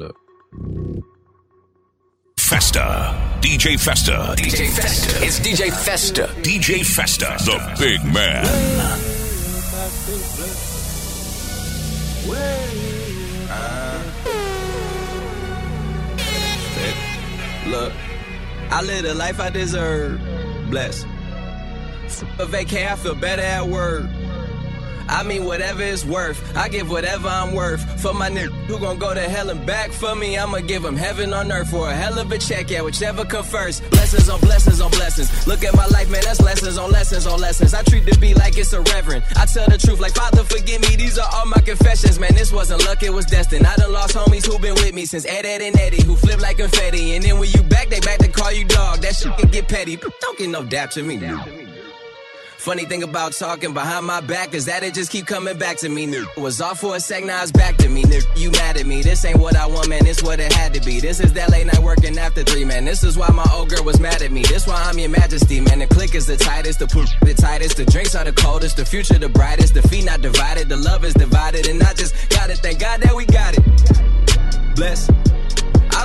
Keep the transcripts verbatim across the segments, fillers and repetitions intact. Look. Festa. D J Festa. D J Festa. It's D J Festa. D J Festa. The big man. Uh, look. I live the life I deserve. Bless. A vacay, I feel better at work. I mean, whatever it's worth, I give whatever I'm worth. For my nigga who gon' go to hell and back for me, I'ma give him heaven on earth for a hell of a check, yeah, whichever come first. Blessings on blessings on blessings. Look at my life, man, that's lessons on lessons on lessons. I treat the beat like it's a reverend. I tell the truth like, Father, forgive me. These are all my confessions, man, this wasn't luck, it was destined. I done lost homies who been with me since Ed, Ed, and Eddie, who flip like confetti. And then when you back, they back to call you dog. That shit can get petty, but don't get no dap to me, dude. Funny thing about talking behind my back is that it just keep coming back to me. It was off for a sec, now it's back to me. You mad at me, this ain't what I want, man, it's what it had to be. This is that late night working after three, man, this is why my old girl was mad at me. This why I'm your majesty, man, the click is the tightest, the push the tightest, the drinks are the coldest, the future the brightest, the feet not divided, the love is divided, and I just gotta thank God that we got it. Bless. I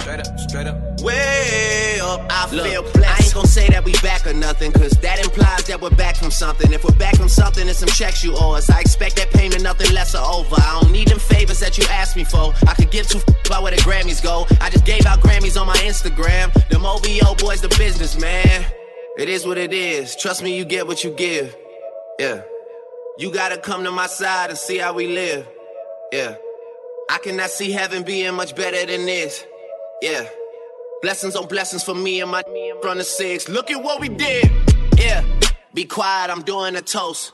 Straight up, straight up. Way up, I Look, feel blessed. I ain't gon' say that we back or nothing, cause that implies that we're back from something. If we're back from something, it's some checks you owe us. I expect that payment, nothing less or over. I don't need them favors that you asked me for. I could give two f*** about where the Grammys go. I just gave out Grammys on my Instagram. Them O V O boys, the business, man. It is what it is. Trust me, you get what you give. Yeah. You gotta come to my side and see how we live. Yeah. I cannot see heaven being much better than this. Yeah, blessings on blessings for me and my from the six. Look at what we did. Yeah, be quiet, I'm doing a toast.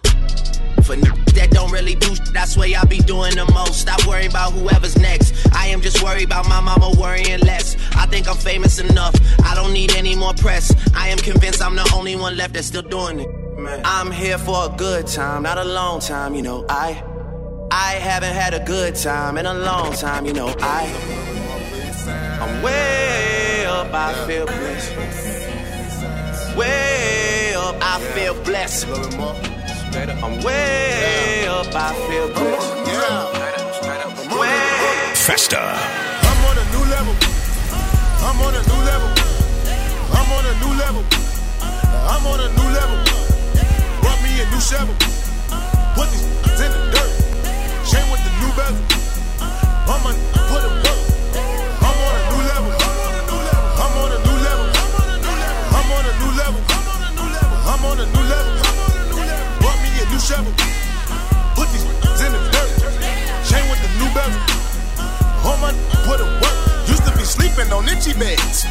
For n- that don't really do shit, I swear y'all be doing the most. Stop worrying about whoever's next. I am just worried about my mama worrying less. I think I'm famous enough, I don't need any more press. I am convinced I'm the only one left that's still doing it. Man. I'm here for a good time, not a long time, you know. I I haven't had a good time in a long time, you know. I I'm way up, I yeah. feel blessed. Way up, I yeah. feel blessed. I'm way yeah. up, I feel blessed. Yeah. Way Festa. I'm on a new level. I'm on a new level. I'm on a new level. I'm on a new level. Brought me a new shovel. Put these in the dirt. Chain with the new bezel. I'm on put it work. I'm on a new level. Brought me a new shovel. Put these in the dirt. Chain with the new bezel. Home on put a work. Used to be sleeping on itchy beds.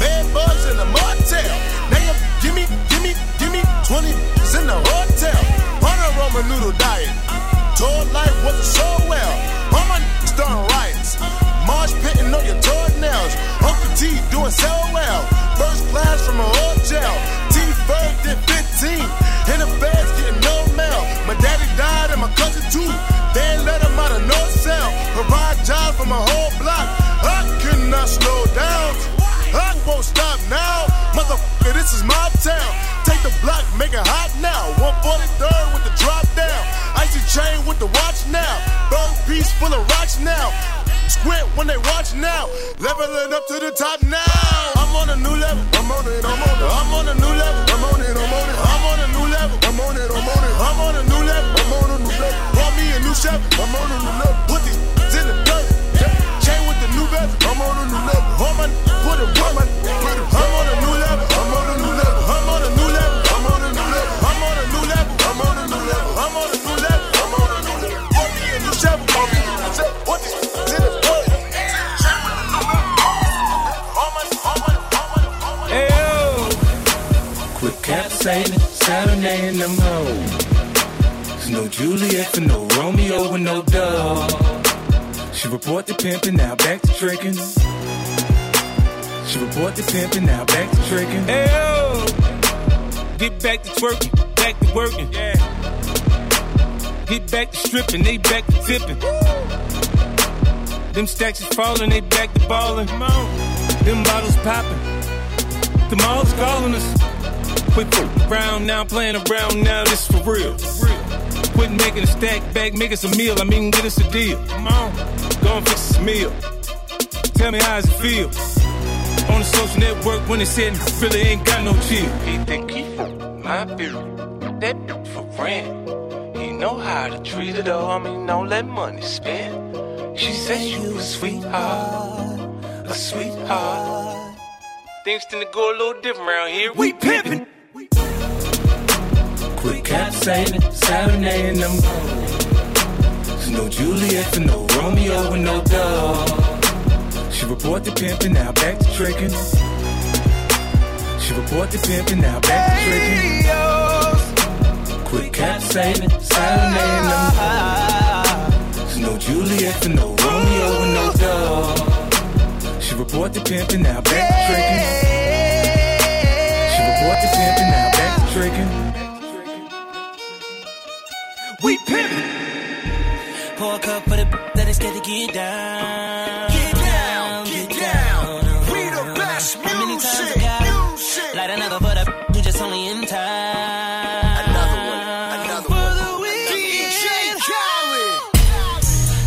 Bad bugs in the motel. Now give me, give me, give me twenty in the hotel. On a Roman noodle diet. Told life wasn't so well. I'm on starting riots. Marsh pitting on your toenails. Uncle T doing so well. First class from a hotel. T-Bird did fifteen. In the feds getting no mail. My daddy died and my cousin too. They let him out of no cell. Provide jobs from a whole block. I could not slow down. I won't stop now. Motherfucker, this is my town. Take the block, make it hot now. one forty-third with the drop down. Icy chain with the watch now. Bone piece full of rocks now. Squid when they watch now. Level it up to the top now. I'm on a new level. I'm on it, I'm on it. I'm on a new level. I'm on it, I'm on it. I'm on a new level. I'm on it, I'm on it. I'm on a new level. I'm on a new level. Brought me a new shovel. I'm on a new level. Put these in the dirt. Chain with the new bezel. I'm on a new level. I'm on put it, I'm on a new level. I'm on a new level. I'm on a new level. I'm on a new level. I'm on a new level. I'm on a new level. I'm on a new level. I'm on a new level. Brought me a new shovel. What these Saturday, Saturday in the hoes. No Juliet and no Romeo and no dog. She report the pimpin', now back to trickin'. She report to pimping, now back to tricking. Ayo, get back to twerking, back to working. Yeah. Get back to stripping, they back to tipping. Woo. Them stacks is falling, they back to balling. Come on. Them bottles popping, the mall's calling us. Quit around now, playing around now, this for real. For real. Quit making a stack back, make us a meal. I mean, get us a deal. Come on, go and fix this meal. Tell me how it feels. On the social network, when they said really ain't got no chill. He think he fucked my bitch, that bitch for rent. He know how to treat her though. I mean, don't let money spend. She said you a sweetheart, a sweetheart. Things tend to go a little different around here. We, we pimpin'. pimpin'. Quit cap saving, serenading them. There's no Juliet and no Romeo and no dog. She report to pimping, now back to tricking. She report to pimping, now back to tricking. Quit cap saving, serenading them. There's no Juliet and no Romeo and no dog. She report to pimping, now back to tricking. She report to pimping, now back to tricking. We pimpin'. Pour a cup for the b- that is scared to get down. Get down, get, get down. down. We the best music. How many times I got music. Light another for the b- you just only in time. Another one, another for one. The D J Khaled.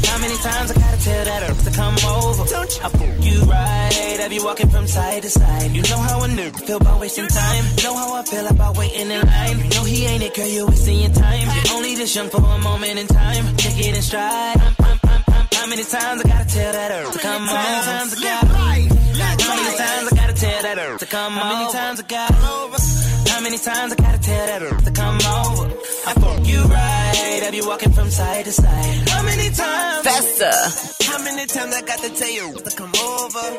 How many times I gotta tell that earth to come over? Don't you? I f- you right. I be walking from side to side. You know how a nerd feel about wasting time. Know how I feel about waiting in line. You know he ain't it, girl, you're wasting your time. Only this young for a moment in time. Take it in stride. I'm, I'm, I'm, I'm. How many times I gotta tell that earth to come on? How many times I gotta leave? How many times I gotta tell that earth to come on? How many times I gotta over? How many times I gotta tell that earth to come over? I fuck you right. I be walking from side to side. How many times? Festa. How many times I gotta tell you to come over?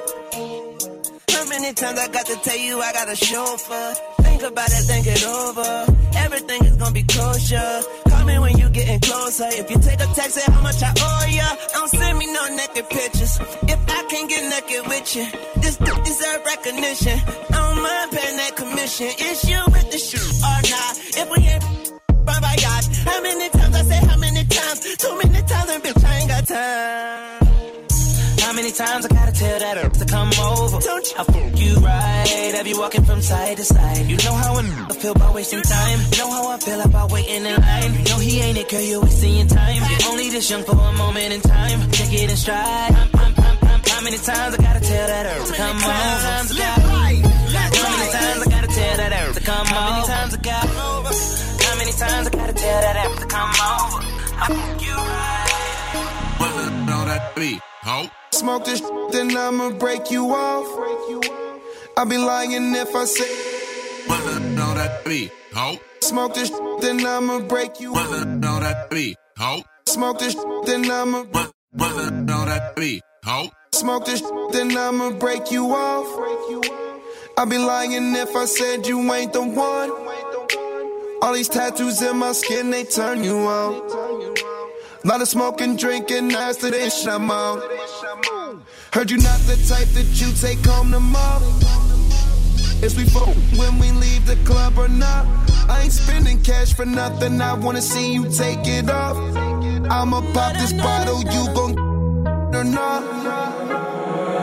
How many times I got to tell you I got a chauffeur? Think about it, think it over. Everything is gonna be kosher. Call me when you getting closer. If you take a text, say how much I owe ya. Don't send me no naked pictures. If I can't get naked with you, this d- deserve recognition. I don't mind paying that commission. Is you with the shoe or not? If we ain't by my God, how many times I say how many times? Too many times and bitch, I ain't got time. How many times I gotta tell that earth to come over? Don't you? I fuck you right. I be walking from side to side. You know how I feel about wasting time. Know how I feel about waiting in line. You know he ain't it, girl, you're wasting your time. You're only this young for a moment in time. Take it in stride. I'm, I'm, I'm, I'm. How many times I gotta tell that earth to come over? How many times I gotta tell that earth to come over? How many times I gotta How many times I gotta tell that earth to come over? I fuck you right. Well, you know that beat. Oh. Smoke this, then I'ma break you off. I'll be lying if I say. Well, know that beat. Oh. Smoke this, then I'ma break you off. Well, know that beat. Oh. Smoke this, then I'ma. Well, know that beat. Oh. Smoke this, then I'ma break you off. I'll be lying if I said you ain't the one. All these tattoos in my skin, they turn you on. Lot of smoking, drinking, eyes to this I'm on. Heard you not the type that you take home tomorrow. Is we fuck when we leave the club or not? I ain't spending cash for nothing. I wanna see you take it off. I'ma pop this bottle, you gon' or not?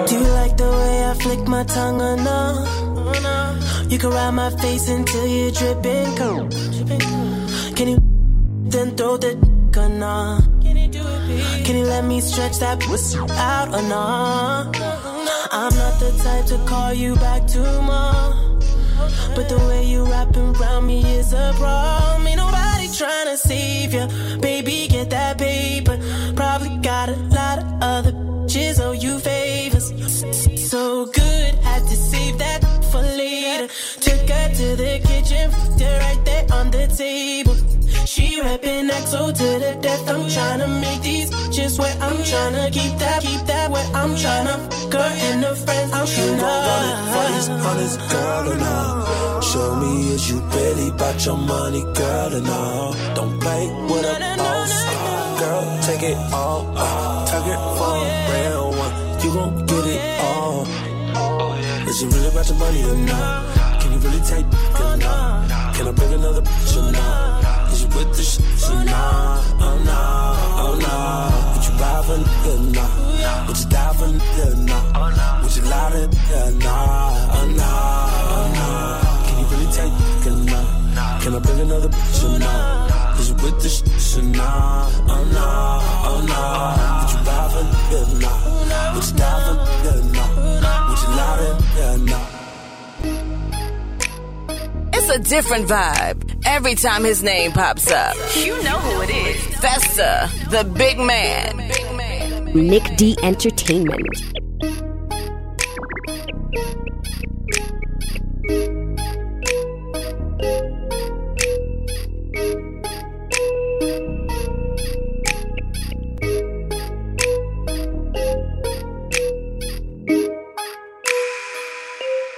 Do you like the way I flick my tongue or no? You can ride my face until you drippin' cold. Can you then throw the Nah. Can you do it, baby? Can you let me stretch that pussy out or nah? No, no. I'm not the type to call you back tomorrow, okay. But the way you wrapping around me is a problem. Ain't nobody tryna save ya, baby, get that paper. Probably got a lot of other bitches owe you favors. So good, had to save that for later. Took her to the kitchen, f***ed her right there on the table. She rapping X O to the death. I'm tryna make these bitches where I'm tryna keep that, keep that where I'm tryna fuck her and her friends. I'm you gon' run it for this, for this girl or no? Show me is you really about your money, girl or no? Don't play with a boss, girl, take it all, uh, take it for a real one. You gon' get it all. Is you really about your money or not? Can you really take or not? Can I bring another bitch or not? Is you with the shit or not? Oh no, oh no. Would you buy for nigga or not? Would you die for nigga or not? Would you lie to nigga or not? Oh no, oh no. Can you really take or not? Can I bring another bitch or not? Is you with the shit or not? Oh no, oh no. Would you buy for nigga or not? Would you die for nigga or not? It's a different vibe every time his name pops up. You know who it is. Festa, the big man. Nick D. Entertainment.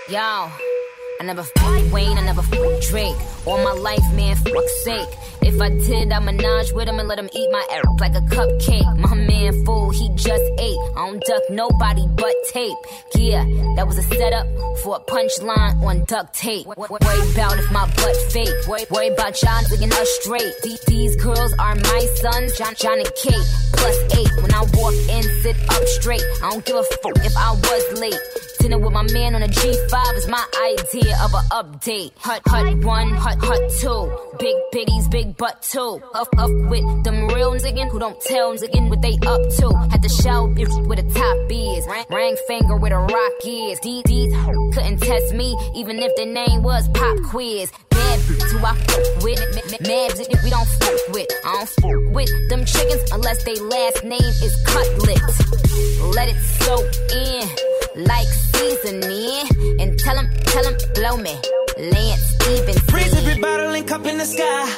Yo, I never fuck Wayne, I never fuck Drake. All my life, man, fuck's sake. If I did, I'd menage with him and let him eat my ass like a cupcake. My man fool, he just ate. I don't duck nobody but tape. Yeah, that was a setup for a punchline on duct tape. Worry about if my butt fake. Worry about John looking us straight. These girls are my sons, John, John and Kate. Plus eight, when I walk in, sit up straight. I don't give a fuck if I was late. Dinner with my man on a G five is my idea of an update. Hut, hut one, hut, hut two. Big bitties, big butt two. Up, up with them real niggas who don't tell niggas what they up to. Had to show bitch where the top is. Ring finger where the rock is. These, these couldn't test me, even if their name was Pop Quiz. Mad bitch who I fuck with. Mad bitch we don't fuck with. I don't fuck with them chickens unless they last name is Cutlet. Let it soak in. Like seasoning, and tell him, tell him, blow me. Lance Stevens. Freeze be bottling cup in the sky.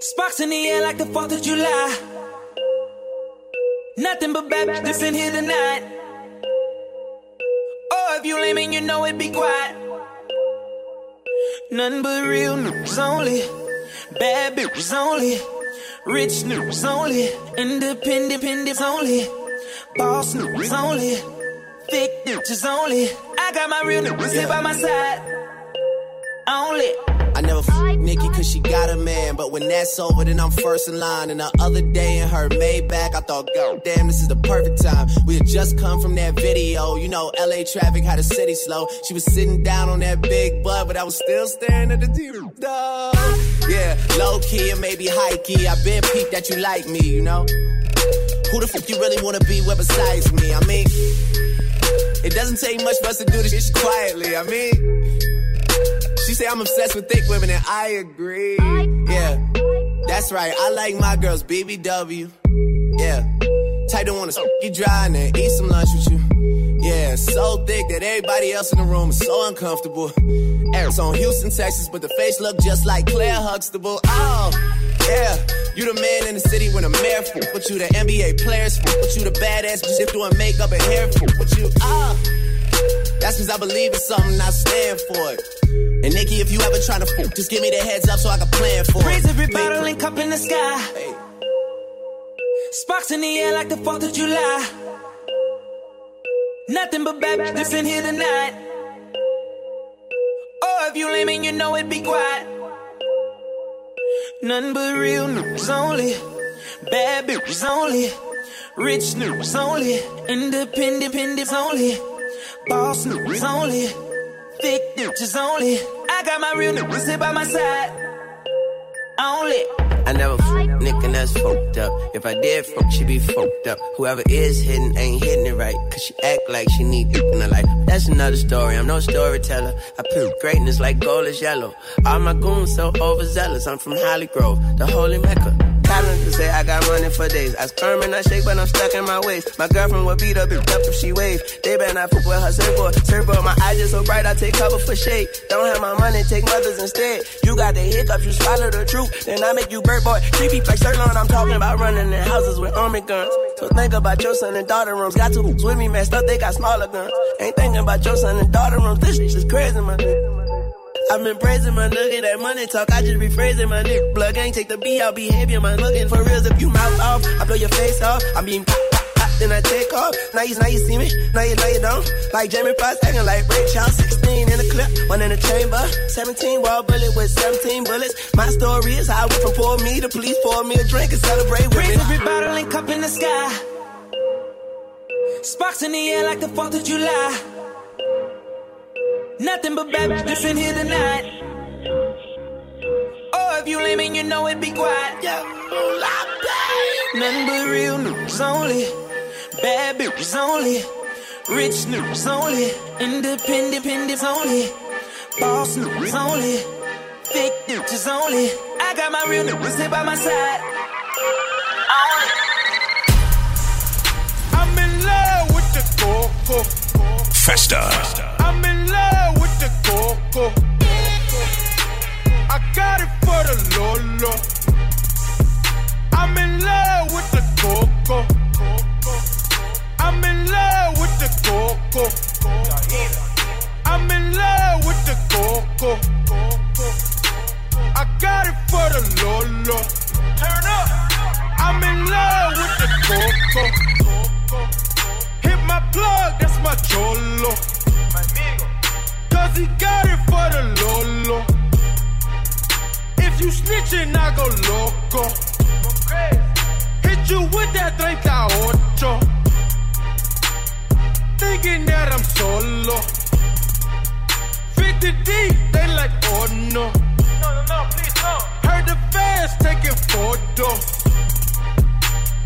Sparks in the air like the fourth of July. Nothing but bad bitches in here tonight. Oh, if you lame and you know it, be quiet. Nothing but real news only. Bad bitches only. Rich news only. Independent, independent only. Boss news only, thick bitches only. I got my real niggas here by my side. Only. I never f***ed Nikki cause she got a man, but when that's over then I'm first in line. And the other day in her Maybach I thought, god damn, this is the perfect time. We had just come from that video, you know, L A traffic, how the city slow. She was sitting down on that big butt, but I was still staring at the T V. Yeah, low key and maybe high key, I been peeped that you like me, you know. Who the fuck you really wanna be with besides me? I mean, it doesn't take much for us to do this shit quietly. I mean, she say I'm obsessed with thick women, and I agree. Yeah, that's right. I like my girls B B W. Yeah, type don't wanna you dry and then eat some lunch with you. Yeah, so thick that everybody else in the room is so uncomfortable. Eric's on Houston, Texas, but the face look just like Claire Huxtable. Oh. Yeah, you the man in the city when the mayor fool. But you the N B A players fool. But you the badass bitch doing makeup and hair fool. But you, ah, that's cause I believe in something, I stand for it. And Nikki, if you ever tryna fool, just give me the heads up so I can plan for it. Raise every bottle and cup in the sky. Hey. Sparks in the air like the fourth of July. Nothing but bad bitches in here tonight. Oh, if you lame and you know it, be quiet. Nothing but real news only, bad bitches only, rich news only, independent pendants only, boss news only, thick bitches only. I got my real news here by my side, only. I never fuck Nick and that's fucked up. If I did fuck, she be fucked up. Whoever is hitting ain't hitting it right, cause she act like she need dick in her life. That's another story, I'm no storyteller. I put greatness like gold is yellow. All my goons so overzealous. I'm from Holly Grove, the holy mecca. Colin can say I got running for days. I squirm and I shake, but I'm stuck in my ways. My girlfriend would beat up bitch up if she waves. They better not fuck with her surfboard. Surfboard, my eyes just so bright, I take cover for shade. Don't have my money, take mothers instead. You got the hiccups, you swallow the truth, then I make you bird boy. Three people like Sirloin, I'm talking about running in houses with army guns. So think about your son and daughter rooms. Got two hoops with me messed up, they got smaller guns. Ain't thinking about your son and daughter rooms. This shit is crazy, my nigga. I've been praising my nigga, that money talk, I just be phrasing my nigga. Blood gang, take the B, I'll be heavy, my looking for reals if you mouth off. I blow your face off, I mean, pop, pop, pop, then I take off. Now you, now you see me, now you lay down. Like Jamie Foxx acting like Ray Charles. sixteen in the clip, one in the chamber. seventeen wall bullet with seventeen bullets. My story is how I went from pour me to please pour me a drink and celebrate with Raise me. Raise every bottle and cup in the sky. Sparks in the air like the fourth of July. Nothing but bad bitches in here tonight. Oh, if you lame and you know it, be quiet. Yeah, ooh, nothing but real news only. Bad bitches only. Rich news only. Independent pendants only. Boss news only. Fake bitches only. I got my real news here by my side. Only. I'm in love with the coco. Festa. Festa. I'm in love with the coco. I got it for the lolo. I'm in love with the coco. I'm in love with the coco. I'm in love with the coco. I got it for the lolo. Turn up. I'm in love with the coco. Hit my plug, that's my cholo. Cause he got it for the lolo. If you snitchin', I go loco. Hit you with that thirty-eight. Thinking that I'm solo. fifty deep, they like, oh no. No, no, no, please no. Heard the fans taking photos.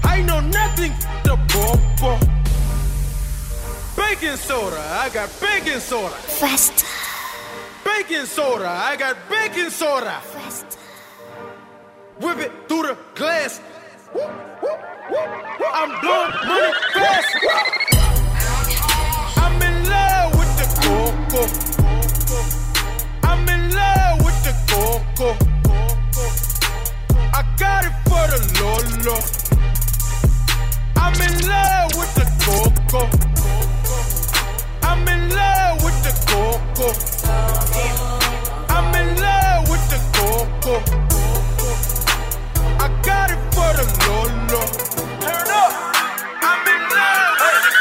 I know nothing f*** the bobo. Baking soda, I got baking soda. Festa. Baking soda, I got baking soda. Festa. Whip it through the glass. Whoop, whoop, whoop, whoop. I'm blowing money fast. I'm in love with the coco. I'm in love with the coco. I got it for the lolo. I'm in love with the coco. I'm in love with the coco. I'm in love with the coco. I got it for the lolo. Turn up. I'm in love with the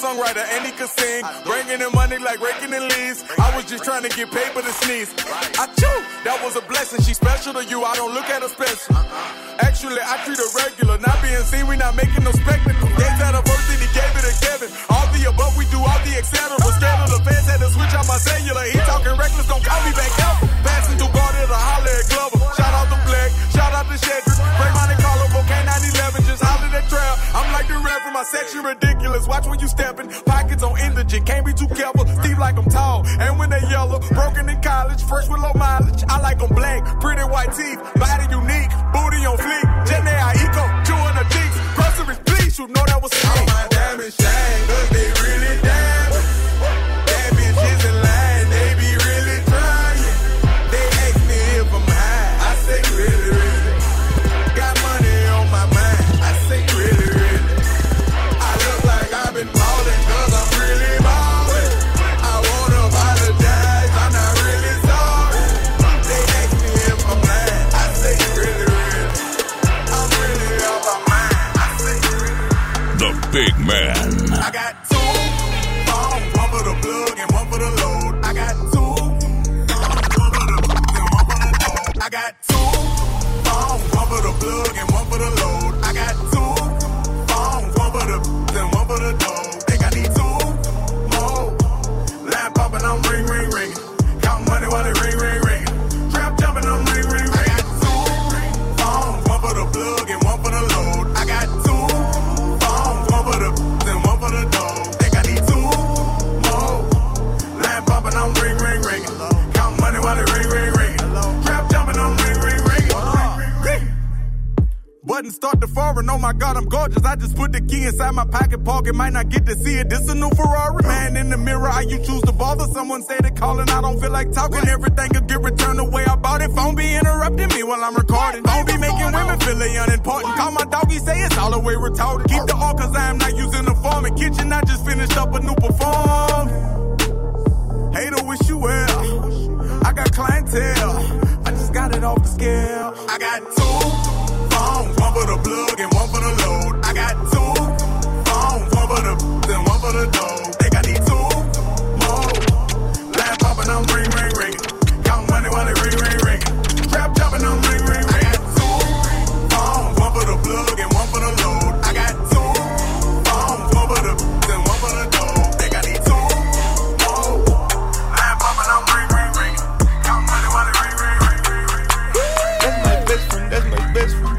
songwriter and he could sing. Bringing in money like raking in leaves. I was just trying to get paper to sneeze. Achoo! That was a blessing. She special to you. I don't look at her special. Actually, I treat her regular. Not being seen, we not making no spectacle. Gates out of birthday, he gave it to Kevin. All the above, we do all the etcetera. Scared of the fans, had to switch out my cellular. He talking reckless, don't call me back ever. Passing through Garden, I holler at Glover. Shout out to Black, shout out to Shedrick. Break my name, call over K nine eleven. Just holler that trail. I'm like the rap from my section, ridiculous. Watch when you stepping. Pockets on energy, can't be too careful. Steve like I'm tall, and when they yellow. Broken in college, fresh with low mileage. I like them black, pretty white teeth. Body unique, booty on fleek. Jenna, I eco, chewing the cheeks. Groceries, please, you know that was all my diamond shine, cause they really damn. Big man. I got two phones, one for the plug and one for the load. I got two phones, one for the plug and one for the load. I got two phones, one for the plug and one for the load. I got two phones, one for the plug and one for the load. Think I need two more. Line popping, I'm ring, ring, ring. Count money while it ring, ring, ring. Trap jumping, I'm ring, ring, ring. I got two phones, one for the plug and one for the load. I got two. Button start to foreign, oh my God, I'm gorgeous. I just put the key inside my pocket pocket, might not get to see it, this a new Ferrari. Man in the mirror, how you choose to bother? Someone say they calling, I don't feel like talking. Everything could get returned the way I bought it. Phone be interrupting me while I'm recording. Phone be making women feel they unimportant. Call my doggy, say it's all the way retarded. Keep the all cause I am not using the form. In kitchen, I just finished up a new perform. Hater, wish you well. I got clientele, I just got it off the scale. I got two. One for the plug and one for the load. I got two phones, one for the and one for the dough. Think I need two more. Line popping, I'm ring, ring, ring. Count money while it ring, ring, ring. Trap jumping, I'm ring, ring, ring. I got two phones, one for the plug and one for the load. I got two phones, one for the and one for the dough. Think I need two more. Line popping, I'm ring, ring, ring. Count money while it ring, ring, ring, ring, ring. That's my best friend. That's my best friend.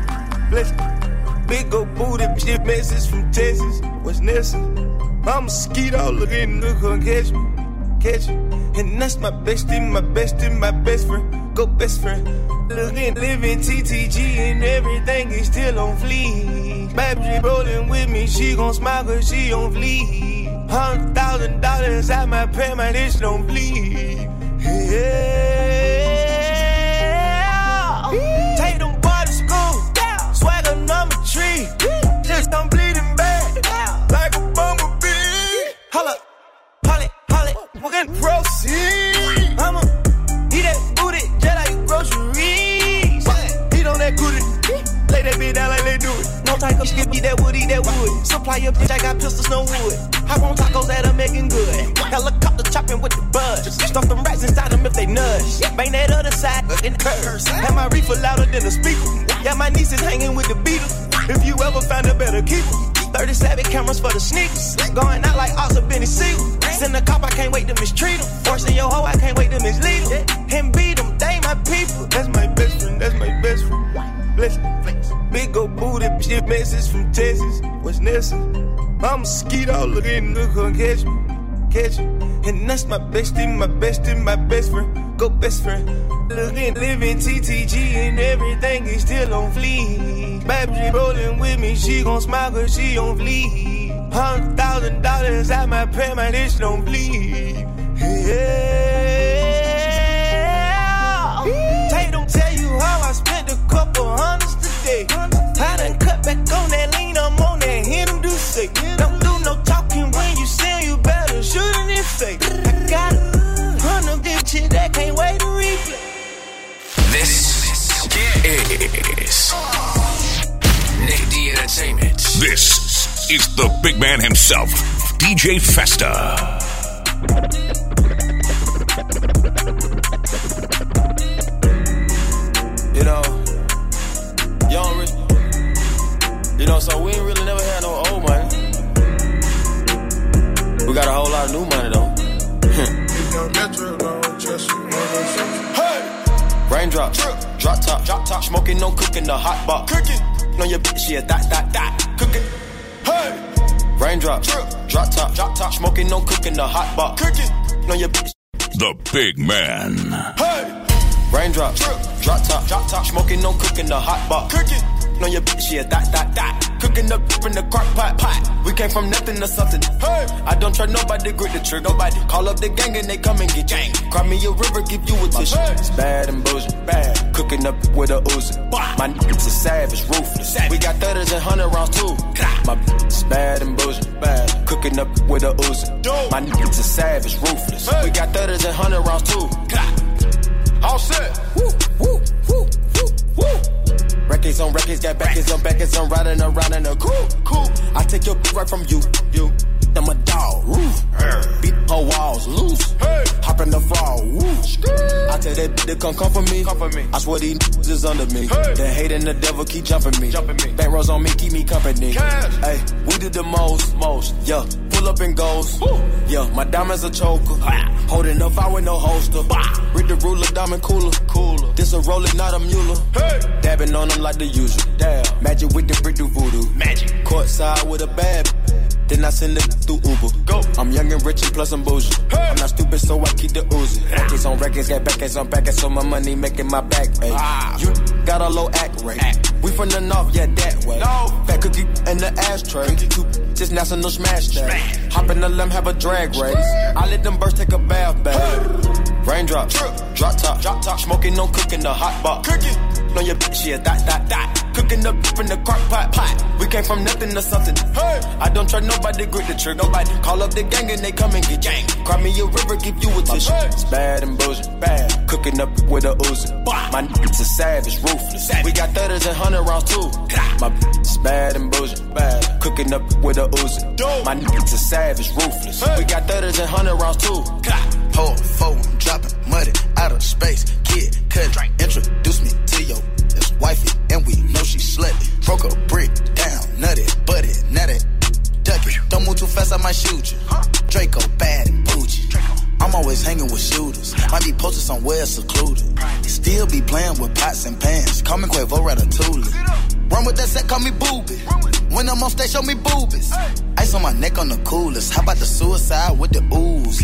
Big old booty bitch message from Texas. What's nestin'? Mama Skeeto looking, look her catch me, catch me. And that's my bestie, my bestie, my best friend. Go best friend. Looking, living T T G and everything is still on fleek. Baby rolling with me, she gon' smile cause she on fleek. Hundred thousand dollars out my pay, my dish don't bleed. Yeah. Take them boy to school. Swagger number three, just I'm bleeding back like a bumblebee. Holla, holla, holla, we're gonna proceed. I'ma eat that booty just like groceries. Eat on that booty, lay that bitch down like they do it. No type of shit, eat that wood, eat that wood. Supply your bitch, I got pistols, no wood. I want tacos that are making good. Helicopter chopping with the buds. Stuff them rats inside them if they nudge. Bang that other side in the curves. Have my reefer louder than a speaker. Yeah, my niece is hanging with the Beatles. If you ever find a better keeper, thirty savage cameras for the sneakers. Going out like Oscar Benny Seal. Send a cop, I can't wait to mistreat them. Forcing your hoe, I can't wait to mislead them. Him beat them, they my people. That's my best friend, that's my best friend. Bless me. Big old booty bitch message from Texas. What's nestin'? Mama Skeeto looking, look her catch me, catch me. And that's my bestie, my bestie, my best friend. Go best friend. Looking, living T T G and everything is still on fleek. Baby rolling with me, she gon' smile cause she on fleek. Hundred thousand dollars out my pay, my dish don't bleed. Yeah. Tay don't tell you how I spent a couple hundreds today. I done cut back on that lean, I'm on that hit em do sick. Don't do no talking when you sell, you better shoot in this fake. I got a hundred good shit that can't wait to replay. This is Nick D Entertainment. This is the big man himself, D J Festa. You know, young rich. You know, so we ain't really never had no old money. We got a whole lot of new money though. Hey, raindrop, drop top, drop top, smoking, no cooking, the hot box, cooking on your bitch, she a dot dot dot, cooking. Hey, raindrop, drop top, drop top, smoking, no cooking, the hot box, cooking on your bitch. The big man. Hey. Raindrop, drop top, drop top, smoking, no cooking, the hot box, cooking. On your bitch, yeah, dot, dot, dot. Cooking up in the crock pot, pot. We came from nothing to something. Hey, I don't trust nobody, grip the trigger, nobody. Call up the gang and they come and get gang. Cry me a river, give you a tissue. It's bad and bullshit, bad. Cooking up with a oozy. My niggas are savage, ruthless. We got thirties and hundred rounds too. My bitch is bad and bullshit, bad. Cooking up with a oozy. My niggas are savage, ruthless. We got thirties and hundred rounds too. All set. Woo, woo, woo, woo, woo. Records on records, got backers on backers, I'm riding around in a cool, cool. I take your bitch right from you, you. I'm a dog, woo. Hey. Beat her walls loose, hey. Hop in the fall, woo. I tell that bitch to come come for me, come for me. I swear these niggas is under me. Hey. The hate and the devil keep jumping me, jumping me. Back rows on me, keep me company. Hey, we do the most, most, yeah. Pull up and goes, woo. Yeah. My diamonds a choker, ah. Holding up out with no holster. Bah. Read the ruler, diamond cooler, cooler. This a roller, not a mule. Hey. Dabbing on them like the usual, damn. Magic with the brick do voodoo, magic. Courtside with a bad. Then I send it through Uber. Go. I'm young and rich and plus I'm bougie. Hey. I'm not stupid, so I keep the Uzi. Records on records, got backers on backers, so my money making my back ache. Ah. You got a low act rate. Act. We from the north, yeah, that way. No. Fat cookie in the ashtray. Two just national smash day. Smash. Hop in the limb, have a drag race. Smash. I let them birds take a bath, babe. Hey. Raindrop, drop, drop top, drop top. Smoking, no cooking, the hot box. Cooking on your bitch, yeah, dot, dot, dot. Cooking up in the crock pot, pot. We came from nothing to something. Hey. I don't trust nobody, grip the trigger, nobody. Call up the gang and they come and get gang. Cry me a river, give you a tissue. Hey. It's bad and bullshit, bad. Cooking up with a oozy. My niggas are savage, ruthless. Savage. We got thirties and hundred rounds too. My bitch is bad and bullshit, bad. Cooking up with a oozy. My niggas are savage, ruthless. Hey. We got thirties and hundred rounds too. Whole four, dropping muddy out of space. Kid, cut, drink. Introduce me to your it's wifey, and we know she slutty. Broke a brick down, nutty, butty, nutty, ducky. Don't move too fast, I might shoot you. Draco, bad and bougie. I'm always hanging with shooters. Might be posted somewhere secluded. Still be playing with pots and pans. Call me Quavo Ratatouille. Run with that set, call me Boobie. When I'm on stage, show me boobies. Ice on my neck on the coolest. How about the suicide with the ooze?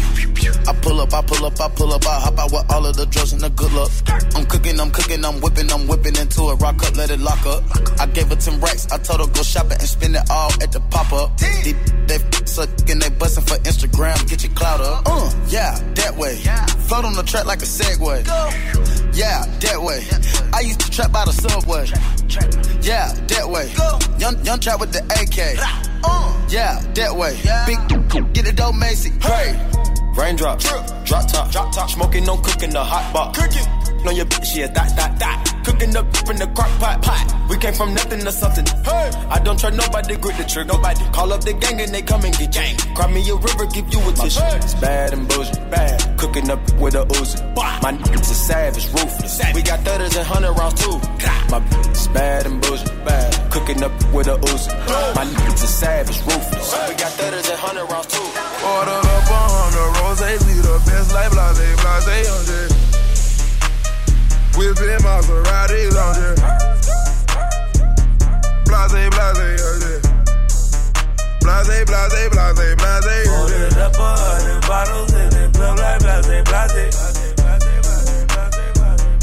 I pull up, I pull up, I pull up. I hop out with all of the drugs and the good luck. I'm cooking, I'm cooking, I'm whipping, I'm whipping into it. Rock up, let it lock up. I gave her ten racks. I told her go shopping and spend it all at the pop-up. They, they sucking, they busting for Instagram. Get your clout up. Uh, yeah, that way. Float on the track like a Segway. Yeah, that way. I used to trap by the subway. Yeah, that way. Young, young trap with the A K. Uh, yeah, that way. Yeah. Big, get it dope, Macy. Hey, raindrop, drip, drop top, drop top. Smoking, no cooking, the hot box. Cooking on your bitch, yeah, dot, dot, dot. Cooking up in the crock pot, pot. We came from nothing to something. Hey, I don't trust nobody, grip the trigger, nobody. Call up the gang and they come and get gang. Cry me a river, give you a tissue. It's bad and bullshit, bad. Cooking up with a oozy. My niggas are savage, ruthless. Savage. We got thirties and hundred rounds too. My bitch is bad and bullshit, bad. Cooking up with a oozy. My niggas are savage, ruthless. We got thirties and hundred rounds too. Ordered up a hundred rosé, we the best life, blase, blase, hundred. Whipping Maseratis on here. Blase, blase, hundred. Blase, blase, blase, blase. Ordered up a hundred bottles in the club like blase, blase.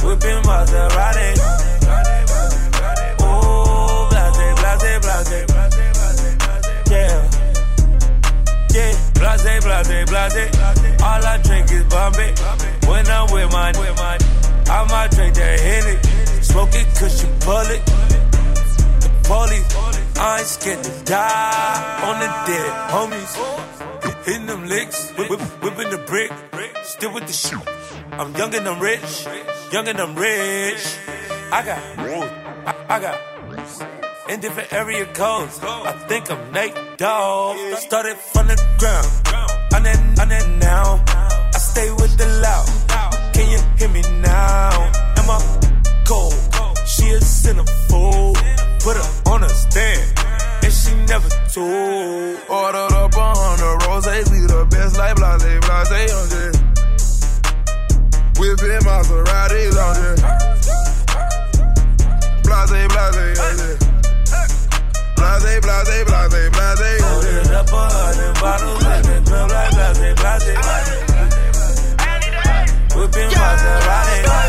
Whipping Maseratis. Blase, blase, yeah, yeah. Blase, blase, blase. All I drink is Bombay. When I'm with my, I might drink that Henny. Smoke it 'cause you pull it. The police, I ain't scared to die on the dead homies. Hitting them licks, whip, whip, whipping the brick. Still with the shit. I'm young and I'm rich, young and I'm rich. I got, I, I got. in different area codes. I think I'm Nate Dogg. Started from the ground, on that, on that now. I stay with the loud. Can you hear me now? Am I cold? She a centerfold. Put her on a stand, and she never told. Ordered up a hundred roses, we the best like blase, blase, on this. Whippin' Maserati, on this. Blase, blase, on this. Blase, blase, blase, blase, on this. Ordered up a hundred bottles, whippin' club like blase, blase, blase. Whippin' Maserati, on this.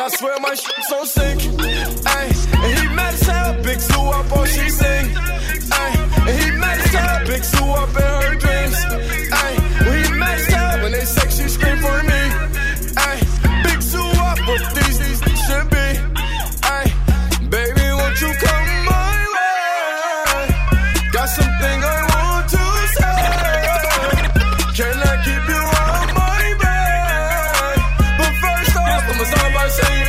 I swear my shit's so sick. Ayy, and he mad as hell, big Sue up on she sing. Ayy, and he mad as hell, big Sue up in her dreams. Ayy, when he mad as hell, when they sex, she scream for me. Ayy, big Sue up, but these these should be. Ayy, baby, won't you come my way? Got something I want to say. Can I keep you on my way? But first off, I'ma start by saying.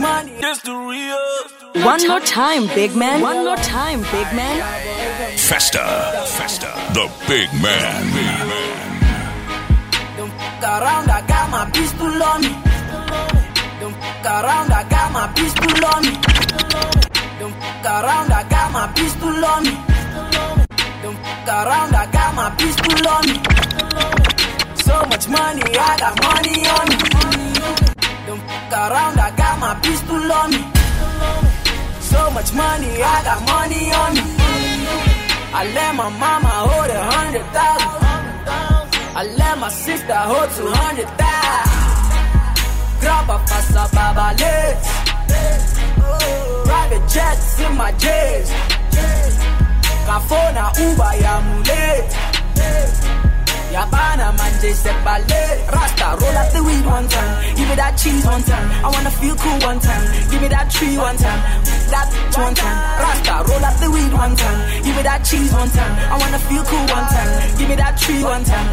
Money. That's the real. One more time, big man. One more time, big man. Festa, Festa, the big man. Don't fuck around, I got my pistol on me. Don't fuck around, I got my pistol on me. Don't fuck around, I got my pistol on me. Don't fuck around, I got my pistol on me. So much money, I got money on me. Don't fuck around, I got my pistol on me. So much money, I got money on me. I let my mama hold a hundred thousand. I let my sister hold two hundred thousand. Grab a pasta baba legs. Private jets in my jets. Kafona uba ya mulet. Yabana man, they said ballet. Rasta, roll up the weed one time. Give me that cheese one time. I wanna feel cool one time. Give me that tree one time. That one time. Rasta, roll up the weed one time. Give me that cheese one time. I wanna feel cool one time. Give me that tree one time.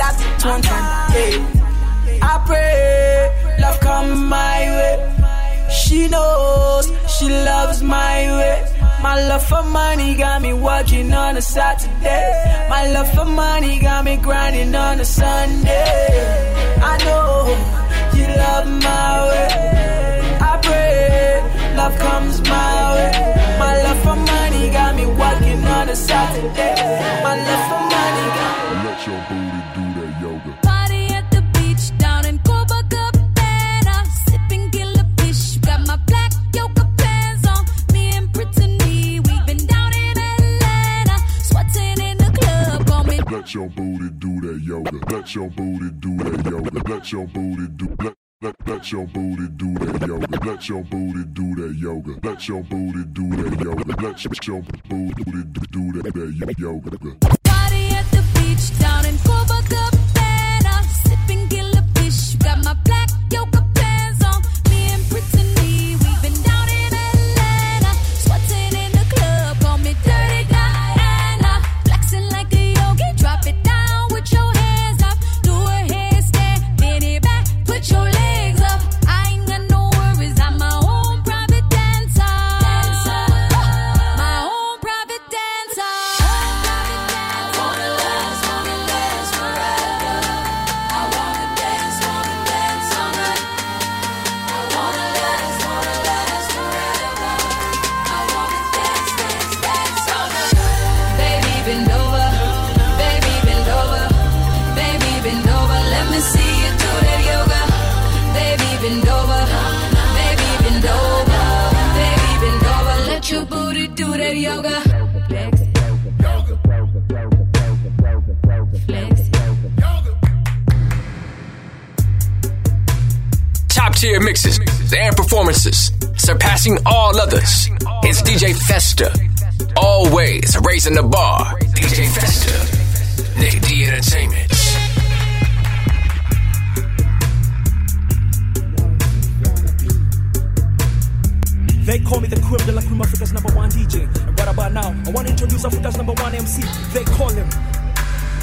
That one time. Hey, I pray love come my way. She knows she loves my way. My love for money got me working on a Saturday. My love for money got me grinding on a Sunday. I know you love my way. I pray love comes my way. My love for money got me working on a Saturday. My love for money got me. Let your booty do that yoga. Party at the beach down in Cuba, Cabana, sipping killifish. Got my black yoga. Let your booty do that yoga. Let your booty do that yoga. let, let your booty do let, let, let your booty do that yoga. Let your booty do that yoga. Let your booty do that yoga. Let your booty do that, that yoga. Party at the beach down in Copacabana, sipping killifish. Got my black yoga pants on. Me and Brittany, we've been down in Atlanta, sweating in the club. Call me Dirty Diana, flexing like a yogi. Drop it down with your hands up, do a headstand, bend it back, put your legs. Top-tier mixes and performances, surpassing all others. It's D J Festa, always raising the bar. D J Festa, Nick D. Entertainment. They call me the Crib de la Crema, Africa's number one D J. And right about now, I want to introduce Africa's number one M C. They call him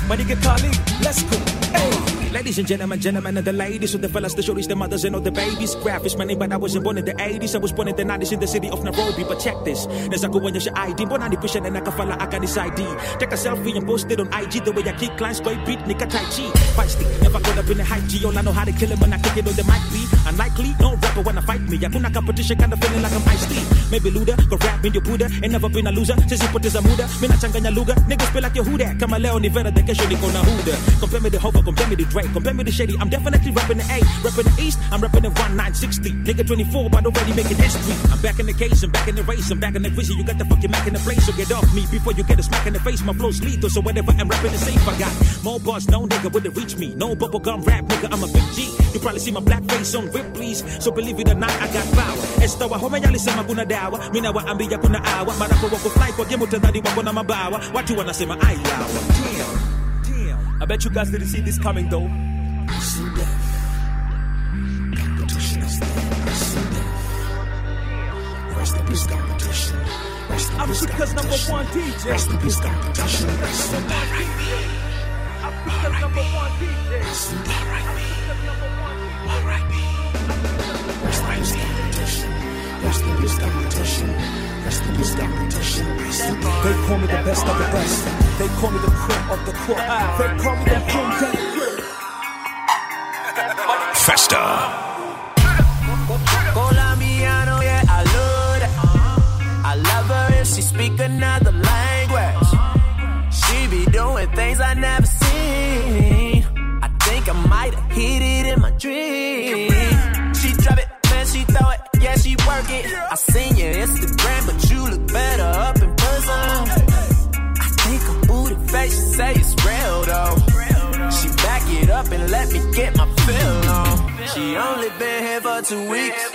Manigitali. Let's go. Hey. Ladies and gentlemen, gentlemen and the ladies, and the fellas, the shorties, the mothers and all the babies. Graphics, my name, but I wasn't born in the eighties. I was born in the nineties in the city of Nairobi. But check this. There's a go on your I D. Born on the push and I can follow, I got this I D. Take a selfie and post it on I G. The way I kick clients, boy, beat, nigga, tai chi. Feisty, never got up in the hype G. All I know how to kill him when I kick it on the mic B. Unlikely, no rapper wanna fight me. Akuna competition, kinda feeling like I'm Ice Tea. Maybe Luda, but rap in your Buddha. Ain't never been a loser, since you put this a muda. Mina changanya luga, niggas feel like your huda. Kama leo ni vera, they can show na huda. Compare me to Hova, compare me to Drake. Compare me to Shady, I'm definitely rapping the A. Rapping the East, I'm rapping the nineteen sixty. Nigga twenty-four, but already making history. I'm back in the case, I'm back in the race, I'm back in the vision. You got the fucking Mac in the place, so get off me before you get a smack in the face. My flow's lethal, so whatever I'm rapping is safe. I got more bars, no nigga wouldn't reach me. No bubblegum rap, nigga, I'm a big G. You probably see my black face on Rip, please. So believe it or not, I got power. Estawa, home and y'all listen, I'm gonna dawa. Mina wa ambia kuna awa. Marapo wako fly kwa game utadhani wako na mabawa. Watu wanasema I yawa. Damn. I bet you guys didn't see this coming though. I'm so deaf. Competition is dead. I'm so deaf. Rest in peace, competition. Rest in peace, competition. Number one D J. Rest in peace, competition. Rest in peace, competition. They call me the best of the best. They call me the cream of the crop. They call me the cream of the crop. Festa. Colombiano, yeah, I love that. I love her if she speak another language. She be doing things I never seen. I think I might have hit it in my dream. She drop it, then she throw it. Yeah, she work it. I seen your Instagram, but you look better up in person. I think her booty face, she say it's real though. She back it up and let me get my fill on. She only been here for two weeks.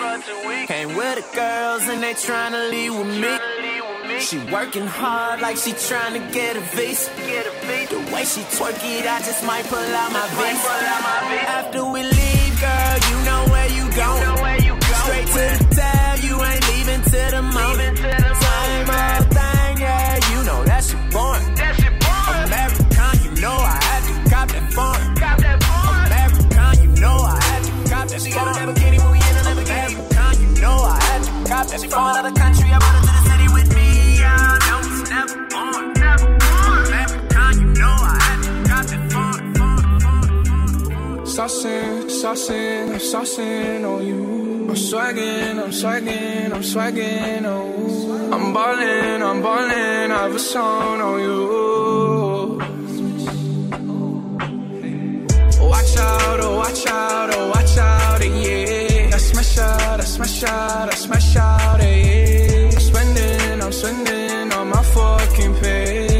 Came with the girls and they tryna leave with me. She working hard like she tryna get a visa. The way she twerk it, I just might pull out my visa. After we leave, girl, you know where you going. Straight to the town, you ain't leaving till the moment. Same old thing, yeah, you know that shit born. American, you know I had to cop that phone. American, you know I had to cop that phone. American, you know I had to cop that phone. She from another country, I brought her to the city with me. I know she's never born. American, you know I had to cop that phone. Saucin', saucin', I'm saucin' on you. I'm swaggin', I'm swaggin', I'm swaggin', oh. I'm ballin', I'm ballin', I have a song on you. Watch out, oh, watch out, oh, watch out, yeah. I smash out, I smash out, I smash out, yeah. I'm spendin', I'm spendin' on my fucking pay.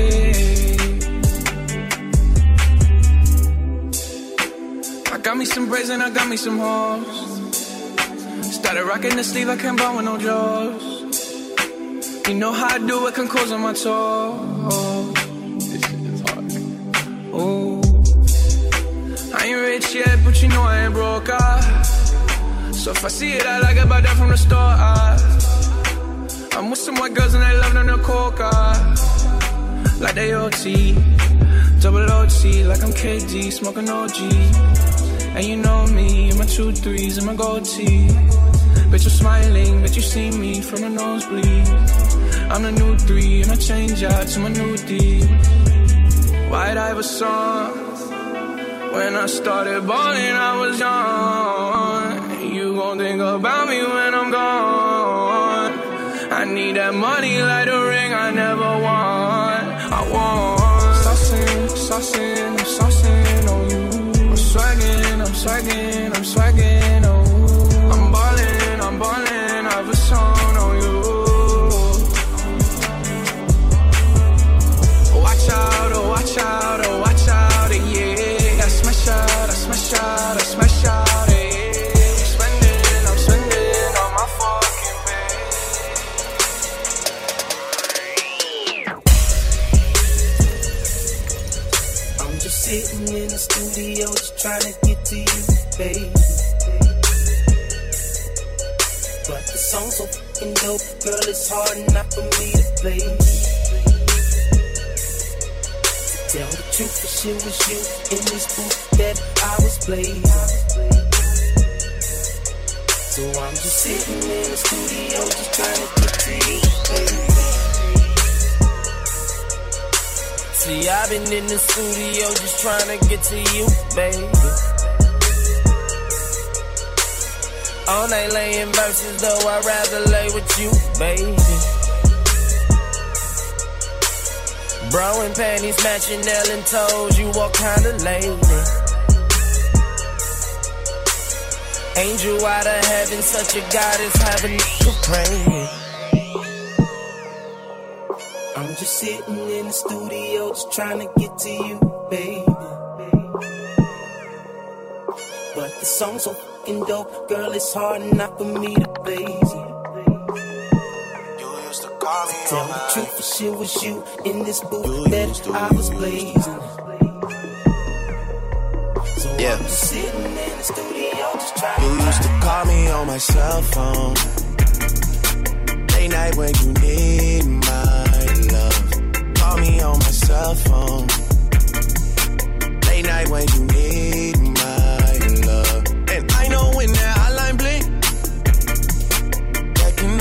I got me some bitches and I got me some hoes. Started rocking the sleeve, I can't buy with no jaws. You know how I do it, can close on my toes. This shit is hard. Ooh. I ain't rich yet, but you know I ain't broke, ah. So if I see it, I like it, buy that from the store, ah. I'm with some white girls and I love them to coke, ah. Like they O T, double O T, like I'm K D, smoking O G. And you know me, and my two threes and my gold tee. Bitch, I'm smiling, bitch, you see me from the nosebleed. I'm the new three, and I change out to my new D. Why'd I have a song? When I started balling, I was young. You gon' think about me when I'm gone. I need that money like a ring I never won. I want saucin', saucin', I'm saucin' on you. I'm swaggin', I'm swaggin', I'm swaggin' on you. I'm ballin', I'm ballin', I've a song on you. Watch out, oh watch out, oh watch out, yeah. I smash out, I smash out, eh. Spending, I'm spending on my fucking bed. I'm just sitting in the studio, just trying to get to you, baby. But the song's so fucking dope, girl, it's hard enough for me to play. Tell the truth, cause she was you in this booth that I was playing. So I'm just sitting in the studio, just trying to get to you, baby. See, I've been in the studio, just trying to get to you, baby. All night laying verses, though I'd rather lay with you, baby. Bro and panties matching nail and toes, you all kinda lady. Angel out of heaven, such a goddess, have a nigga praying. I'm just sitting in the studio, just trying to get to you, baby. But the song's so fucking dope, girl, it's hard enough for me to blaze it. Tell the truth, the shit was you in this booth that I was blazing. So yeah. I'm just sitting in the studio, just trying. You used to call me on my cell phone, late night when you need my love. Call me on my cell phone, late night when you need my love. And I know when that hotline blink, that can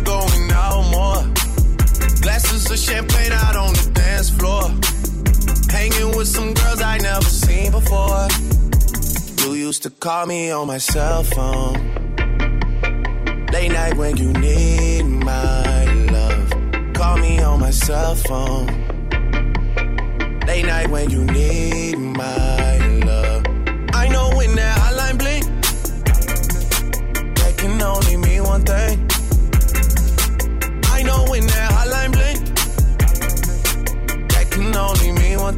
going out more. Glasses of champagne out on the dance floor. Hanging with some girls I never seen before. You used to call me on my cell phone, late night when you need my love. Call me on my cell phone, late night when you need my love. I know when that hotline blink, that can only mean one thing. I know when that hotline blink, can only mean one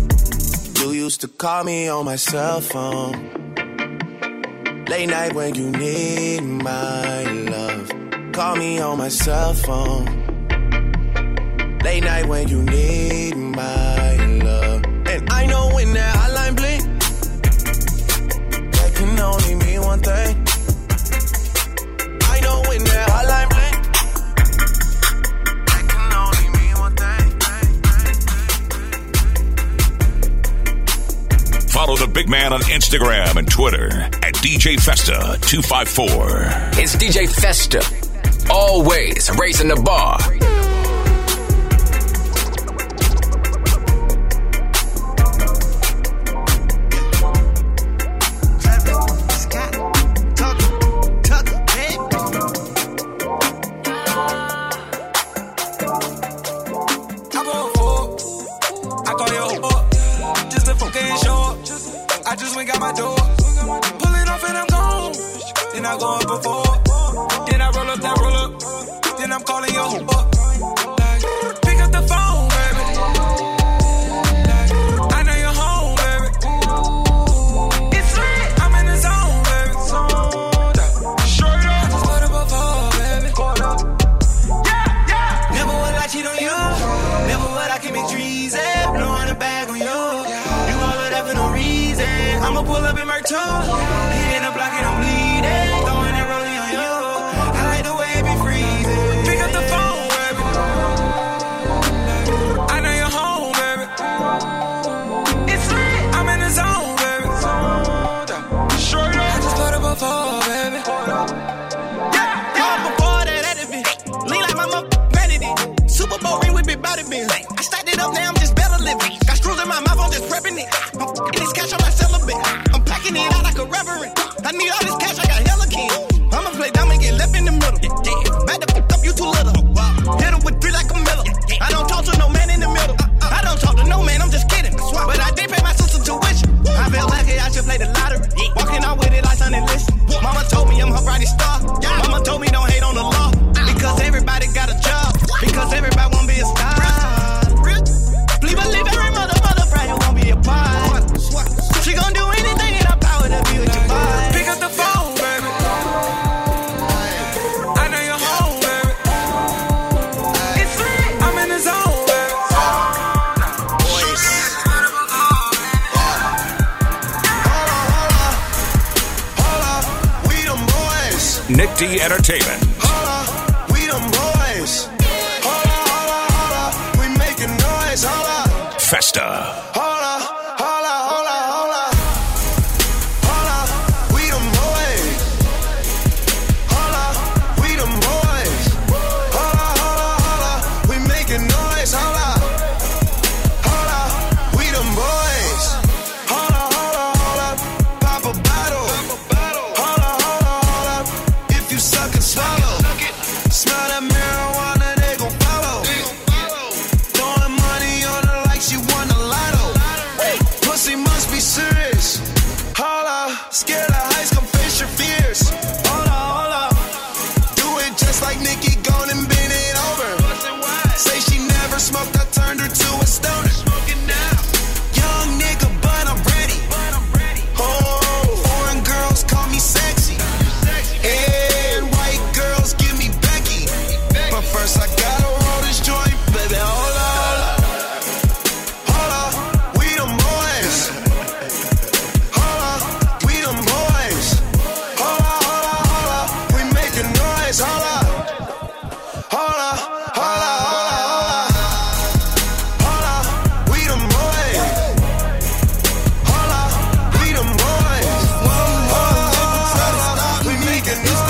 You used to call me on my cell phone, late night when you need my love. Call me on my cell phone, late night when you need my love. And I know when that hotline blink, that can only mean one thing. I know when that hotline blink, follow the big man on Instagram and Twitter at D J Festa two five four. It's D J Festa, always raising the bar. Nick D. Entertainment. Holla, we them boys. Holla, holla, holla, we making noise. Holla, Festa. Holla, holla, holla, holla. Holla, we them boys. Holla, we them boys. Holla, holla, holla, we making noise. Holla, holla, we them boys. Holla, holla, holla, pop a bottle. Suck and swallow. Smell that marijuana, they gon' follow. Throwing money on her like she won a lotto. Pussy must be serious. Holla, scared of heights, come face your fears. Holla, holla, do it just like Nikki, gone and bend it over. Say she never smoked, I turned her to a stoner. Young nigga, but I'm ready. Oh, foreign girls call me sexy. Hey, first I gotta roll this joint, baby, hola, hola. Hola, we them boys. Hola, we them boys. Hola, hola, hola, we making noise. Hola, hola, hola, hola, hola. Hola, we them boys. Hola, we them boys. Hola, hola, we making noise. Hola.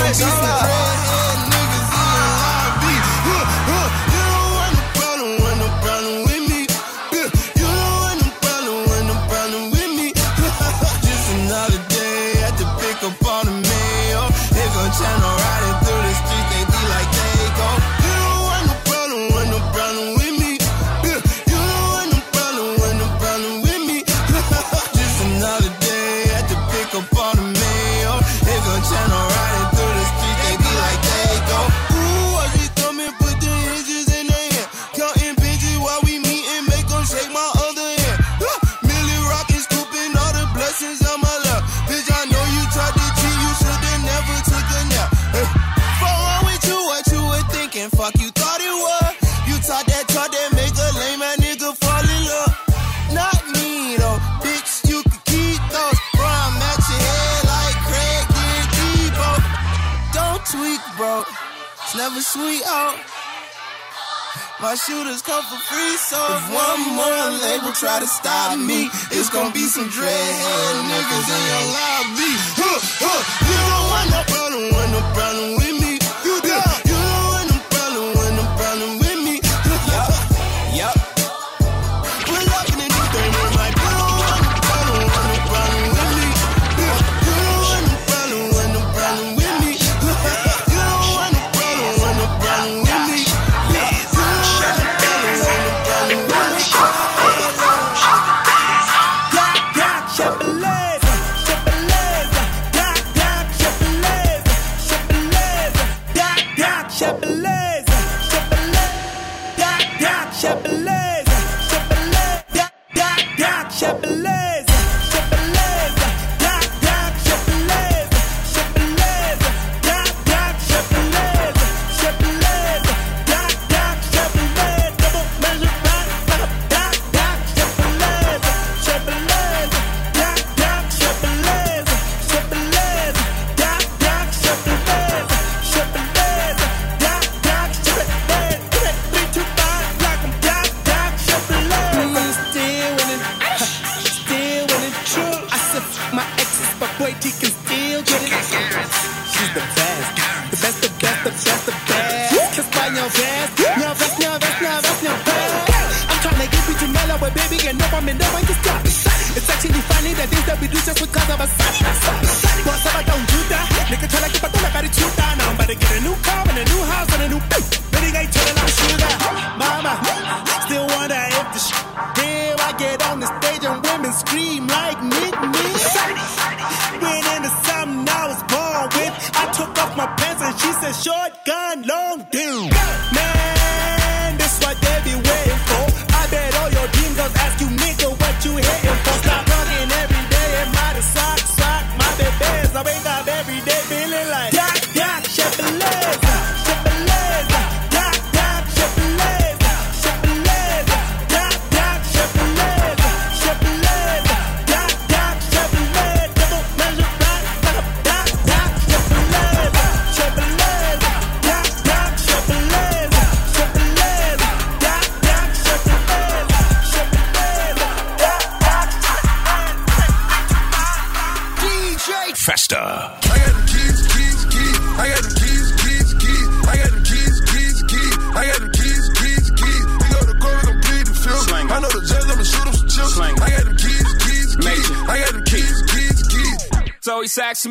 Never sweet out. My shooters come for free, so if one more label try to stop me, it's gonna be some dreadhead niggas in your lobby. Huh, huh. You don't want no problem, want no problem with me. You do. You don't want no problem, want no problem with me. Yup, yup. Pull up in the new thing with my you don't want no problem, want no problem with me. You don't want no problem, want no problem with me. You don't want no problem, want no problem with me.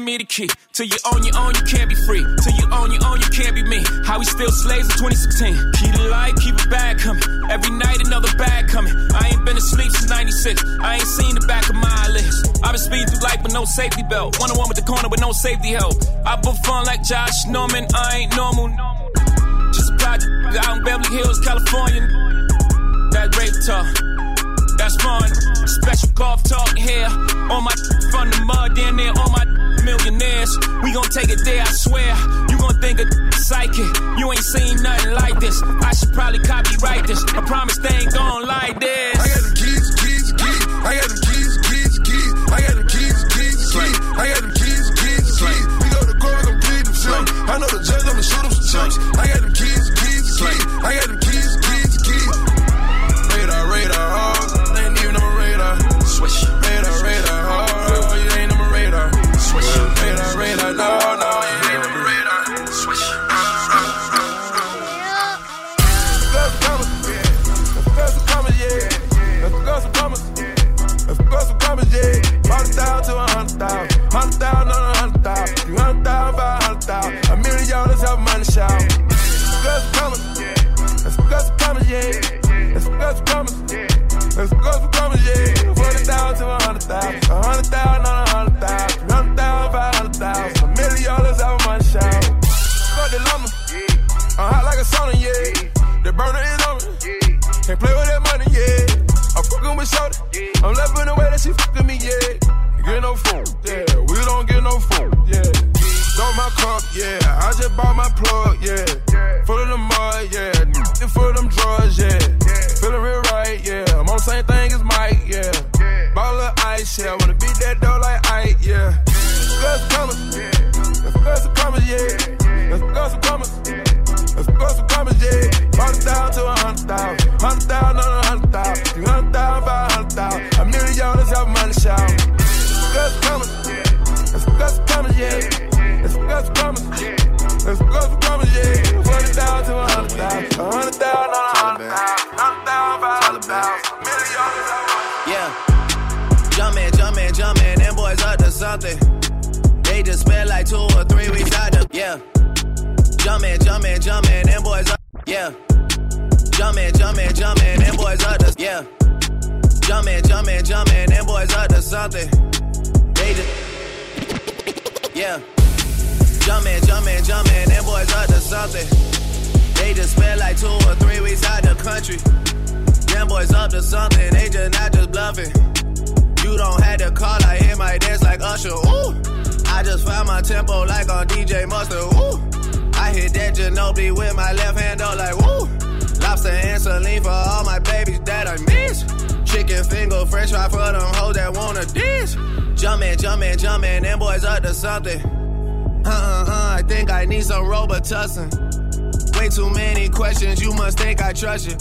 Me the key. Till you own your own, you can't be free. Till you own your own, you can't be me. How we still slaves in twenty sixteen. Keep it light, keep it bad coming. Every night another bag coming. I ain't been asleep since ninety-six. I ain't seen the back of my eyelids. I've been speeding through life with no safety belt. One on one with the corner with no safety help. I put fun like Josh Norman. I ain't normal. Just a project out in Beverly Hills, California. That rape talk. That's fun. Special golf talk here. On my from the mud, then there on my millionaires. We gon' take it there, I swear. You gon' think a psychic. You ain't seen nothing like this. I should probably copyright this. I promise they ain't gon' like this. I got the keys, keys, keys. I got the keys, keys, keys. I got the keys, keys, keys. I got the keys, keys, keys. We go to court, I'm plead them chumps. I know the judge, I'ma shoot them some chumps. I got the keys, keys, keys. I got the keys, keys, keys. Radar, radar, oh. Swish. Radar, radar, oh, you ain't on my radar. Swish. Radar, radar, no, no, you ain't on my radar. Swish. Let's go some commas, yeah. Let's go some commas, yeah. Let's go some commas, yeah. Let's go some commas, yeah. one hundred thousand to one hundred thousand. one hundred thousand on one hundred thousand. three hundred thousand, five hundred thousand. A million y'all, let's have money shout. Let's go some commas, yeah. Let's go some commas, yeah. Let's go some commas, yeah. Let's go for commas, yeah. forty thousand to one hundred thousand. one hundred thousand on one hundred thousand. three hundred thousand, five hundred thousand. A million dollars out of my shout. Fuck the lumber. I'm hot like a sauna, yeah. The burner is on me. Can't play with that money, yeah. I'm fucking with shorty. I'm loving the way that she fucking me, yeah. Get no food, yeah. We don't get no food, yeah. Don't my cup, yeah. I just bought my plug, yeah. Full of the mud, yeah. Full of them drugs, yeah. Feeling real right, yeah. I'm on the same thing as Mike, yeah. yeah. Ball of ice, yeah. I wanna beat that dough like Ike, yeah. Let's go some commas, let's go some commas, yeah. Let's go some commas, let's go some commas, yeah. forty thousand to Cause we go for coming, yeah. forty thousand to one hundred thousand. one hundred thousand on a one hundred thousand. one hundred thousand, five hundred thousand. Yeah. Jumpin', jumpin', jumpin'. Them boys up to something. They just spent like two or three weeks out of. Yeah. Jumpin', jumpin', jumpin'. Them boys up. Yeah. Jumpin', jumpin', jumpin'. Them boys up to. Yeah. Jumpin', jumpin', jumpin'. Them boys up to something. They just. Yeah. Jumpin', jumpin', jumpin', them boys up to something. They just spent like two or three weeks out the country. Them boys up to something, they just not just bluffing. You don't have to call, I hear my dance like Usher, ooh. I just found my tempo like on D J Mustard, ooh. I hit that Ginobili with my left hand up like, woo. Lobster and saline for all my babies that I miss. Chicken finger, french fry for them hoes that wanna dish. Jumpin', jumpin', jumpin', them boys up to something. Uh-uh-uh, I think I need some Robitussin. Way too many questions, you must think I trust you.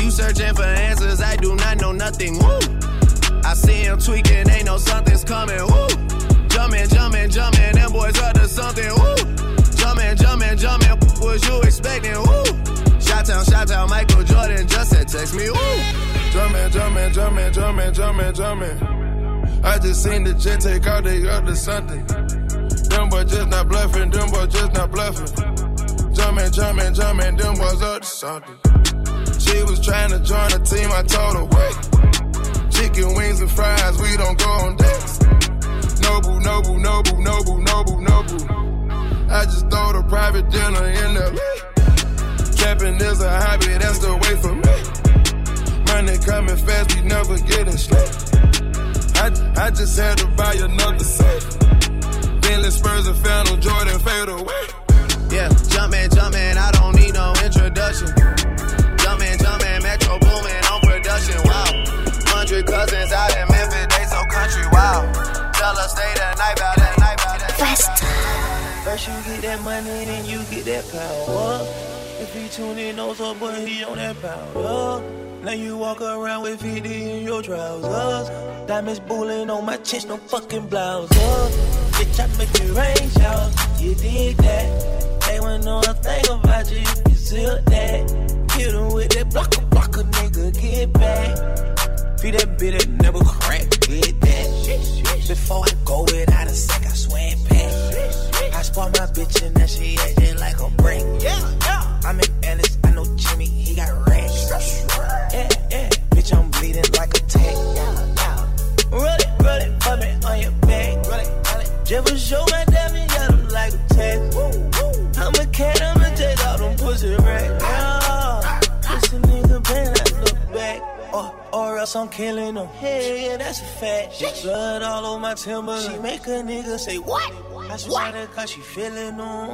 You searching for answers, I do not know nothing, woo. I see him tweaking, ain't no something's coming, woo. Jumpin', jumpin', jumpin', them boys up to something, woo. Jumpin', jumpin', jumpin', what you expecting, woo. Shout-out, shout-out, Michael Jordan just said text me, woo. Jumpin', jumpin', jumpin', jumpin', jumpin', jumpin'. I just seen the jet take out, they up to something. Them boys just not bluffing, them boys just not bluffing. Jumpin', jumpin', jumpin', them boys up to something. She was trying to join the team, I told her, wait. Chicken wings and fries, we don't go on dates. No boo, no boo, no boo, no boo, no boo, no boo. I just throw the private dinner in the lake. Trapping is a hobby, that's the way for me. Money coming fast, we never getting straight. I, I just had to buy another safe. Spurs and Phantom Jordan fade away. Yeah, jumpin', jumpin', I don't need no introduction. Jumpin', jumpin', Metro boomin' on production, wow. Hundred cousins out in Memphis, they so country, wow. Tell us stay the night, bout that night, bout that night. First you get that money, then you get that power. If he tune in, those up, but he on that power. Now you walk around with fifty in your trousers. Diamonds bullin' on my chest, no fucking blouse, huh? Bitch, I make it rain, y'all. You did that. They won't know a thing about you. You still that. Hit 'em with that blocker, blocker, nigga. Get back. Feed that bitch that never crack. Did that. Before I go without a sec, I swear it back. I spot my bitch and now she acting like a brick. Yeah, yeah. I'm in Ellis. I know Jimmy. He got racks. Yeah, yeah. Bitch, I'm bleeding like a tank. Yeah, yeah. Run it, run it, put me on your back. Run it. Just for show my diamond, got him like a tag. I'm a cat, I'm a jet, all them pussy racks. Yeah, this a nigga bad, I look back. Or, or else I'm killing him. Hey, yeah, that's a fact. She blood all on my timber. She make a nigga say, what? I swear to God, she feeling him.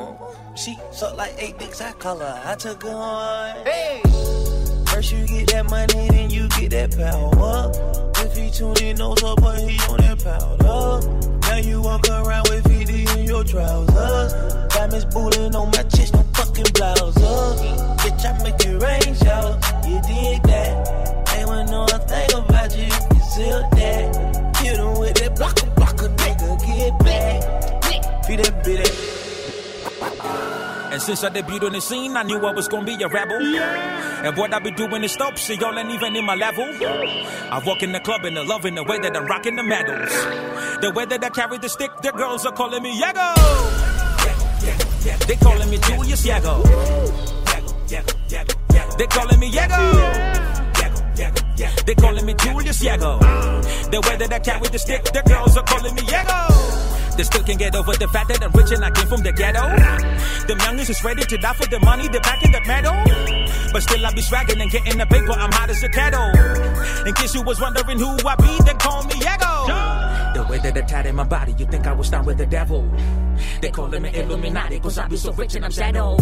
She suck like eight dicks, I call her, I took her on. Hey! First you get that money, then you get that power. If he tune in, nose up, but he on that powder. Now you walk around with V D in your trousers. Diamonds bullin' on my chest, no fucking blouse. Uh. Bitch, I make it rain, y'all. You did that. They won't know a thing about you. You still that. Hit 'em with that blocker, blocker, nigga. Get back. Feed that bitch. And since I debuted on the scene, I knew I was gonna be a rebel. Yeah. And what I be doing is dope, so y'all ain't even in my level. I walk in the club and they're loving the way that I'm rocking the medals. The way that I carry the stick, the girls are calling me Yego. Yeah, yeah, yeah. They calling me Julius Yego. They calling me Yego. They calling me Julius Yego. The way that I carry the stick, the girls are calling me Yego. They still can't get over the fact that I'm rich and I came from the ghetto. Them youngins is ready to die for the money, they're back in the metal. But still I be swaggin' and getting the paper, I'm hot as a kettle. In case you was wondering who I be, then call me Diego. The way that they tied in my body, you think I was down with the devil. They callin' me Illuminati, cause I be so rich and I'm shadow.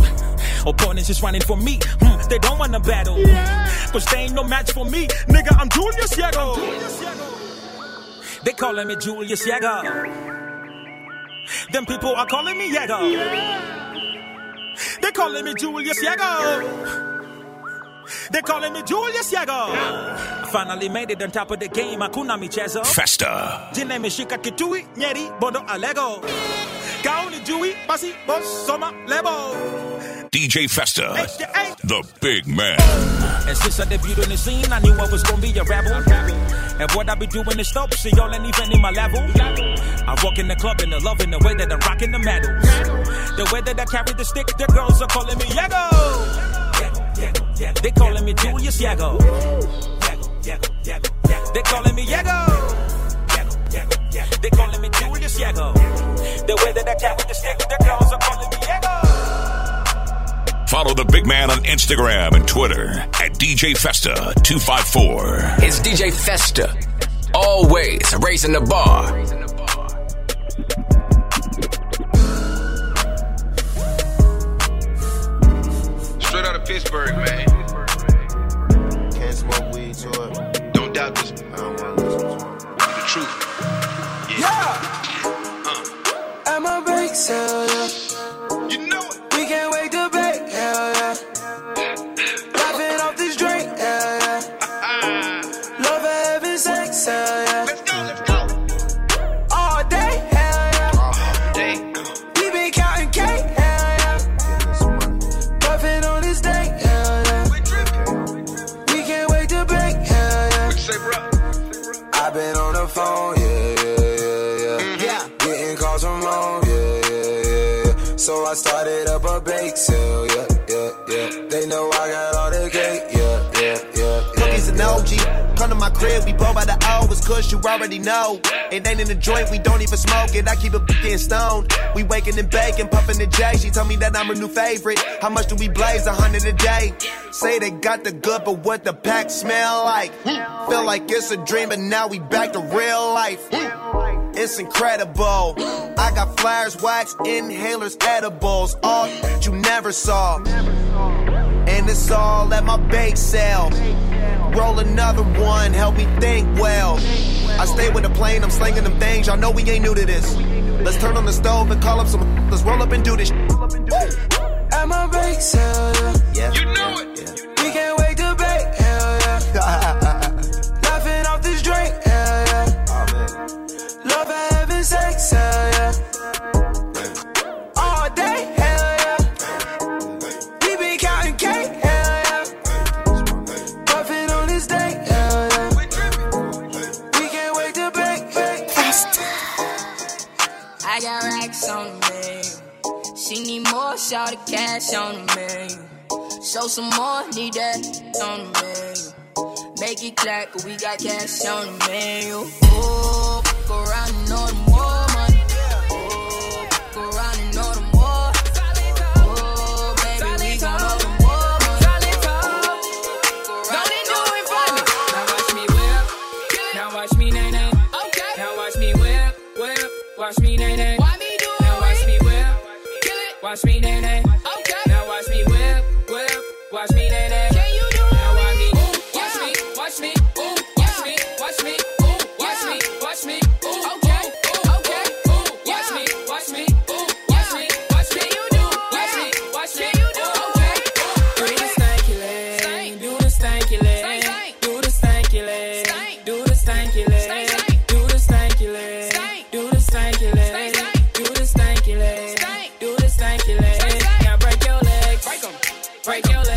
Opponents is running for me, hmm, they don't wanna battle. Cause they ain't no match for me, nigga, I'm Julius Yego. They callin' me Julius Yego. Them people are calling me Yego. Yeah. They calling me Julius Yego. They calling me Julius Yego. Yeah. I finally made it on top of the game. Akuna michezo. Festa. The name is Shikakitui Nyeri Bodo Alego Kaoni Jui, Pasi, Bosoma, Lebo. D J Festa, the big man. And since I debuted on the scene, I knew I was gonna be a rebel. And what I be doing is dope, so y'all ain't even in my level. I walk in the club and they're loving the way that I'm rocking the medals. The way that I carry the stick, the girls are calling me Yego. They calling me Julius Yego. They calling me Yego. They calling me Julius Yego. The way that I carry the stick, the girls are calling me Yego. Follow the big man on Instagram and Twitter at D J Festa two five four. It's D J Festa, always raising the bar. Pittsburgh, man. Can't smoke weed to it. Don't doubt this. I don't want to listen to it. The truth. Yeah. yeah. Uh. I'm a big seller. Yeah. You know it. We can't wait to bake. Hell yeah. Laughing off this drink. Hell yeah. Love for having sex. Hell yeah. Let's go. Let's go. All day. Hell yeah. All day. We been counting cake. Hell yeah. Puffing on this day. I've been on the phone, yeah, yeah, yeah, yeah. Mm-hmm. yeah. Getting calls from home, yeah, yeah, yeah, yeah. So I started up a bake sale, yeah, yeah, yeah. They know I got all the cake, yeah, yeah, yeah. Cookies and O G, come to my crib, we blow by the O, it's cause you already know. It ain't in the joint, we don't even smoke it, I keep it fucking stoned. We waking and baking, puffing the J, she told me that I'm her new favorite. How much do we blaze, a hundred a day? Say they got the good, but what the pack smell like? Feel like it's a dream, but now we back to real life. It's incredible. I got flyers, wax, inhalers, edibles, all that you never saw. And it's all at my bake sale. Roll another one, help me think well. I stay with a plane, I'm slinging them things. Y'all know we ain't new to this. Let's turn on the stove and call up some. Let's roll up and do this. I'm a bake seller. Yeah. You know it. Yeah. We can't wait to bake. Hell yeah. Laughing off this drink. Hell yeah. Oh, love for having sex. Hell yeah. All day. Hell yeah. We been counting cake. Hell yeah. Puffing on this day. Hell yeah. We can't wait to bake. Bake. Faster. I got racks on me. She need more, shout the cash on the menu. Show some more, need that on the menu. Make it clap, we got cash on the menu. Oh, go around and order more money. Oh, go around and order more. Oh, baby, we gon' order more money. Don't they do it for me? Now watch me whip. Now watch me nay-nay. Okay. Now watch me whip, whip. Watch me nay-nay. Watch me, nay, nay. Okay. Now watch me whip, whip. Watch me, nay, nay. Can you do it? Now watch me, ooh, watch me, watch me, ooh, watch me, watch me, ooh, watch me, watch me, ooh, okay, okay, ooh, watch me, watch me, ooh, watch me, watch me, you do, watch me, watch me, you do, okay, do the stanky leg, do the stanky leg, do the stanky leg, do the stanky leg, do the stanky leg, do the stanky leg, do the stanky leg. Break your legs,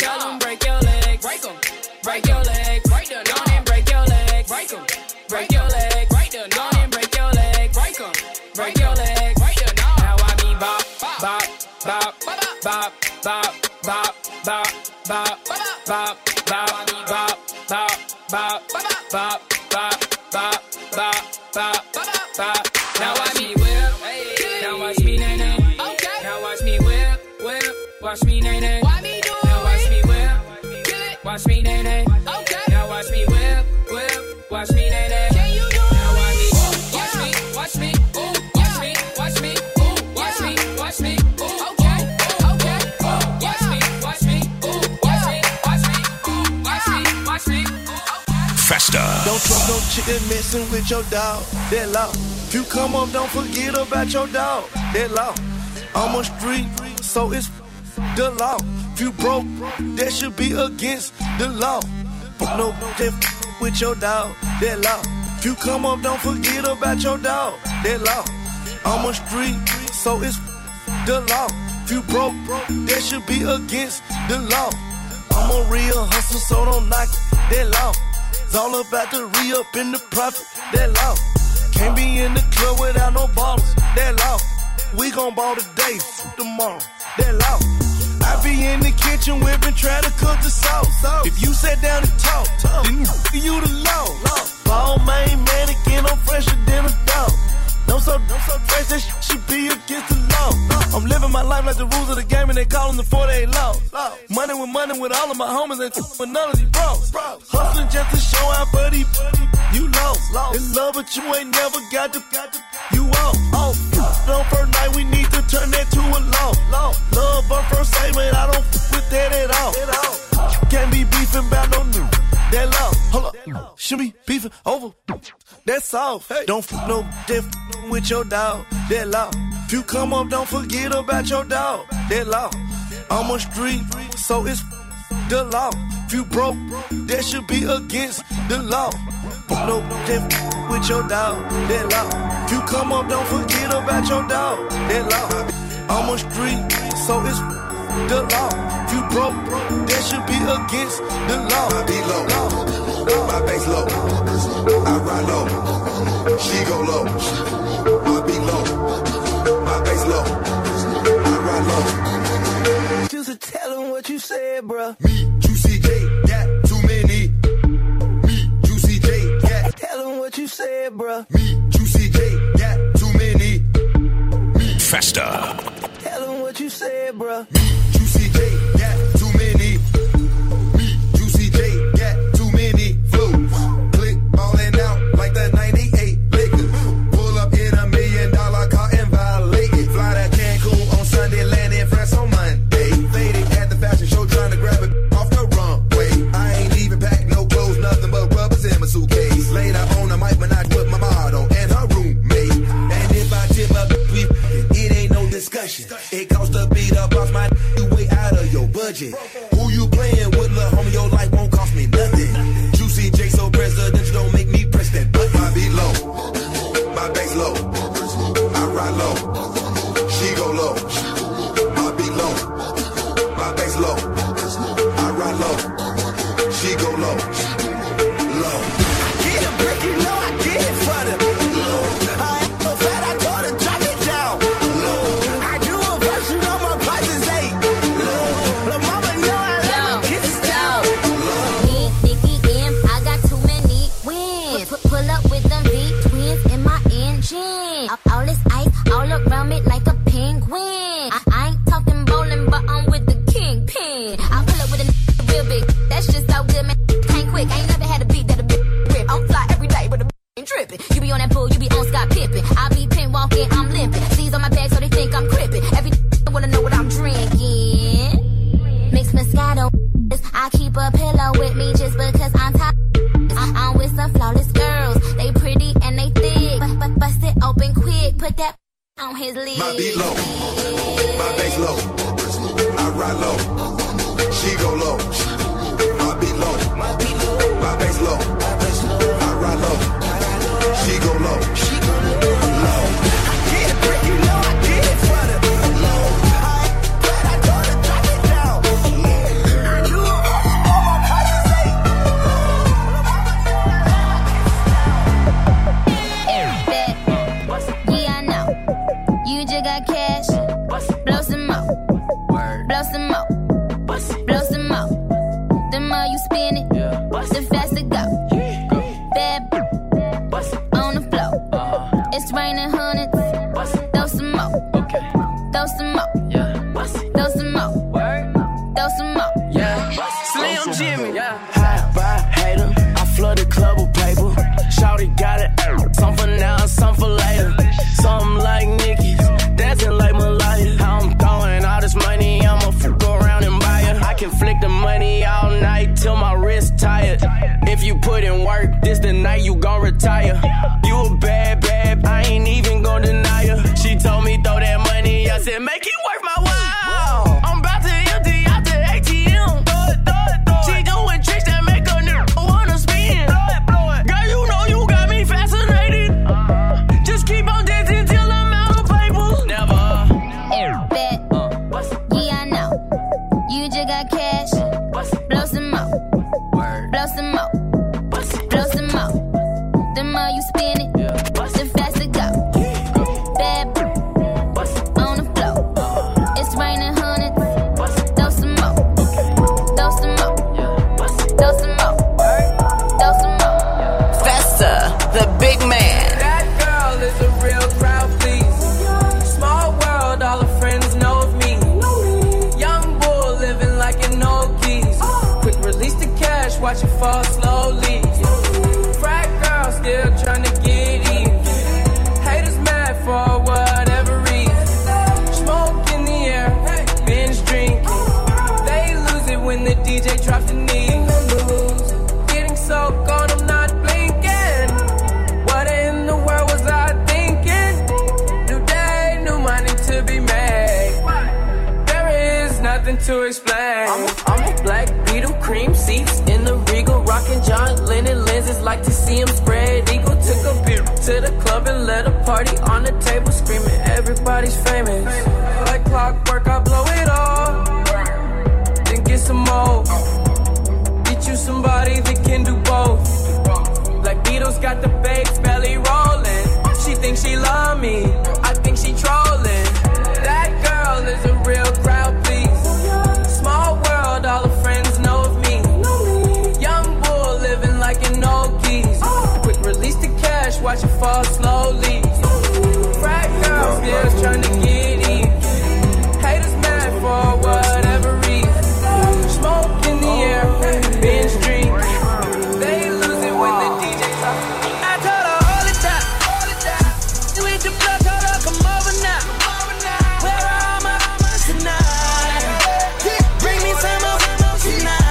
yeah, break your legs, break them, break your legs, break them, tell them break your legs, break them, break your legs, break them, don't and break your legs, break them, break your legs, break them, don't and break your legs, break them, break your legs, break them, now I mean bop, bop, bop, bop, bop, bop, bop, bop, bop, bop, bop, bop, bop, bop, bop, bop, bop, bop, bop, now I mean whip, now watch me nay nay. Watch me whip, whip, watch me nay nay. Why me do it? Now watch me whip, whip, watch me nay nay. Okay. Now watch me whip, whip, watch me nay nay. Can you do it? Now watch me, ooh, watch me, watch me, ooh, watch me, watch me, ooh, watch me, watch me, ooh, okay, okay, ooh, watch me, watch me, ooh, watch me, watch me, ooh, watch me, watch me, ooh. Festa. Don't trust no chicken messing with your dog. That law. If you come up, don't forget about your dog. That law. I'm a street, so it's the law. If you broke, that should be against the law. But no, that f- with your dog, that law. If you come up, don't forget about your dog, that law. I'm a street, so it's the law. If you broke, that should be against the law. I'm a real hustler, so don't knock it, that law. It's all about the re-up and the profit, that law. Can't be in the club without no ballers, that law. We gon' ball today, tomorrow, that law. I be in the kitchen whipping, trying to cook the sauce. If you sat down and talk, then you the law. Ball main mannequin, I'm fresher than a dog. No so, no so fresh, that sh- should be against the law. I'm living my life like the rules of the game, and they call them the four-day law. Money with money with all of my homies, and f- with none of these bros. Hustling just to show out, buddy, you lost. In love, but you ain't never got to, you off. On first night, we need to turn that to a law. Love on first sight, man, I don't f- with that at all. You can't be beefing about no new. That love, hold up, should be beefing over. That's all. Hey. Don't f no diff with your dog. That law. If you come up, don't forget about your dog. That law. I'm a street, so it's the law. If you broke, that should be against the law. No diff with your dog. That law. If you come up, don't forget about your dog. That law. I'm a street, so it's the law. If you broke, that should be against the law. I be low, my bass low, I ride low, she go low. I be low, my bass low, I ride low. Just to tell him what you said, bruh. Me, Juicy J, got too many. Me, Juicy J, got. Tell him what you said, bruh. Me, Juicy J, got too many. Me, Festa. Tell him what you said, bruh. It costs to beat up off my you way out of your budget. Who you playing with, lil' homie? Your life won't cost me nothing. Juicy J so presidential, don't make me press that button. I be low, my bass low, I ride low, she go low. I be low, my bass low, I ride low, she go low. If you put in work, this the night you gon' retire. You a bad, bad, I ain't even gon' how you spin it. Yeah. Bust it fast to go. Yeah. Bad boy. Bust it. On the floor. Uh-huh. It's raining hundreds. Bust it. Throw some more. Okay. Throw some more. Yeah. Bust it. Throw some more. Right. Throw some more. Yeah. Festa, the big man. That girl is a real crowd, please. Small world, all her friends knows me. Young bull living like an old geese. Quick release the cash, watch it fall slowly. Still trying to get even. Haters mad for whatever reason. Smoke in the air, binge drinking. They lose it when the D J drops the knee. Getting so gone, I'm not blinking. What in the world was I thinking? New day, new money to be made. There is nothing to explain. I'm a, I'm a black beetle, cream seats in the Regal. Rockin' John Lennon lenses, like to see him spread eagle. Took a beer to the club and let a party on the table, screaming everybody's famous. Like clockwork, I blow it all, then get some more. Get you somebody that can do both. Black Beatles got the babes belly rolling. She thinks she love me, I think she trolling. That girl is a real crowd please. Small world, all her friends know of me. Watch it fall slowly. Frat girls still trying to get in. Haters mad for whatever reason. Smoke in the air, binge drink. They lose it when the D J talks. I told her all the time, all the time. You hit the blood, told her come over now. Where are all my mamas tonight? Bring me some of them tonight.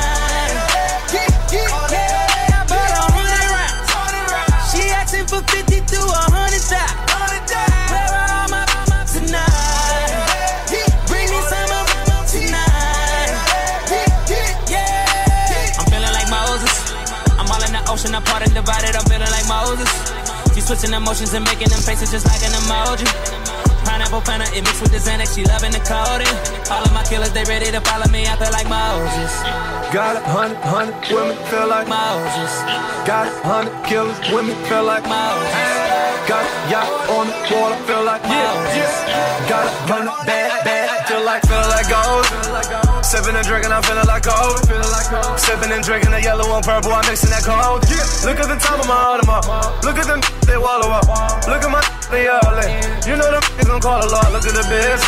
For fifty to a hundred top. Where are all my mamas tonight? Bring me some of them tonight. Yeah. I'm feeling like Moses. I'm all in the ocean, I'm part and divided. I'm feeling like Moses. You switching emotions and making them faces just like an emoji. Pineapple fanta, it mixed with the Xanax. She loving the coding. All of my killers, they ready to follow me. I feel like Moses. Got a hundred, hundred women feel like Moses. Got a hundred killers, women feel like Moses. Got a yacht on the water, feel like Moses. Got a hundred bad, bad, feel like, feel like gold. Sipping and drinking, I'm feeling like gold. Sipping and drinking, the yellow and purple, I'm mixing that cold. Look at the top of my Audemars. Look at them, they wallow up. Look at my, they all in. You know them, they gon' call a lot. Look at the bitch.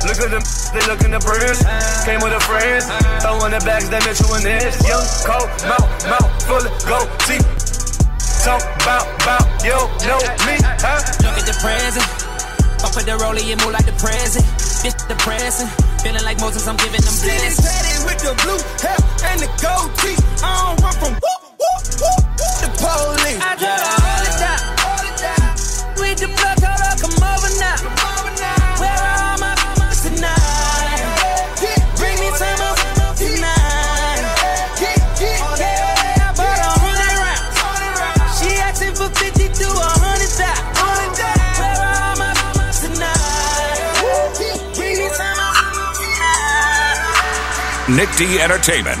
Look at them, they look in the bridge. Came with a friend, throwing the bags, they met you in this. Young, cold, mouth, mouth, full of gold teeth. Talk about, about, you know me, huh? Look at the present. Off of the rollie, it move like the present. This depressing. Feeling like Moses, I'm giving them blessings. She with the blue hair and the gold teeth. I don't run from whoop, whoop, whoop, whoop, the police. I told her all the time, all the time. With the blood, told her come over now. Come over now. Where are all my Nick D. Entertainment.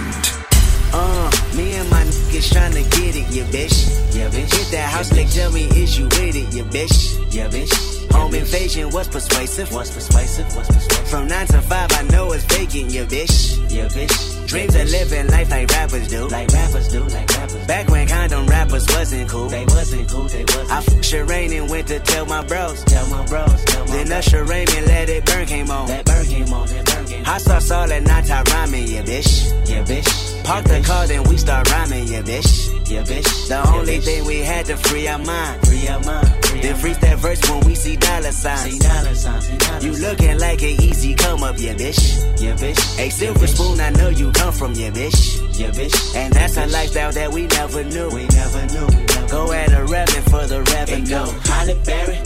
Uh, me and my niggas trying to get it, yeah, bitch. Yeah, bitch. Hit that house, yeah, bitch. They tell me, is you with it, yeah, bitch. Yeah, bitch. Home yeah, bitch. Invasion was persuasive. Was persuasive, was persuasive. From nine to five, I know it's vacant, yeah, bitch. Yeah, bitch. Dreams yeah, bitch. Of living life like rappers do. Like rappers do, like rappers. Back when condom rappers wasn't cool. They wasn't cool, they wasn't. I f***ed Shireen and went to tell my bros. Tell my bros, tell my then bros. Then Usher and let it burn came on. That burn came on, that burn. I saw Saul and I taught rhyming, yeah, bitch. Yeah, bitch. Park yeah, the bitch. Car, then we start rhyming, yeah, bitch. Yeah, bitch. The yeah, only bitch. Thing we had to free our mind. Free our mind. Free then freeze that verse when we see dollar signs. See dollar signs. See dollar you looking signs. Like an easy come up, yeah, bitch. Yeah, bitch. A silver yeah, spoon, I know you come from, yeah, bitch. Yeah, bitch. And that's yeah, a bitch. Lifestyle that we never knew. We never knew. We never go knew. At a revenue for the revenue. Go Holly Berry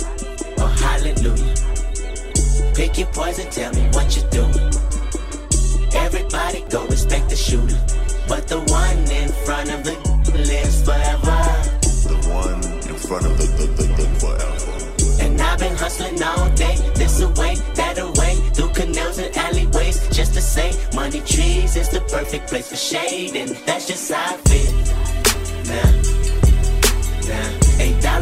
or Hallelujah. Pick your poison, tell me what you do. Everybody go respect the shooter, but the one in front of the lives forever. The one in front of the the the, the forever. And I've been hustling all day, this away, that away, through canals and alleyways, just to say, money trees is the perfect place for shade, and that's just how I feel. Nah, nah, ain't that.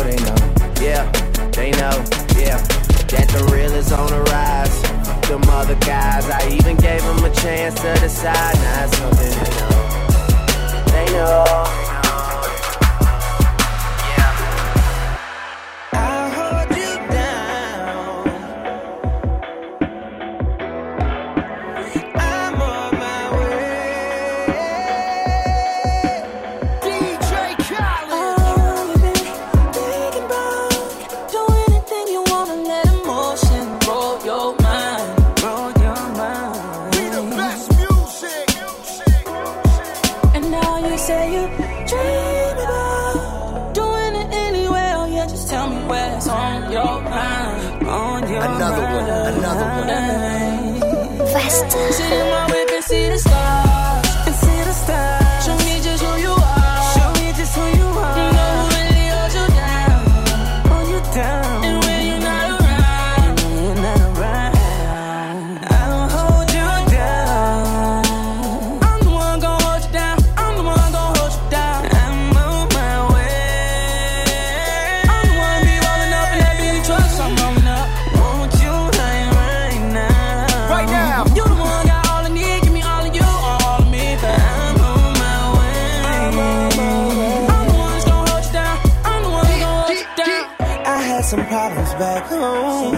they know. Yeah, they know, yeah, that the real is on the rise. Them other guys, I even gave them a chance to decide. Now it's something they know. They know, yeah. I'll hold you down. I'm on my way. D J Khaled. Another one, another one. Festa. Sit in my whip and see the stars, and see the stars. Show me just who you are, show me just who you are. You know who really holds you down, hold you down. And when you're not around, and when you're not around, I don't hold you down. I'm the one gon' hold you down, I'm the one gon' hold you down. I'm on my way. I'm the one be rolling up in that big truck, so I'm rolling up. Some problems back home.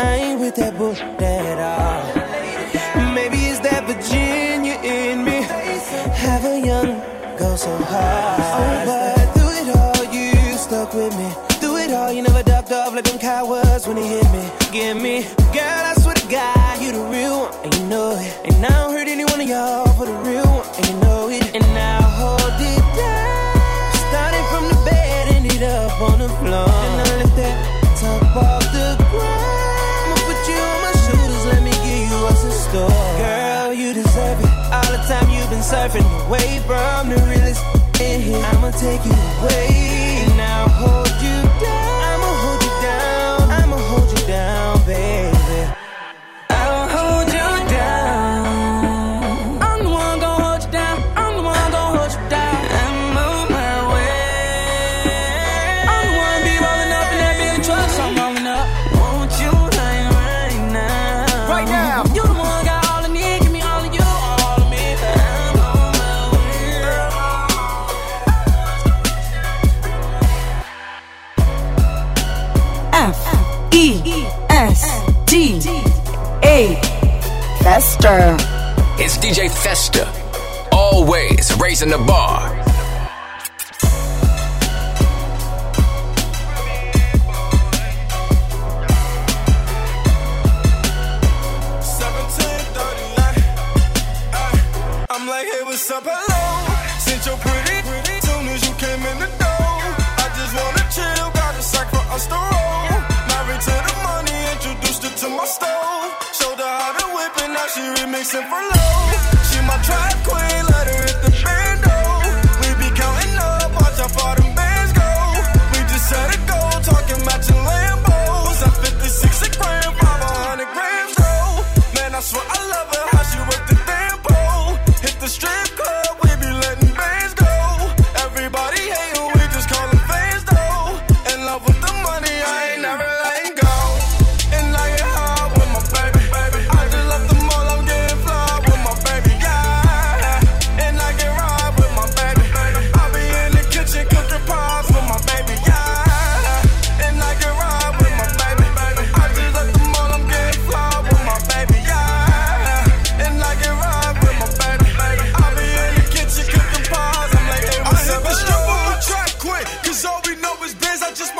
I ain't with that bullshit at all. Maybe it's that Virginia in me. Have a young go so hard. Oh, but through it all, you stuck with me. Through it all, you never ducked off like them cowards when they hit me. Give me, girl, I swear to God, you the real one, and you know it. And I don't hurt any one of y'all for the real one, and you know it. And I'll hold it down, starting from the bed, ended up on the floor. And I top off the ground, I'ma put you on my shoulders, let me give you what's in store. Girl, you deserve it, all the time you've been surfing away from the realest in here. I'ma take you away, and I'll hold you down, I'ma hold you down, I'ma hold you down, baby. I'll hold you down, I'm the one gon' hold you down, I'm the one gon' hold you down. Trucks, I'm rolling up. Won't you hang right now? Festa. It's D J Festa, always raising the bar. seventeen thirty-nine, I'm like, hey, what's up, hello? Since your pretty, pretty, soon as you came in the door, I just wanna chill, got a sack for us to roll. Married to the money, introduced her to my stove. Showed her how to whip and now she remixing for low. She my tribe queen, let her hit the bando. We be counting up, watch how far them bands go. We just set a goal, talking matching Lambos. I'm fifty-six a gram, five hundred grams though. Man, I swear I love her, how she work the damn pole. Hit the strip club, we be letting bands go. Everybody hate her, we just call them fans though. In love with the money, I ain't never letting go.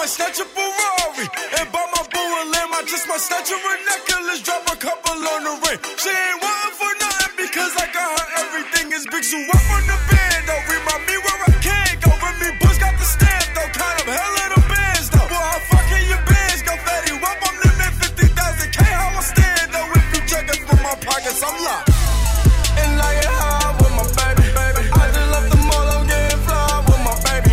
Snatch a Ferrari and buy my boo a limb. I just might snatch her a necklace, drop a couple on the ring. She ain't wantin' for nothing because I got her everything. Is big zoo up on the band though. Remind me where I can go. With me, Bush got the stamp though. Kind of hell in the bands though. Well, how fucking your bands go, fatty? Wop, I'm living fifty thousand K. How I stand though? If you check it from my pockets, I'm locked. And like it high with my baby, baby. I just left the mall, I'm getting fly with my baby.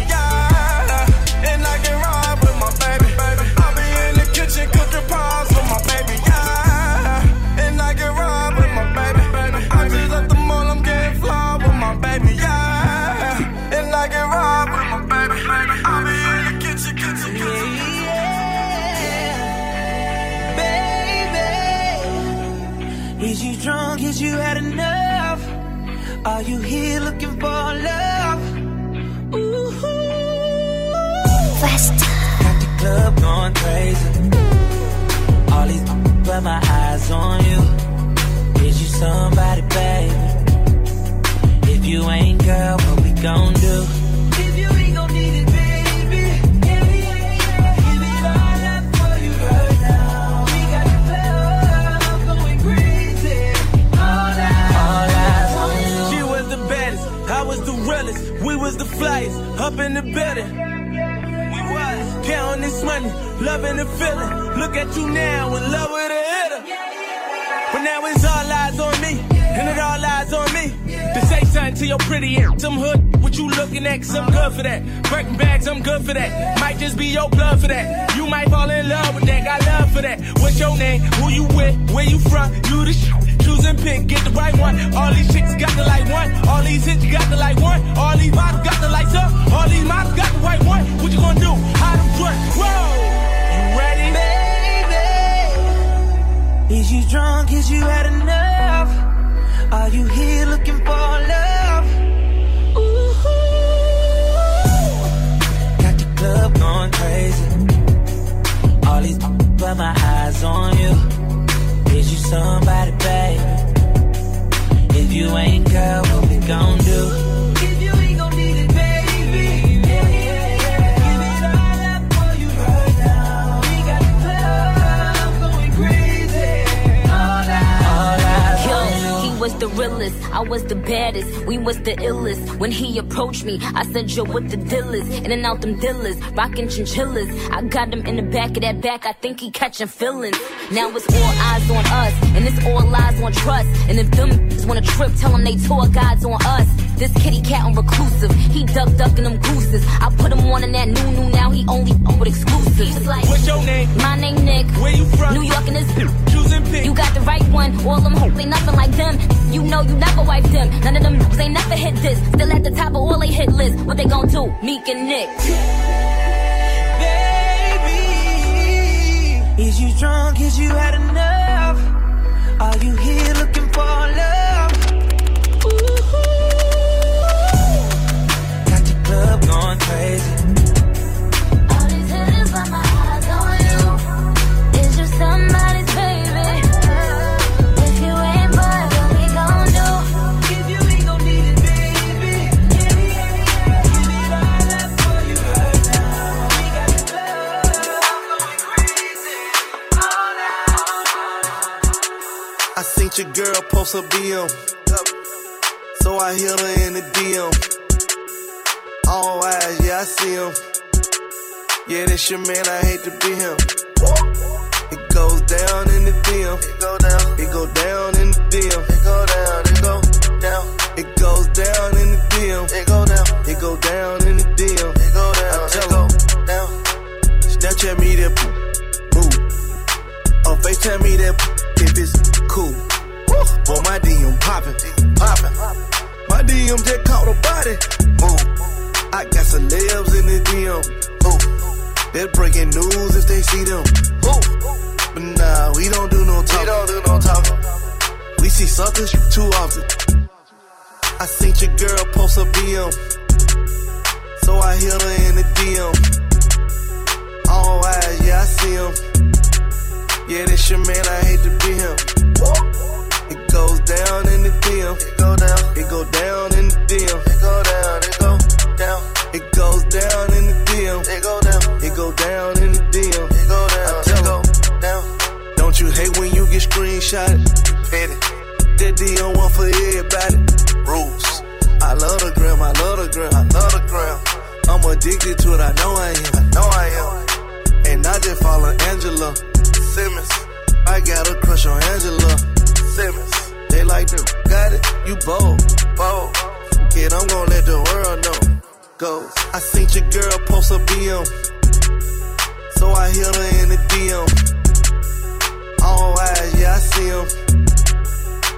Cooking pies with my baby, yeah. And I can ride with my baby, baby. I just left the mall, I'm getting fly with my baby, yeah. And I can ride with my baby, baby. I be in the kitchen, kitchen, kitchen, kitchen. Baby, is you drunk? Is you had enough? Are you here looking for love? Ooh, Festa. Got the club going crazy. All these people put my eyes on you. Is you somebody, baby? If you ain't, girl, what we gon' do? If you ain't gon' need it, baby. If we ain't, girl, give it all up for you right now. We got the club going crazy. All eyes, all eyes on you. She was the baddest, I was the realest. We was the flyest, up in the building. Counting this money, loving the feeling. Look at you now, in love with a hitter. But now it's all eyes on me, and it all eyes on me. To say something to your pretty ass, some hood, what you looking at, cause I'm good for that. Breaking bags, I'm good for that. Might just be your blood for that. You might fall in love with that, got love for that. What's your name, who you with, where you from, you the sh**. Choose and pick, get the right one. All these chicks got the light one. All these hits got the light one. All these models got the lights up. All these models got the white one. What you gonna do? How to drink? Whoa! You ready? Baby, is you drunk? Is you had enough? Are you here looking for love? Ooh, got the club going crazy. All these but my eyes on you. Is you somebody, baby? If you ain't, girl, what we gon' do? If you ain't gon' need it, baby. Yeah, yeah, yeah. Give it all up for you right now. We got the club going crazy. All eyes, all eyes on you. He was the realest, I was the baddest. We was the illest. When he approached me, I said, yo, what the deal is? In and out them dealers, rockin' chinchillas. I got him in the back of that back. I think he catchin' feelings. Now it's all eyes on us, and it's all eyes on trust. And if them niggas wanna trip, tell them they tore guides on us. This kitty cat on reclusive, he duck ducking them gooses. I put him on in that new new, now he only on with exclusives. Like, what's your name? My name Nick. Where you from? New York and this bitch. Choosing pick. You got the right one, all them hoes ain't nothing like them. You know you never wipe them, none of them niggas ain't never hit this. Still at the top of all they hit list, what they gon' do? Meek and Nick. Is you drunk? Is you had enough? Are you here looking for love? Ooh, got the club going crazy. All these hitters by my eyes on you. Is you somebody's baby? If you ain't, boy, don't Ain't your girl post a B M, so I hit her in the D M. All eyes, yeah, I see him. Yeah, that's your man, I hate to be him. It goes down in the D M. It go down. It go down in the D M. It go down. It go down. It goes down in the D M. It go down. It go down in the D M. It go down. It go down. Snapchat me that move. Or FaceTime me that if it's cool. Boy, my D M poppin', poppin'. My D M just caught a body. Move. I got celebs in the D M. Move. They're breaking news if they see them. Ooh. But nah, we don't do no talking. We don't do no talking. We see suckers too often. I seen your girl post a B M, so I hit her in the D M. All eyes, yeah, I see him. Yeah, that's your man, I hate to be him. It goes down in the D M. It go down. It go down in the D M. It go down. It go down. It goes down in the D M. It go down. It go down in the D M. It go down. I tell it go down. Don't you hate when you get screenshotted? Petty. That D M one for everybody. Rules. I love the gram. I love the gram. I love the gram. I'm addicted to it. I know I am. I know I am. And I just follow Angela Simmons. I got a crush on Angela Simmons. They like the got it. You bold, bold. Kid, I'm gonna let the world know. I seen your girl post a B M, so I hit her in the D M. All eyes, yeah, I see him.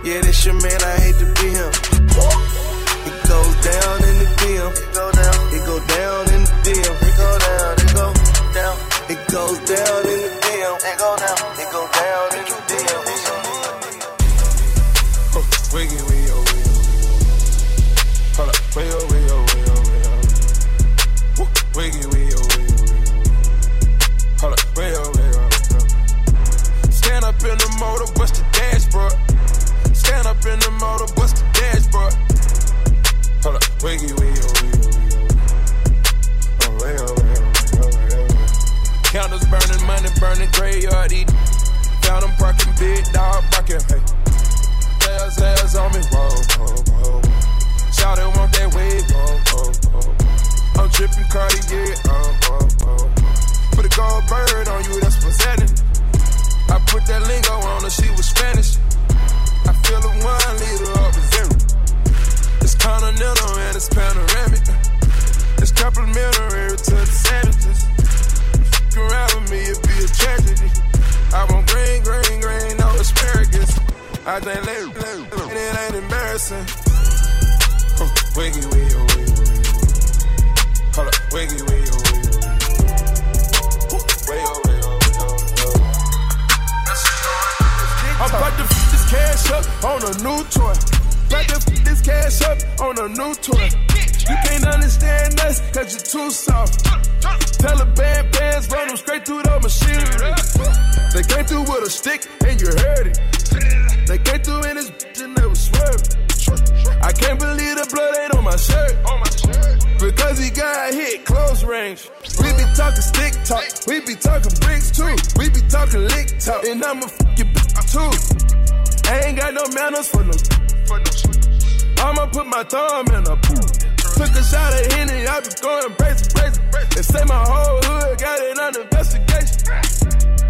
Yeah, that's your man, I hate to be him. It goes down in the D M. It go down. It go down in the D M. It go down. It go down. It goes down in the D M. It go down. It go down in the D M. Oh, wiggy, wiggy, oh, wiggy, oh. Hold up, wiggy, oh, wiggy, oh. Wiggy, wiggy, wiggy, wiggy. Hold up, wiggy, wiggy, wiggy. Stand up in the motor, bust the dashboard. Stand up in the motor, bust the dashboard. Hold up, wiggy, wiggy, wiggy, wiggy. Oh, wiggy, wiggy, wiggy, wiggy. Candles burning, money burning, graveyard eating. Down them parking, big dog barking, hey. Bells, bells on me, whoa, whoa, whoa. Shout it, want that wave, whoa, whoa, whoa. I'm drippin' Cardi, yeah, oh, oh, oh. Put a gold bird on you, that's presenting. I put that lingo on her, she was Spanish. I feel the wine leader up in zero. It's continental and it's panoramic. It's complimentary to the savages. If you around with me, it'd be a tragedy. I want green, green, green, no asparagus. I think later, and it ain't embarrassing. Oh, wiggy, wiggy, oh, wiggy. Hold up, wiggy, wiggy, wiggy, wiggy. Wiggy, wiggy, wiggy. I'm about to f*** this cash up on a new toy. About to f*** this cash up on a new toy. You can't understand us, cause you're too soft. Taliban bands run them straight through the machinery. They came through with a stick and you heard it. They came through in this bitch and they was swerving. I can't believe the blood ain't on my shirt. On my shirt. Because he got hit close range. We be talking stick talk, we be talking bricks too. We be talking lick talk, and I'ma fuck your bitch too. I ain't got no manners for no. I'ma put my thumb in a pool. Took a shot at Henny, I be going crazy, crazy. They say my whole hood got it under investigation.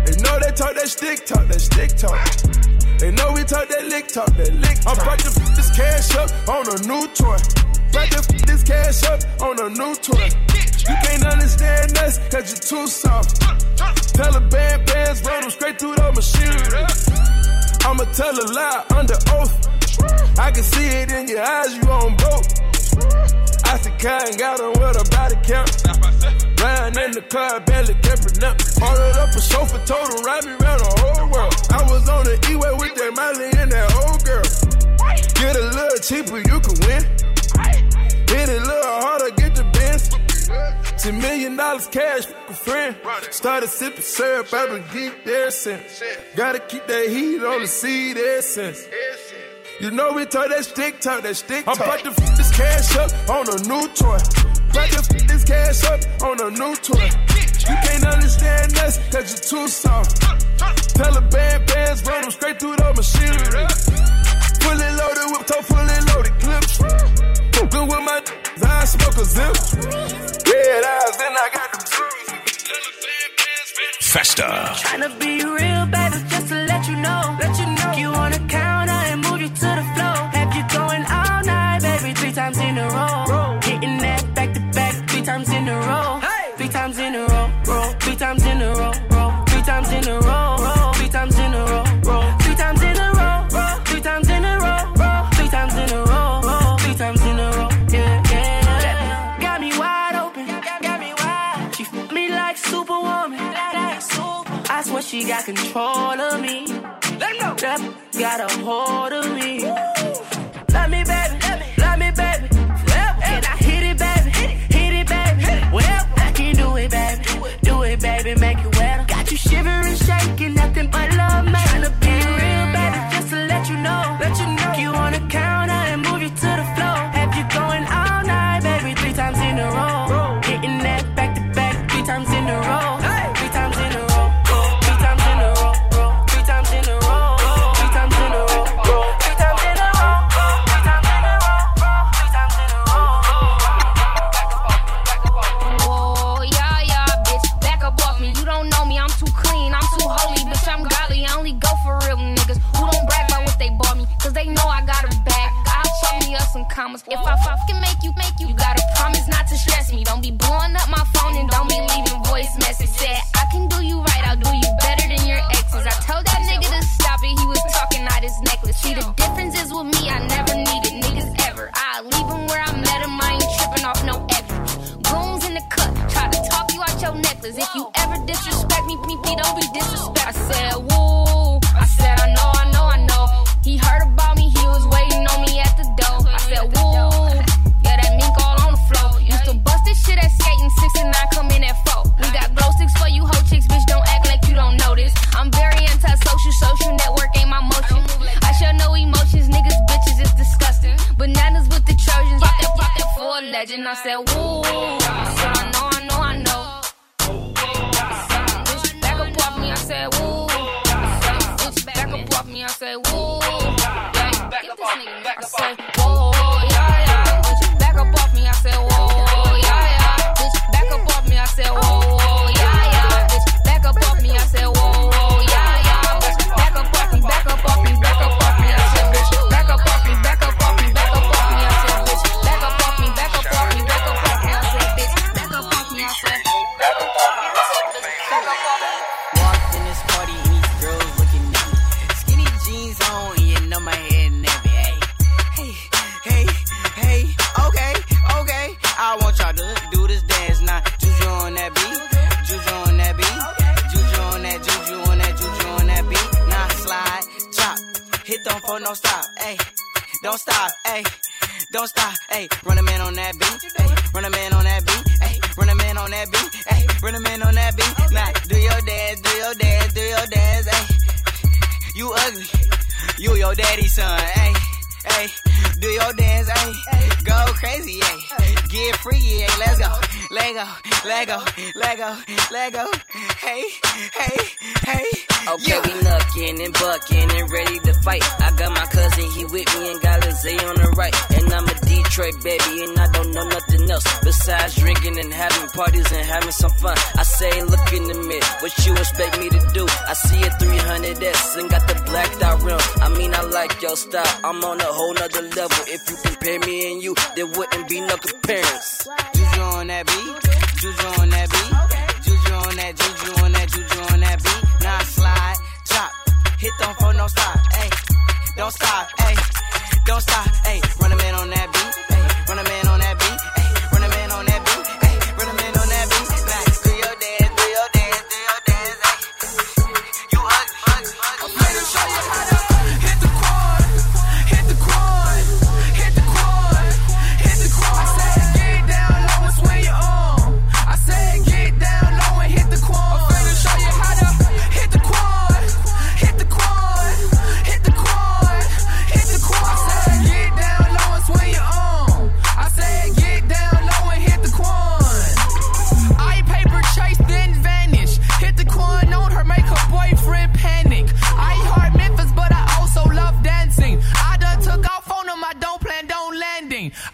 They know they talk that stick talk, that stick talk. They know we talk that lick talk, that lick talk. I'm about to fuck this cash up on a new toy. About to f*** this cash up on a new toy. You can't understand us, cause you're too soft. Taliban bands run them straight through the machinery. I'ma tell a lie under oath. I can see it in your eyes, you on both. I said, kind got on with a body count. Round in the car, barely kept it up. Ordered up a chauffeur, told him, ride me around the whole world. I was on the E-way with that Miley and that old girl. Get a little cheaper, you can win. Hit it a little harder, get the Benz. Ten million dollars cash, fuck a friend. Started sipping syrup, I've been geeked there since. Gotta keep that heat on the seed essence. You know we talk that stick talk, that stick talk. I'm about to f*** this cash up on a new toy. About to f*** this cash up on a new toy. You can't understand us, cause you're too soft. Taliban bands run them straight through the machinery. Fully loaded with toe, fully loaded clips. Good with my d- I smoke a zip. Red eyes, then I got them too. Festa. Tryna be real, baby, just to let you know. Let you know. You wanna count, I and move you to the floor. Have you going all night, baby, three times in a row. Hitting that back to back, three times in a row. Three times in a row, roll. Three times in a row, roll. Three times in a row, roll. Three times in a row, roll. Three times in a row, roll. Three times in a row, roll. Three times in a row, roll. Three times in a row, yeah, yeah. Got me wide open, got me wide. She f***ed me like Superwoman. I swear she got control of me. Let go. That got a hold of me. Love me, baby. Love me, baby. And I hit it, baby. Hit it, baby. Well. Do it, baby. Do it, do it, baby. Make it well. Got you shivering, shaking. Nothing but love, man. Tryna be real, baby. Just to let you know. Let you know. You on the counter and move you to the floor. Have you going all night, baby? Three times in a row. Hitting that back to back. Three times in a row. Three times in a row. Three times in a row. Three times in a row. Three times in a row. Three times in a row. Three times in a row. Three times in a row. You don't know me, I'm too clean, I'm too holy, bitch, I'm godly, I only go for real niggas who don't brag about what they bought me, cause they know I got a bag, I'll show me up some commas, if I fucking make you, make you, you gotta promise not to stress me, don't be blowing up my phone and don't be leaving voice messages, said I can do you right, I'll do you better than your exes, I told that nigga to stop it, he was talking out his necklace, see the difference is with me, I never needed niggas ever, I leave him where I met him, I ain't tripping off no extra, goons in the cut, try to talk you out your necklace, if you ever disrespect me, me, me, don't be disrespectful. I said, woo, I said, I know, I know, I know. He heard about me, he was waiting on me at the door. I said, woo, yeah, that mink all on the floor. Used to bust this shit at skating, six and nine come in at four. We got glow sticks for you, hoe chicks, bitch, don't act like you don't notice. I'm very anti-social, social network ain't my motion. I sure know emotions, niggas, bitches, it's disgusting. Bananas with the Trojans, pop that, pop that for a legend. I said, woo, I said, I know, I know, I know. I said, woo. Bitch, back up off me. I said, woo. Yeah, back up off me. I said, whoa, yeah, yeah. Bitch, back up off me. I said, whoa, yeah, yeah. Bitch, back up off me. I said, whoa, yeah, yeah. Bitch, back up off me. I said, whoa, yeah, yeah. Bitch, back up off me. Back up off me. Back up off me. I said, bitch, back up off me. Back up off me. Back up off me. I said, bitch, back up off me. Back up off me. Back up off me. I said, bitch, back up off me. I said, back up off me. Back up off me. Don't stop, ayy, don't stop, ayy, don't stop, ayy, run a man on that beat, ayy, run a man on that beat, ayy, run a man on that beat, ayy, run a man on that beat, okay. Now, do your dance, do your dance, do your dance, ayy, you ugly, you your daddy's son, ayy, ayy, do your dance, ayy, go crazy, ayy, get free, ayy, let's go, Lego, Lego, Lego, Lego, hey, hey, hey. Okay, yeah. We knuckin' and buckin' and ready to fight. I got my cousin, he with me and got Lizzie on the right. And I'm a Detroit baby and I don't know nothing else besides drinking and having parties and having some fun. I say, look in the mirror, what you expect me to do? I see a three hundred S and got the blacked out rim. I mean, I like your style, I'm on a whole nother level. If you compare me and you, there wouldn't be no comparison. Juju on that beat. Juju on that beat, Juju on that, Juju on that, Juju on that beat. Now I slide, chop, hit them for no stop, ayy, don't stop, ayy, don't stop, ayy, run a man on that beat, ayy, run a man on that beat, ayy, run a man on that beat, ayy, run a man on that beat, like, do your dance, do your dance, do your dance, ayy, you hug, hug, hug, I'm ready to show you how to.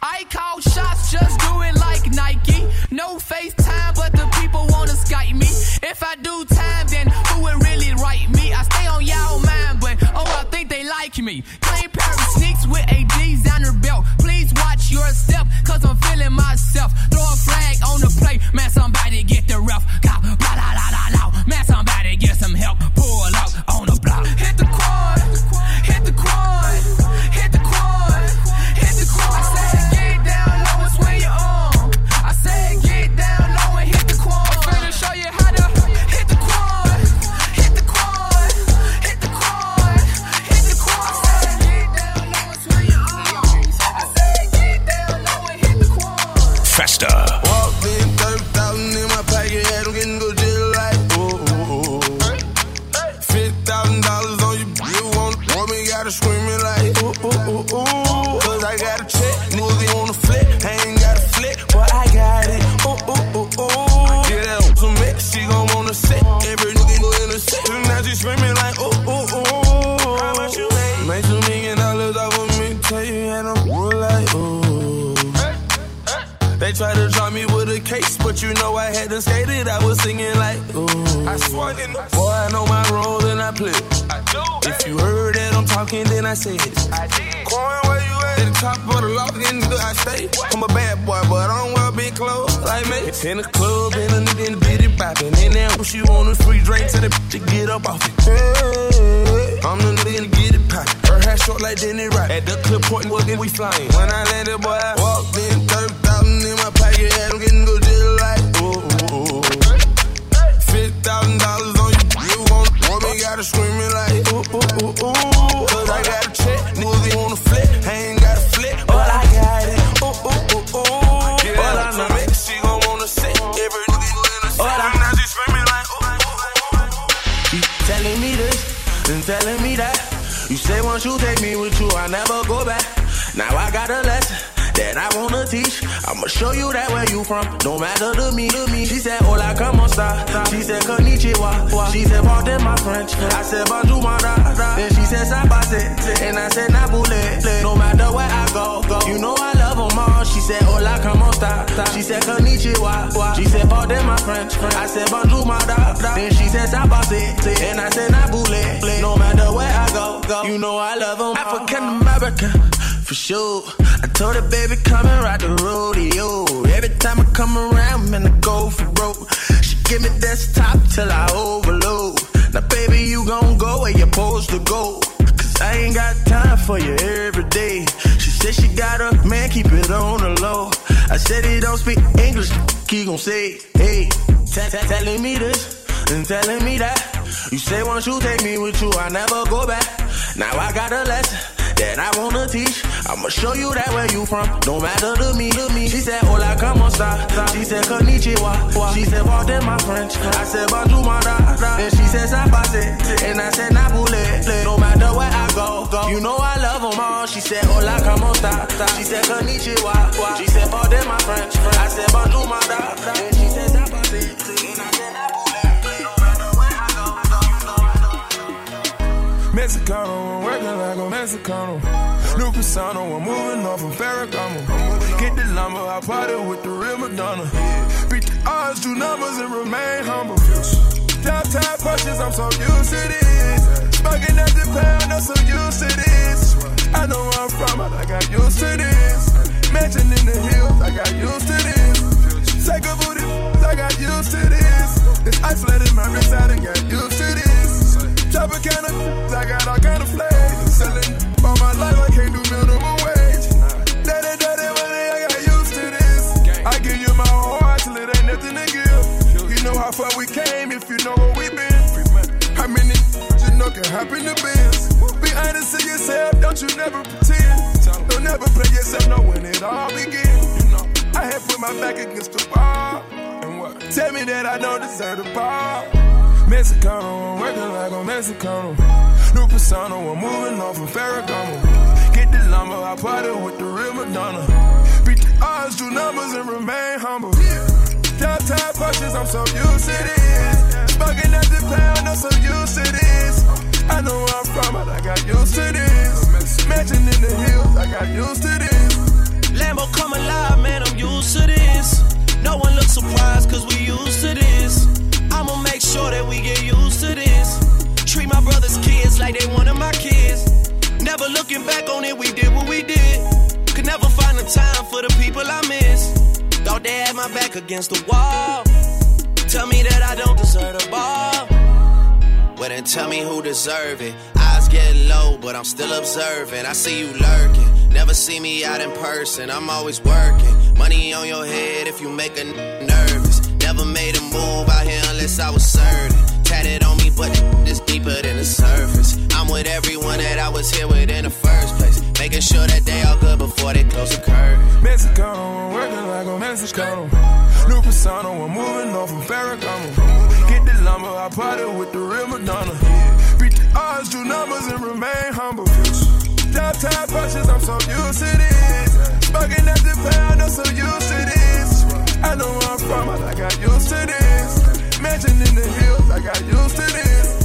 I call shots, just do it like Nike. No FaceTime, but the people wanna Skype me. If I do time, then who would really write me? I stay on y'all mind, but oh, I think they like me. Plain pair of sneaks with a designer belt. Please watch your step, cause I'm feeling myself. Throw a flag on the plate, man, somebody get the ref. Blah, blah, blah, blah, blah. Man, somebody get some help. Pull up on the block. Hit the quad, hit the quad, hit the quad, hit the quad. I said get down low and swing your arm. I said get down low and hit the quad. I'm finna show you how to hit the quad, hit the quad, hit the quad, hit the quad. I said get down low and swing your arm. I said get down low and hit the quad. Festa. Walked in thirty thousand in my pocket, had them getting good. Screaming like ooh, ooh, ooh, ooh, cause I got a check, knew they wanna flip, I ain't got a flick, but I got it, ooh, ooh, ooh, ooh, get out some it, she gon' wanna sit, every nigga go in the set, and now she screaming like ooh, ooh, ooh, how much you made, made two million dollars off of me, tell you and I'm real like ooh, hey, hey. They tried to draw me with a case, but you know I had to skate it, I was singing like ooh, I swear, boy I know my role and I play, I do, if you heard that I'm talking, then I say it. I did. Coin, where you at? At the top of the loft, in the good I stay. What? I'm a bad boy, but I don't wear big clothes like me. In the club, and a nigga in the bitty poppin'. And now what she want is free drink, tell the bitch to get up off it. Hey, I'm the nigga in the get it poppin'. Her hair short like Denny Rock. At the clip point, well, then we flyin'. When I landed, boy, I walked in, thirty thousand in my pocket, had them getting good just like, ooh, ooh, ooh. fifty thousand dollars on you, you want it. Woman gotta screamin' like, ooh, ooh, ooh, ooh. Telling me that you say once you take me with you, I never go back. Now I got a lesson that I wanna teach. I'ma show you that where you from, no matter to me, to me. She said, hola, como esta? She said, konnichiwa. She said, pardon my French. I said, bonjour, ma da. Then she said, sabase. And I said, nabule. No matter where I go, go, you know I love them all. She said, hola, como esta? She said, konnichiwa. She said, pardon my French. I said, bonjour, ma da. Then she said, sabase. And I said, nabule. No matter where I go, go, you know I love them all. African American, for sure. I told her, baby, come and ride the rodeo. Every time I come around, man, I go for broke. She give me desktop till I overload. Now, baby, you gon' go where you're supposed to go. Cause I ain't got time for you every day. She said she got a man, keep it on the low. I said he don't speak English, he gon' say, hey, telling me this and telling me that. You say once you take me with you, I never go back. Now I got a lesson that I wanna teach. I'ma show you that where you from, no matter to me, to me. She said, hola, como esta? She said, konnichiwa. She said, pardon my French. I said, bonjour, ma da. Then she said, sabase. And I said, nabule. No matter where I go, go, you know I love them all. She said, hola, como esta? She said, konnichiwa. She said, pardon my French. I said, bonjour, ma da. Then she said, sabase. And I said, nabule. No matter where I go, go, you know I love Mexicano, I'm working like a Mexicano. New persona, we're moving on from Ferragamo. Get the lumber, I party with the real Madonna. Beat the odds, do numbers, and remain humble. Downtown punches, I'm so used to this. Smoking at the pound, I'm so used to this. I know where I'm from, I got used to this. Mansion in the hills, I got used to this. Take a booty, I got used to this. This isolate in my wrist, I done got used to this. Chop a can of, I got all kind of flames. Selling all my life, I can't do minimum wage. Daddy, daddy, money, I got used to this. I give you my whole heart till it ain't nothing to give. You know how far we came if you know where we been. How many you know can happen to biz? Be honest to yourself, don't you never pretend. Don't never play yourself, know when it all begins. I had put my back against the wall. Tell me that I don't deserve the ball. Mexicano, I'm working like a Mexicano. New persona, we're moving on from Ferragamo. Get the lumber, I party with the real Madonna. Beat the odds, do numbers, and remain humble. Downtown punches, I'm so used to this. Smoking at the pound, I'm so used to this. I know where I'm from, but I got used to this. Mansion in the hills, I got used to this. looking back on it, we did what we did. Could never find the time for the people I miss. Thought they had my back against the wall. Tell me that I don't deserve the ball. Well, then tell me who deserve it. Eyes get low, but I'm still observing. I see you lurking. Never see me out in person. I'm always working. Money on your head if you make a n- nervous. Never made a move out here unless I was certain. Tatted on me, but it's deeper than the surface. I'm with everyone that I was here with in the first place. Making sure that they all good before they close the curtain. Mexico, working like a Mexicano. New persona, we're moving on from Ferragamo. Get the lumber, I parted with the real Madonna. Beat the odds, do numbers, and remain humble. Job time punches, I'm so used to this. Bugging at the pound, I'm so used to this. I know where I'm from, I got used to this. Mansion in the hills, I got used to this.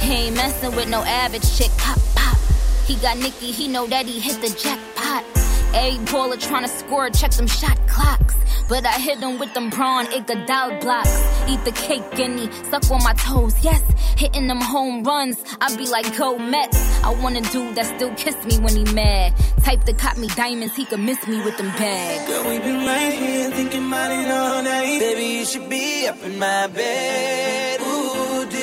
He ain't messing with no average chick, pop, pop. He got Nicky, he know that he hit the jackpot. A baller tryna score, check them shot clocks. But I hit him with them prawn, Iguodala blocks. Eat the cake, guinea, suck on my toes, yes. Hitting them home runs, I be like, go Mets. I want a dude that still kiss me when he mad. Type to cop me diamonds, he could miss me with them bags. Girl, we been right here thinking about it all night. Baby, you should be up in my bed. Do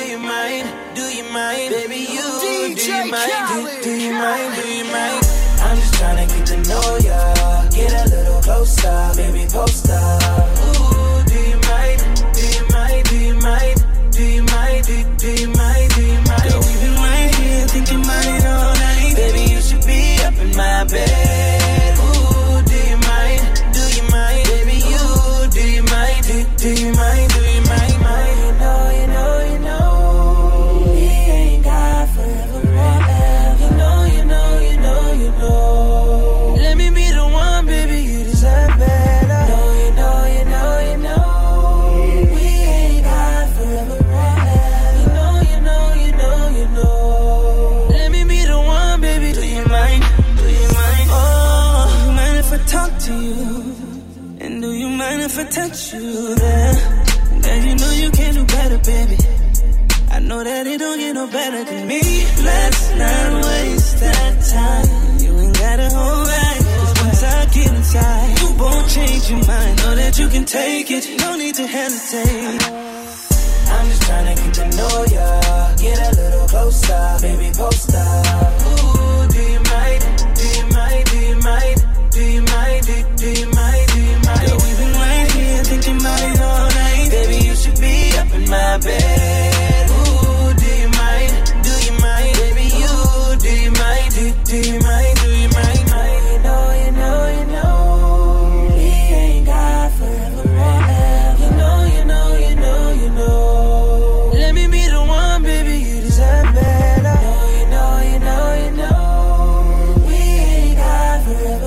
you mind, baby? You D J do you mind? Khaled, do, do you mind? Do you mind? I'm just tryna get to know ya, get a little closer, baby, post up. Ooh, do you mind? Do you mind? Do you mind? Do you mind? Do, do you mind? Do you mind? Girl, we been right here thinking about it all night. Baby, you should be up in my bed. Ooh, do you mind? Do you mind, baby? You do you mind? Do, do you mind? Do you mind? You know, you know, you know. If I touch you there, then you know you can do better, baby. I know that it don't get no better than me. Let's not waste that time. You ain't gotta hold back, cause once I get inside, you won't change your mind. Know that you can take it, no need to hesitate. I'm just tryna get to know ya, get a little closer, baby, post up. Ooh, do you mind? Do you mind? Do you mind? Do you mind? Do, do you mind? Do you mind? Girl, we've been right here thinking about it all night. Baby, you should be up in my bed. Ooh, do you mind? Do you mind? Baby, you do you mind? Do, do you mind? Do you mind? You know, you know, you know, we ain't got forever, forever. You know, you know, you know, you know. Let me be the one, baby, you deserve better. You know, you know, you know, you know, we ain't got forever.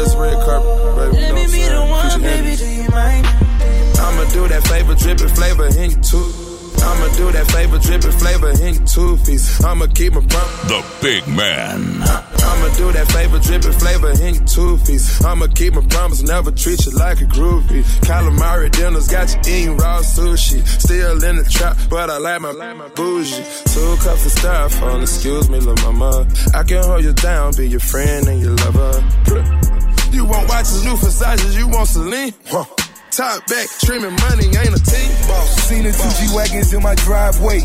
This red carpet, baby. Let me be the one, baby. Do you mind? I'ma do that flavor, drippin' flavor in you too. I'ma do that flavor, drippin' flavor in you two piece. I'ma keep my pump. The big man. I'ma do that flavor, drippin' flavor in your two piece. I'ma keep my promise, never treat you like a groupie. Calamari dinners got you eating raw sushi. Still in the trap, but I like my, like my bougie. Two cups of styrofoam, excuse me, little mama. I can hold you down, be your friend and your lover. You want watches, new Versace's, you want Celine? Huh. Top back, streaming money, ain't a team. Boss. Seen the two G-Wagons in my driveway.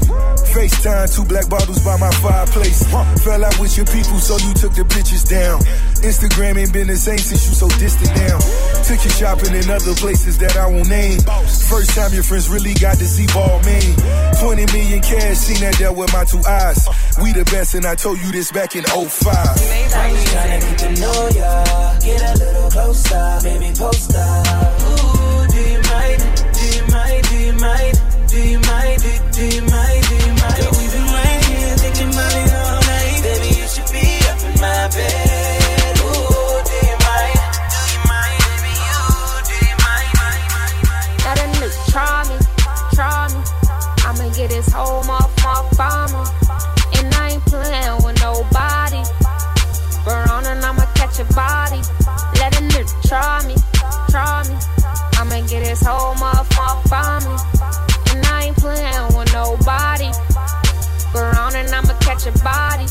FaceTime, two black bottles by my fireplace. Huh. Fell out with your people, so you took the pictures down. Instagram ain't been the same since you so distant now. Took you shopping in other places that I won't name. First time your friends really got to see ball man. twenty million cash, seen that there with my two eyes. We the best, and I told you this back in oh five. I'm just tryna get to know ya, get a little closer, baby, post up. Ooh, do you mind? Do you mind? Do you mind? Do you mind? Do, do you mind? Do you mind? Girl, we been right here thinking about it all night. Baby, you should be up in my bed. Ooh, do you mind? Do you mind? Baby, you do you mind? Mind? this whole motherfucker bomber. And I ain't playing with nobody. Burn and I'ma catch a body. Let a nigga try me, try me. I'ma get this whole motherfucker bomber. And I ain't playing with nobody. Burn and I'ma catch a body.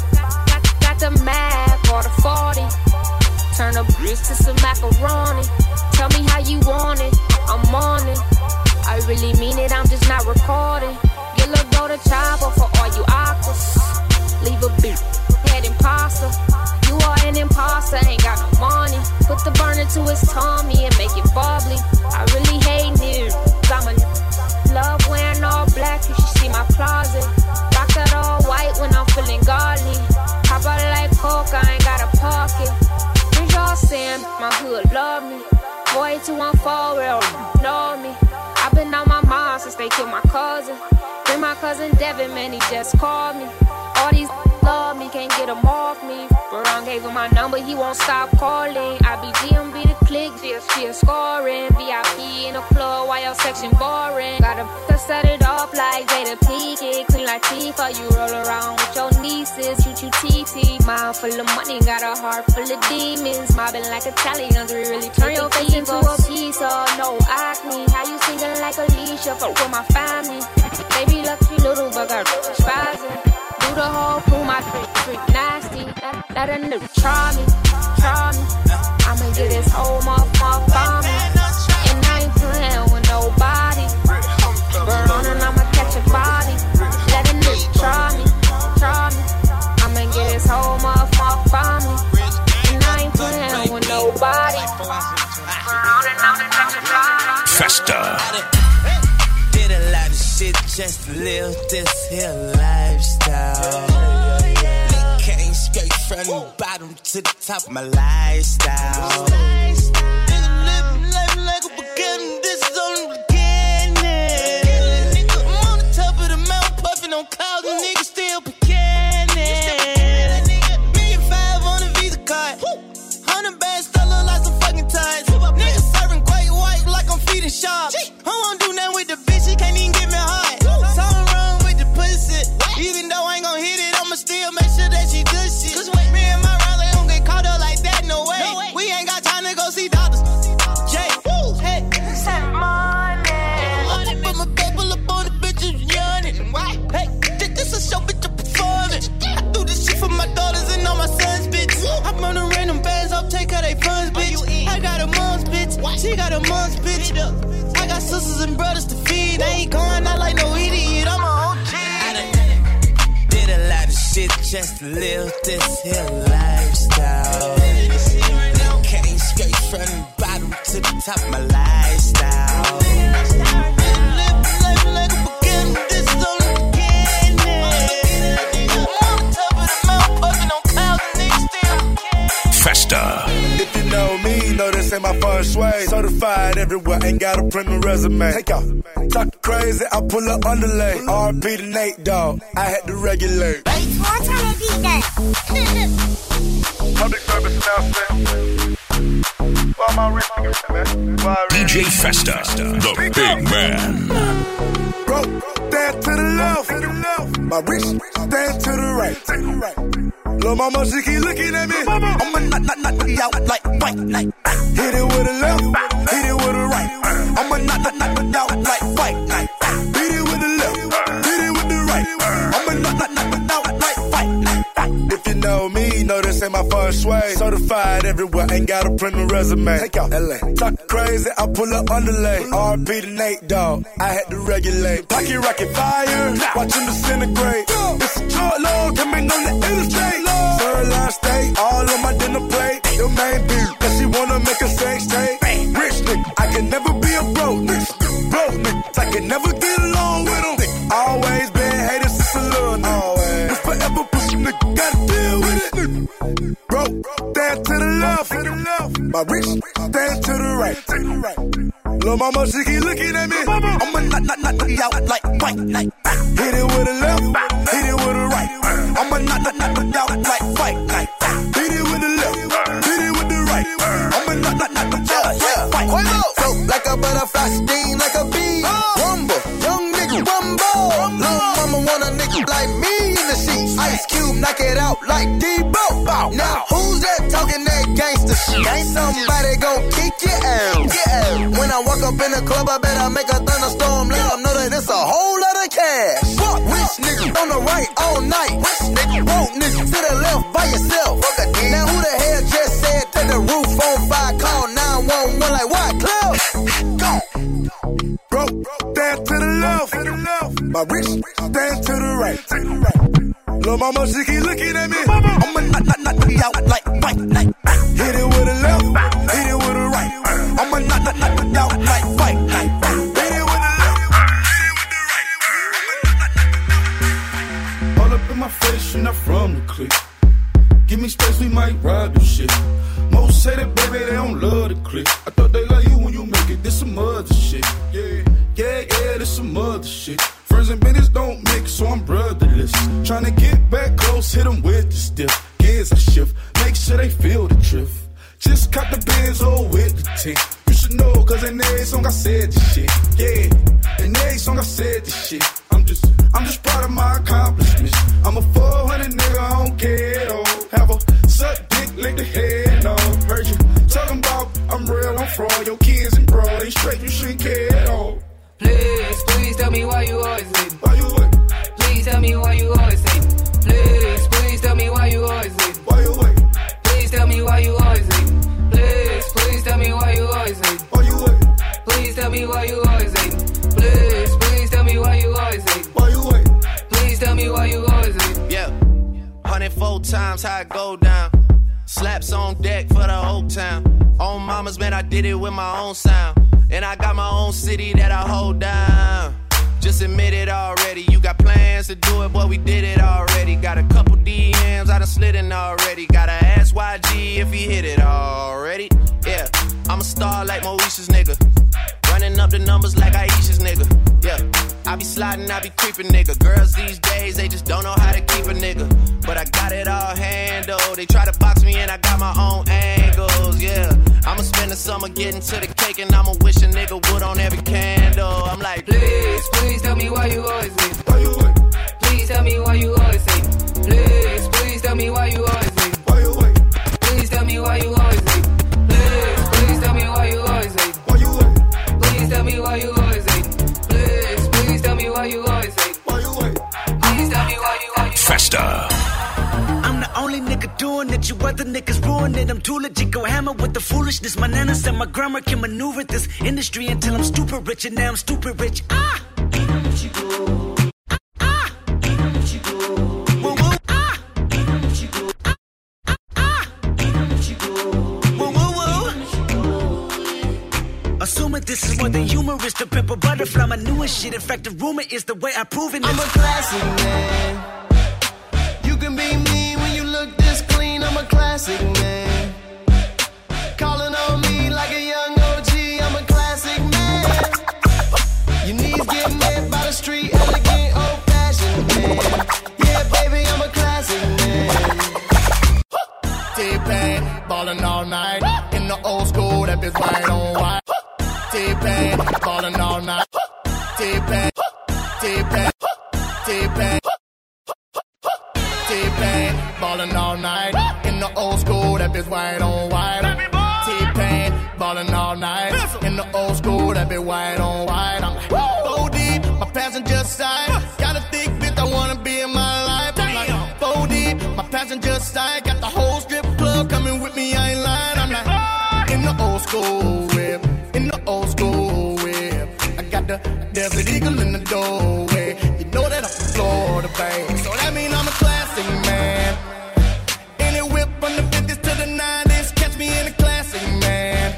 Got, got the mag or the forty. Turn a bridge to some macaroni. Tell me how you want it, I'm on it. I really mean it, I'm just not recording. Get a go to chopper for all you aquas. Leave a beat, head imposter. You are an imposter, ain't got no money. Put the burner to his tummy and make it bubbly. I really hate niggas, I'm a n- love wearing all black, you should see my closet. Rock that all white when I'm feeling godly. Pop out like coke, I ain't got a pocket. Y'all saying my hood love me. Boy, two one four, real ignore me. I've been on my mind since they killed my cousin. Then my cousin Devin, man, he just called me. All these love me, can't get them off me. Baron gave him my number, he won't stop calling. I be G M B the click, she a scoring. V I P in the club while your section boring. Gotta to set it up like Jada Pinkett. Clean like Tifa, you roll around with your nieces. Shoot you T T, mouth full of money, got a heart full of demons. Mobbing like Italians, we really turn your face into a pizza. No acne, how you singing like Alicia? Fuck with my family. Baby lucky little bugger, spazzing. The whole crew, my freak, freak nasty. Let, let a new try me, try me. I'ma get this whole motherfucker bomb me. And I ain't playing with nobody. Burn on and I'ma catch a body. Let a new try me, try me. I'ma get this whole motherfucker bomb me. And I ain't playing with nobody. Burn on and I'ma catch a body. Festa. Did a lot of shit just to live this here lifestyle. Oh, yeah. Came straight from the bottom to the top of my lifestyle. Nigga living life like a beginning, this is only beginning. Nigga, I'm on the top of the mountain, puffing on clouds, and nigga still beginning. Million five on a Visa card, hundred bands still look like some fucking ties. Nigga serving quite white like I'm feeding sharks. Who won't do nothing with the bitch? Can't even get me hot. Something wrong with the pussy. What? Even though I ain't gon' hit it, I'ma still make sure that she good shit. Cause me and my Riley don't get caught up like that, no way. No way. We ain't got time to go see doctors. Jay, woo, hey. Send money. Money, put my people up on the bitches yawning. Why? Hey, this a show, bitch, I'm performing. I do this shit for my daughters and all my sons, bitch. I'm on the random bands, I'll take her they funds, bitch. I got a mom's, bitch. What? She got a mom's, bitch. I got sisters and brothers to feed. I ain't going out like no idiot. I'm a O G. I done did a lot of shit just to live this here lifestyle. Came straight from the bottom to the top of my lifestyle. Live life like a beginning. This is only beginning. I'm on top of the mountain, fucking on clouds, and niggas still Festa. If you know me, know this ain't my first way. Certified everywhere, ain't got a print and resume. Take off, talk crazy, I pull up underlay. R P to Nate, dog, I had to regulate. Public service announcement. Why my man? D J Festa, the big man. Bro, stand to the left. My wrist, stand to the right. Take the right. Lil' mama, she keep looking at me. I'ma knock, knock, knock you out like white night. Hit it with a left, hit it with a right. I'ma knock, knock, knock you out like white night. Hit it with the left, hit it with the right. I'ma knock, knock, knock you out like white night. If you know me, know this ain't my first way. Certified everywhere, ain't got a print and resume. Take out L A. Talk crazy, I pull up underlay. R P to Nate, dog, I had to regulate. Pocket rocket fire, watch him disintegrate. It's a drug load, coming on the illustrate. Sirloin steak, all on my dinner plate. Your main bitch, cause she wanna make a sex tape. Rich nigga, I can never be a broke nigga. Broke nigga, I can never get along with them. Always been hated since a little nigga. It's forever pussy nigga, gotta deal with it. Bro, stand to the left. My wrist, stand to the right. Lil' mama, she keep looking at me. I'ma knock, knock, knock you out like white night. Hit it with a left, hit it with a right. I'ma knock, knock, knock, knock out like fight night. Beat it with the left, beat it with the right. I'ma knock, knock, knock, knock out like fight night. Float like a butterfly, sting like a bee. Rumble, young nigga, rumble. Mama want a nigga like me in the sheets. Ice Cube, knock it out like Debo. Now who's that talking that gangster shit? Ain't somebody gon' kick your ass. When I walk up in the club, I better make a thunderstorm. Let them know that it's a whole lot of cash. Fuck rich nigga on the right all night. Rich nigga, broke nigga to the left by yourself. Now who the hell just said that the roof on fire? Call nine one one like what? Club? Go. Broke, stand to the left. My rich, stand to the right. Lil' mama, she keep looking at me. I'ma knock, knock, knock me out like bite. Like, hit it with a left, hit it with a right. I'ma knock, knock, knock me out like bite. Like, hit it with a left, hit it with the right. All up in my face, you're not from the clique. Give me space, we might ride this shit. Most say that, baby, they don't love the click. I thought they love you when you make it. This some other shit. Yeah, yeah, yeah, this some other shit. Friends and business don't mix, so I'm brotherless. Tryna get back close, hit them with the stiff. Gears I shift, make sure they feel the drift. Just cop the Benz, oh, with the tick. You should know, cause in every song I said this shit. Yeah, in every song I said this shit. I'm just, I'm just proud of my accomplishments. I'm a four hundred nigga, I don't care, though. Have a suck dick, lick the head, no. Heard you talking about, I'm real, I'm fraud. Your kids and bro, they straight, you shouldn't care at all. Please, please tell me why you always leave. Why you wait? Please tell me why you always leave. Please, please tell me why you always leave. Why you wait? Please tell me why you always leave. Please, please tell me why you always leave. Why you wait? Please tell me why you always leave. Please, please tell me why you always leave. Why you wait? Please tell me why you always leave. Yeah, one hundred four times how it go down. Slaps on deck for the whole town. On mamas, man, I did it with my own sound. And I got my own city that I hold down. Just admit it already. You got plans to do it, but we did it already. Got a couple D Ms I done slid in already. Gotta ask Y G if he hit it already. Yeah, I'm a star like Moesha's nigga. Running up the numbers like Aisha's nigga. Yeah, I be sliding, I be creeping nigga. Girls these days, they just don't know how to keep a nigga. But I got it all handled. They try to box me and I got my own angles. Yeah, I'ma spend the summer getting to the cake and I'ma wish a nigga would on every candle. I'm like, please, please tell me why you always leave. Why you wait? Please tell me why you always leave. Please, please tell me why you always leave. Why you wait? Please tell me why you always leave. Please, please tell me why you always leave. Why you wait? Please tell me why you always leave. Please, please tell me why you always leave. Why you wait? Please tell me why you always leave. Festa. Only nigga doing it, you other niggas ruin it. I'm too legit, go hammer with the foolishness. My nana said my grammar can maneuver this industry until I'm stupid rich, and now I'm stupid rich. Ah! Ah! Ah! Woo woo! Ah! Ah! Ah! Ah! Woo woo woo! Assuming this is more than humorous, the pimp a butterfly, my newest shit. In fact, the rumor is the way I prove it. I'm a classic man. You can be me. I'm a classic man. Calling on me like a young O G. I'm a classic man. Your knees get met by the street. Elegant, old-fashioned man. Yeah, baby, I'm a classic man. T-Pain, ballin' all night. In the old school, that bitch white on white. T-Pain, ballin' all night. T-Pain, T-Pain, T-Pain. T-Pain, ballin' all night. In the old school, that bitch white on white. T-Pain, ballin' all night. In the old school, that bitch white on white. I'm like, four deep, my passenger side. Got a thick bitch I wanna be in my life. I'm like, four deep, my passenger side. Got the whole strip club coming with me, I ain't lying. I'm like, in the old school whip, in the old school whip. I got the Desert Eagle in the doorway. You know that I'm Florida, babe. So that mean I'm a classic man. Any whip from the fifties to the nineties, catch me in a classic man.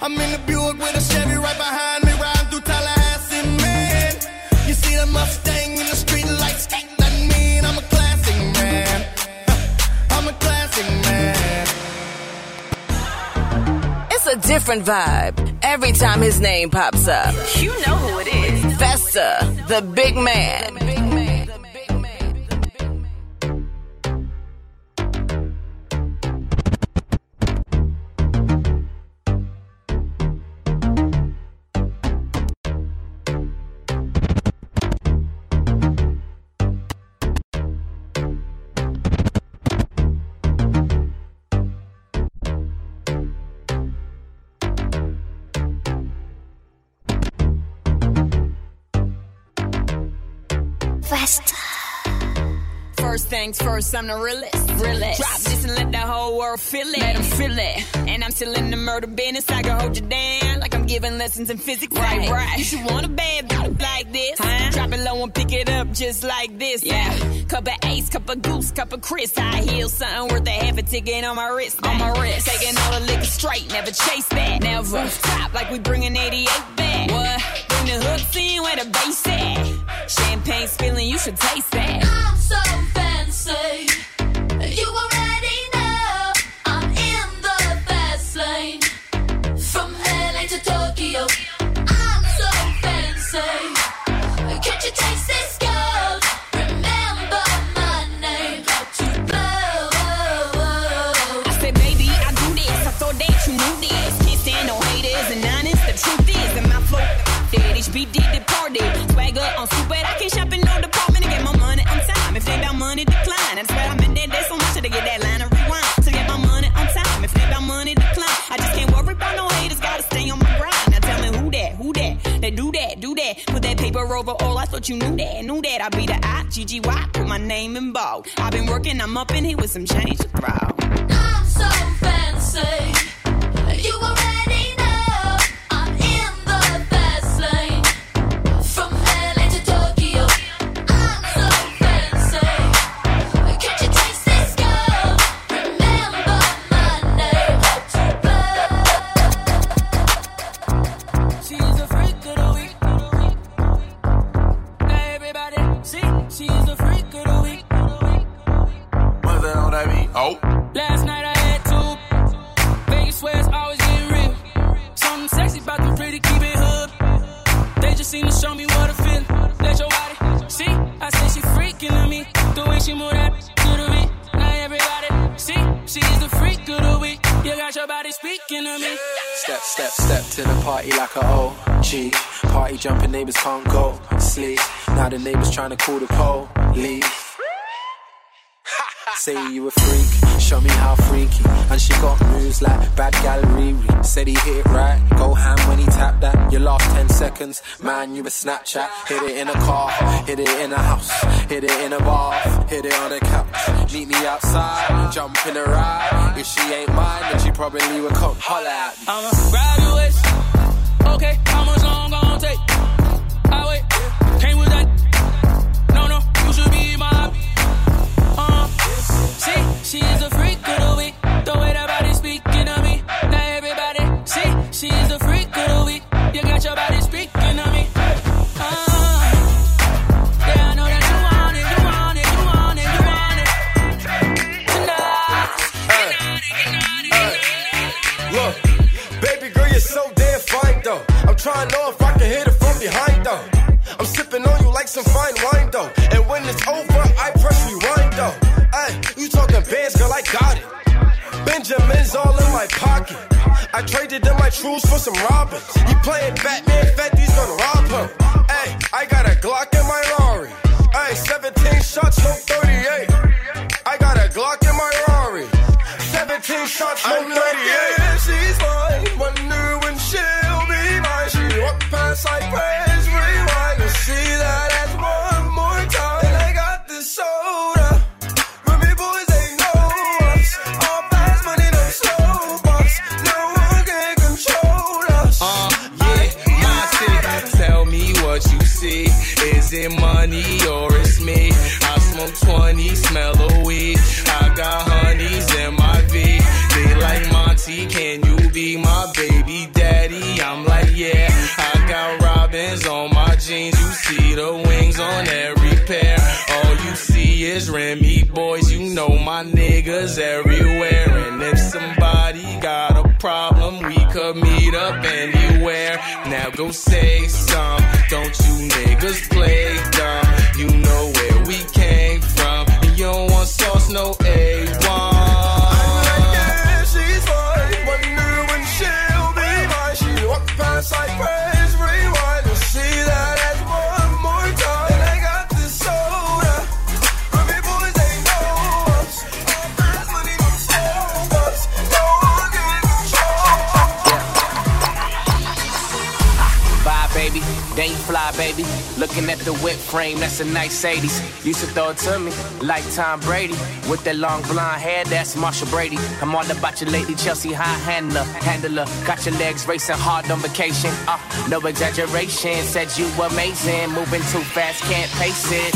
I'm in the Buick with a Chevy right behind me, riding through Tallahassee, man. You see the Mustang in the street lights, that mean I'm a classic man. I'm a classic man. It's a different vibe every time his name pops up. You know who it is. Festa, the big man. Festa. First things first, I'm the realest. realest. Drop this and let the whole world feel it. Let them feel it. And I'm still in the murder business. I can hold you down like I'm giving lessons in physics. Right, right. You should want a bad bitch like this. Huh? Drop it low and pick it up just like this. Yeah. Cup of Ace, cup of Goose, cup of Chris. I heal something worth a half a ticket on my wrist. Back. On my wrist. Taking all the liquor straight. Never chase that. Never. Stop like we bringing eighty-eight back. What? Bring the hooks in where the bass at. Champagne spilling, you should taste that. I'm so fancy. You already know I'm in the fast lane. From L A to Tokyo. I'm so fancy. Can't you taste this gold? Remember my name. How to blow. I say, baby, I do this. I thought that you knew this. Can't stand no haters and honest. The truth is, in my flow, dead. H B D departed. Swagger on super. I can shop in no department and get my money on time. If they got money, decline. That's why I'm in there. There's so much to get that line and rewind. To get my money on time. If they got money, decline. I just can't worry about no haters. Gotta stay on my grind. Now tell me who that, who that. They do that, do that. Put that paper over all. I thought you knew that, knew that. I be the I, G G Y. Put my name in bold. I've been working. I'm up in here with some change to throw. I'm so fancy. You already know. Oh. Last night I had two. Vegas swears always getting real. Something sexy about the pretty, keep it hood. They just seem to show me what I feel. Let your body see. I say she freaking to me. The way she move that to the beat. Now everybody see. She's the freak of the week. You got your body speaking to me. Step, step, step to the party like a O G. Party jumping, neighbors can't go sleep. Now the neighbors trying to call the police. Say you a freak, show me how freaky. And she got moves like Bad Gallery. Said he hit it right, go ham when he tapped that. Your last ten seconds, man, you a Snapchat. Hit it in a car, hit it in a house. Hit it in a bath, hit it on a couch. Meet me outside, jump in a ride. If she ain't mine, then she probably would come holler at me. I'ma grab your waist. Okay, how much long gon' take? I wait, came with that. No, no, you should be my. See, she's a freak of the week. The way that body speaking to me. Now everybody, see, she's a freak of the week. You got your body speaking to me. Ah, yeah, I know that you want it, you want it, you want it, you want it. Tonight, hey, tonight, hey. Look, baby girl, you're so damn fine though. I'm trying to know if I can hit it from behind though. I'm sipping on you like some fine wine though. And when it's over, I press rewind though. Ay, you talking bands, girl, I got it. Benjamin's all in my pocket. I traded in my trues for some robbers. You playing Batman, Fetty's gonna rob him. Ay, I got a Glock in my Rari. Ay, seventeen shots, no thirty-eight. I got a Glock in my Rari. seventeen shots, no thirty-eight. Yeah, she's mine. Wonder when she'll be mine. She walk past like press rewind. You see that as one more time. I got this soda. Is it money or it's me? I smoke twenty, smell the weed. I got honeys in my V. They like Monty, can you be my baby daddy? I'm like, yeah. I got robins on my jeans. You see the wings on every pair. All you see is Remy boys. You know my niggas everywhere. And if somebody got a problem, we could meet up anywhere. Now go say some. Don't you niggas play dumb? You know where we came from. And you don't want sauce, no A one. I'm like, yeah, she's mine. Wonder when she'll be mine. She walked past like press rewind. You see that as one more time. And I got this soda. Ruby boys, they know us. All fast money don't slow us. No one can control us. Bye, baby. They fly, baby. Looking at the the whip frame, that's a nice eighties. Used to throw it to me like Tom Brady. With that long blonde hair, that's Marshall Brady. I'm all about your lady, Chelsea high handler, handler. Got your legs racing hard on vacation. Uh, no exaggeration, said you amazing. Moving too fast, can't pace it.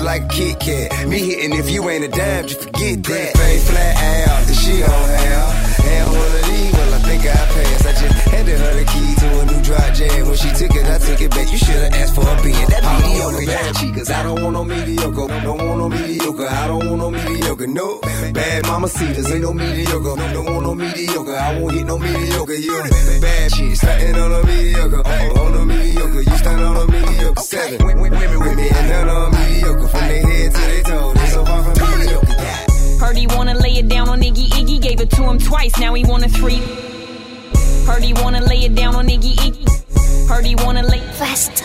Like Kit Kat, me hitting if you ain't a dime, just forget that. Fade flat out, the shit on hell. And one of these, well, I think I passed. I just handed her the key to a new dry jam. When she took it, I took it back. You should've asked for a bean. That I don't want no bad chick, cause I don't want no mediocre. Don't want no mediocre, I don't want no mediocre. No, bad mama cedars ain't no mediocre. Don't want no mediocre, I won't hit no mediocre. You're a bad chick, starting on a mediocre. On a mediocre, you stand on a mediocre. Seven women with me and none on me. From their head to their toes, they so far from mediocre. Heard he wanna lay it down on Iggy Iggy, gave it to him twice, now he wanna three. Heard he wanna lay it down on Iggy Iggy. Heard he wanna lay Festa.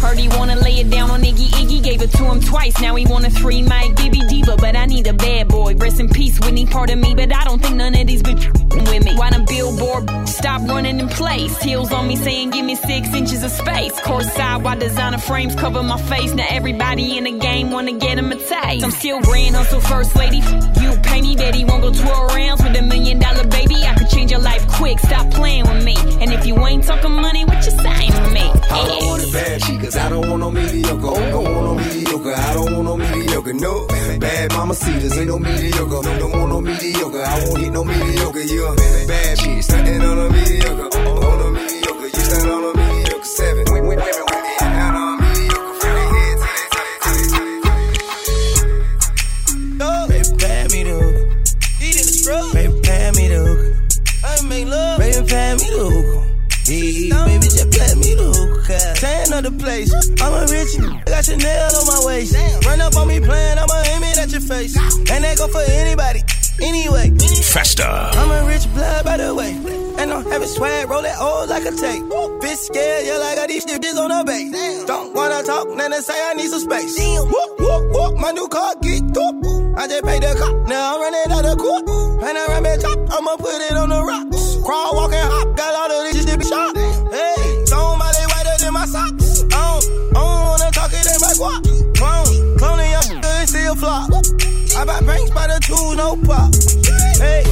Heard he wanna lay it down on Iggy Iggy, gave it to him twice, now he wanna three. Mike Bibby Diva, but I need a bad boy. Rest in peace, Whitney, pardon me, but I don't think none of these bitches with me. Why the billboard stop running in place? Heels on me saying give me six inches of space. Court side, why designer frames cover my face? Now everybody in the game wanna get him a taste. I'm still grand hustle first lady. You pay me, daddy won't go twelve rounds with a million dollar baby. I could change your life quick, stop playing with me. And if you ain't talking money, what you saying to me? I don't want a bad chick, I don't want no mediocre. I don't want no mediocre. I don't want no mediocre. No bad mama cedars ain't no mediocre. Don't want no mediocre. I won't hit no mediocre. You a bad bitch standing on a mediocre. On a mediocre, you stand on a mediocre. Seven women with me and out on mediocre. From their head to their toes. No, baby, pay me the hook. He didn't scrub. Baby, pay me the hook. I make love. Baby, pay me the hook. Hey, baby, just play me the hookah. Tan of the place, I'm a rich nigga. Got Chanel on my waist. Run up on me playing, I'ma aim it at your face. And that go for anybody, anyway. Festa. I'm a rich blood, by the way. And I'm having swag, roll that old like a tape. Bitch scared, yeah, like I got these bitches on her base. Don't wanna talk, then they say I need some space. Whoop, whoop, whoop, my new car get dope. I just paid the cop, now I'm running out of court. When I run back top, I'ma put it on the rocks. Crawl, walk, and hop, got all of these bitches to be shot. Hey, somebody whiter than my socks. I don't, I don't wanna talk it in my guap. Clone, cloning your shit, still flop. I buy banks by the two, no pop. Hey.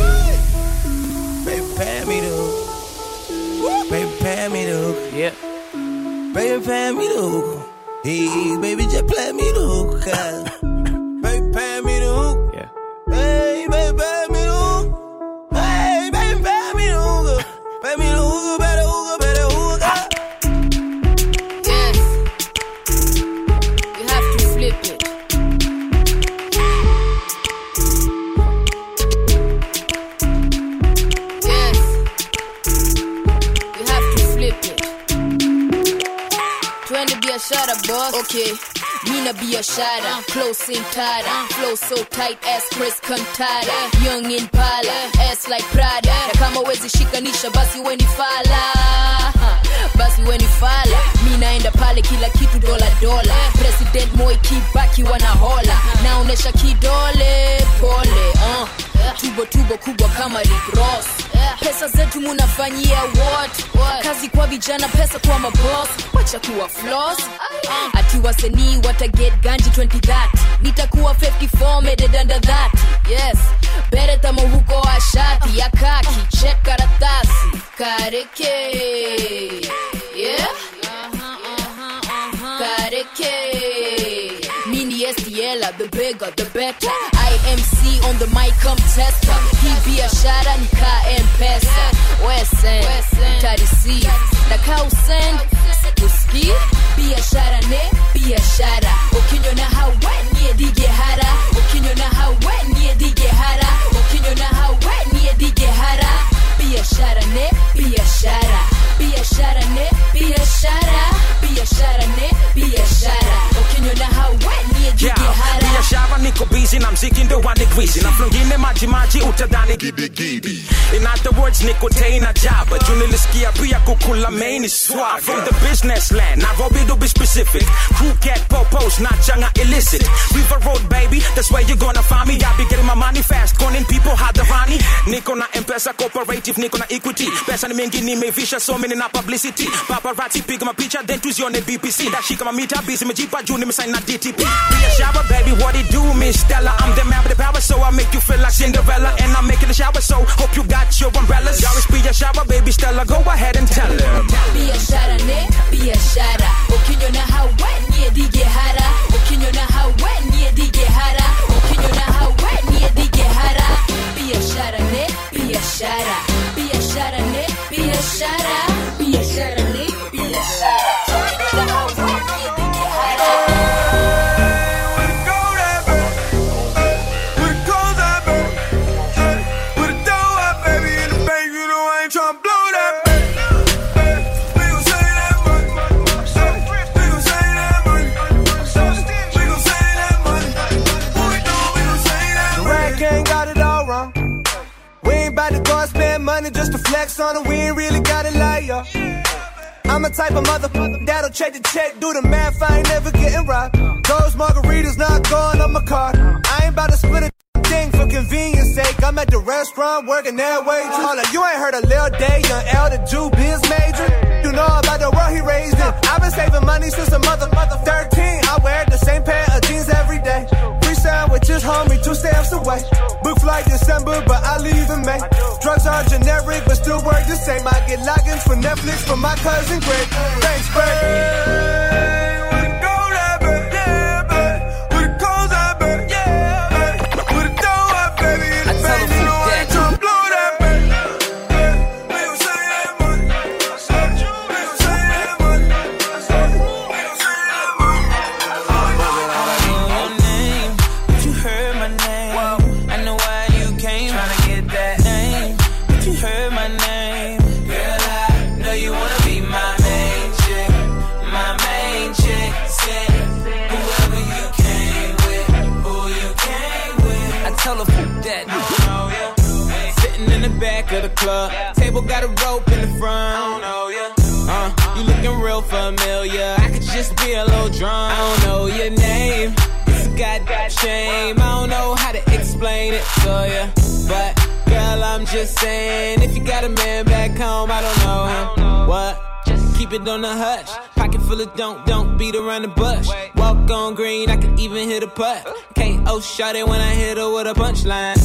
Yeah. Baby, pay me the hookah. Hey, baby, just play me the hookah. Baby, pay me the hookah. Yeah. Hey, baby, pay me the hookah. Hey, baby, pay me the hookah. Pay me the hookah, better hookah, better hookah. Yes. You have to flip it. Shut up, boss. Okay, Nina be a shadow. Close and tight. Flow so tight as Chris Cantata. Young in Impala, ass like Prada. Na kama wezi shikanisha basi weni fala. Basi weni fala. Mina enda pale kila kitu dola dola. President Moi kibaki wanahola. Naonesha kidole pole. uh. Tubo tubo kubwa kama Rick Ross. Pesa zetu munafanyia what? What? Kazi kwa vijana, pesa kwa maboss. Wacha kuwa floss. uh. Ati wasanii wataget ganji twenty that. Nitakuwa fifty-four made under that. Yes, bereta mahuko wa shati ya kaki, check karatasi kareke. Yeah. Kareke. Mini S T L, the bigger the better. I M C on the mic, come test her. He be a shot and car and pass her. West End, Tadisi, Nakao Send, Kuski, be a shot and be a shot. Okinyo na hawa niye dige hara. Okinyo na hawa niye dige hara. Okinyo na hawa niye dige hara. Be a shot and be a shot. Be a shot and be a shot. Be a shot and be a shot. Okinyo na hawa niye dige hara. Be a shot and niko busy na mziki ndo wani kwizi. Na flow ngine maji maji utadhani gidi gidi. In other words, niko teina jaba. Juu nilisikia pia kukula maini swab. From the business land, Nairobi to be specific. Crew cat popos, not changa illicit. River Road baby, that's where you gonna find me. I be getting my money fast, calling people hadharani. Niko na M-Pesa cooperative, niko na equity. Pesa ni mingi nimevisha so many na publicity. Paparazzi piga my picture, then tuzione B B C. Dashika my meter, busy mejipa, juu nimesign na D T P. Be a shower baby, what it do Miss Stella? I'm the man with the power, so I make you feel like Cinderella. And I'm making the shower, so hope you got your umbrellas. You always be a shower baby, Stella, go ahead and tell them. Be a shara, ne, be a shara. Okinyo na hawa, niye dige hara. Okinyo na hawa, niye dige hara. Okinyo na hawa, niye dige hara. Be a shara, ne, be a shara. Be a shara, ne, be a shara. Be a shara, ne, be a shara. Okinyo na hawa, niye dige hara. Just to flex on it, we ain't really gotta lie, y'all. I'm the type of motherfucker that'll check the check, do the math, I ain't never getting robbed. Those margaritas not going on my card. I ain't about to split a thing for convenience sake. I'm at the restaurant working that way too. Hold up, you ain't heard of Lil Day, young elder Jew, biz major. You know about the world he raised in. I've been saving money since a mother, mother thirteen. I wear the same pair of jeans every day. With his homie two steps away. Book flight December, but I leave in May. Drugs are generic, but still work the same. I get logins for Netflix from my cousin Greg. Thanks, Greg. Of the club, yeah. Table got a rope in the front. I don't know ya. Uh, you looking real familiar. I could just be a little drunk. I don't know your name. It's a goddamn shame. I don't know how to explain it to ya, but girl, I'm just saying, if you got a man back home, I don't know him. What? Just keep it on the hush. Pocket full of don't, don't beat around the bush. Walk on green, I can even hit a putt. K O shot it when I hit her with a punchline.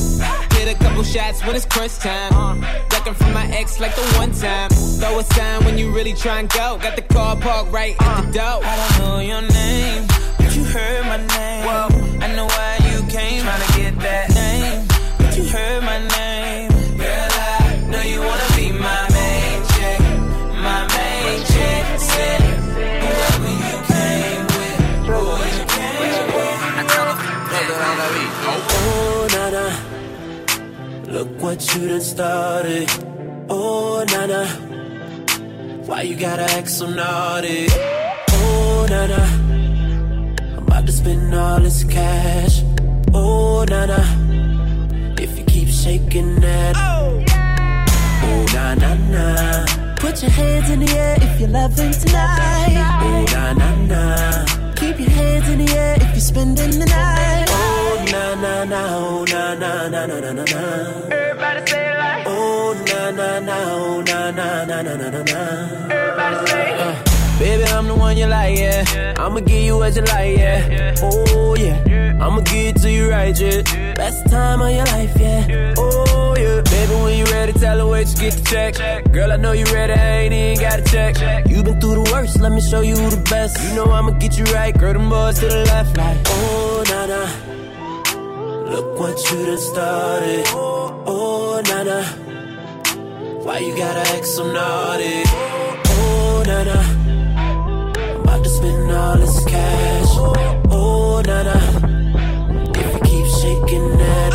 hit a couple shots when it's crunch time. Uh, ducking from my ex like the one time. Throw a sign when you really try and go. Got the car parked right uh, at the door. I don't know your name, but you heard my name. Whoa. I know why you came, trying to get that name, but you heard my name. Girl, I know you wanna be my main chick, my main chick. Said whoever you came with, boy, you came with. I tell her, oh, nana, look what you done started. Oh, nana, why you gotta act so naughty? Oh, nana, I'm about to spend all this cash. Oh, nana, if you keep shaking that. Oh, yeah. Oh, na na na. Put your hands in the air if you're loving tonight. Oh, na na na. Keep your hands in the air if you're spending the night. Oh, na na na. Oh, na na na na na na. Everybody say it like. Oh, na na na. Oh, na na na na na na. Everybody say it. Uh. Baby, I'm the one you like, yeah, yeah. I'ma give you what you like, yeah, yeah. Oh, yeah, yeah. I'ma give it to you right, yeah, yeah. Best time of your life, yeah, yeah. Oh, yeah. Baby, when you ready, tell her where you get the check, check. Girl, I know you ready, I ain't even gotta check, check. You been through the worst, let me show you who the best. You know I'ma get you right, girl, them boys to the left. Like, oh, nana, look what you done started. Oh, oh, nana, why you gotta act so naughty? Oh, nana, to spend all this cash. Oh, na-na, if you keep shaking that.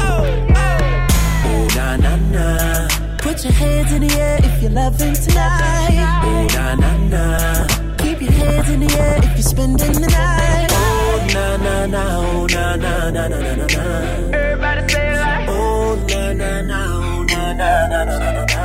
Oh, na-na-na. Put your hands in the air if you're loving tonight. Oh, na-na-na. Keep your hands in the air if you're spending the night. Oh, na-na-na. Oh, na-na-na-na-na-na. Everybody say it like. Oh, na-na-na. Oh, na-na-na-na-na-na.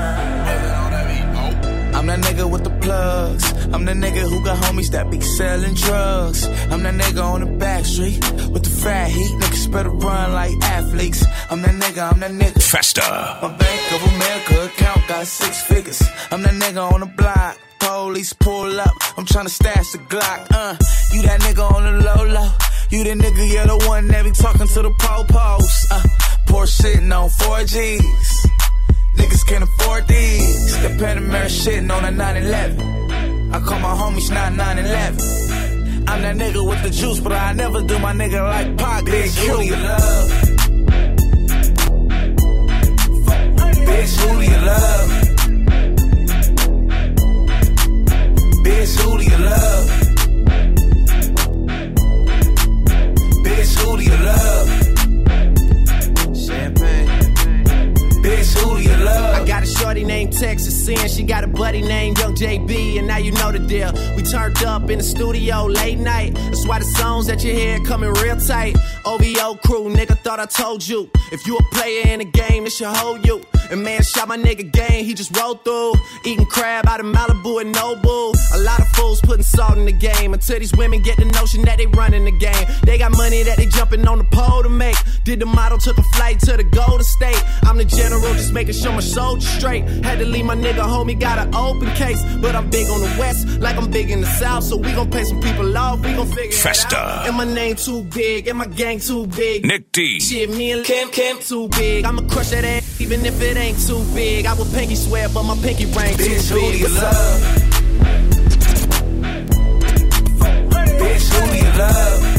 I'm that nigga with the plugs. I'm the nigga who got homies that be selling drugs. I'm that nigga on the back street with the fat heat. Niggas better run like athletes. I'm that nigga, I'm that nigga. Festa. My Bank of America account got six figures. I'm that nigga on the block. Police pull up. I'm tryna stash the Glock. Uh, you that nigga on the low low. You the nigga, you're the one that be talking to the po-pos. Uh, poor shitting on four G's. Niggas can't afford these. The Panamera shitting on a nine eleven. I call my homies not nine eleven. I'm that nigga with the juice, but I never do my nigga like Pac. Bitch, who do you love? Bitch, who do you love? Bitch, who do you love? Bitch, who do you love? Bitch, who do you love? I got a shorty named Texas Sin. She got a buddy named Young J B. And now you know the deal. We turned up in the studio late night. That's why the songs that you hear coming real tight. O V O crew, nigga, thought I told you. If you a player in the game, it should hold you. And man, shot my nigga gang, he just rolled through. Eating crab out of Malibu and Nobu. A lot of fools putting salt in the game. Until these women get the notion that they running the game. They got money that they jumping on the pole to make. Did the model, took a flight to the Golden State. I'm the general, just making sure my soul straight. Had to leave my nigga home, he got an open case. But I'm big on the west, like I'm big in the south. So we gon' pay some people off, we gon' figure Festa. It out. And my name too big, and my gang too big. Nick D. Shit, me and Kim Kim too big. I'ma crush that ass, even if it ain't too big. I would pinky swear, but my pinky ring too big. Bitch, who do you love? Bitch, who do you love?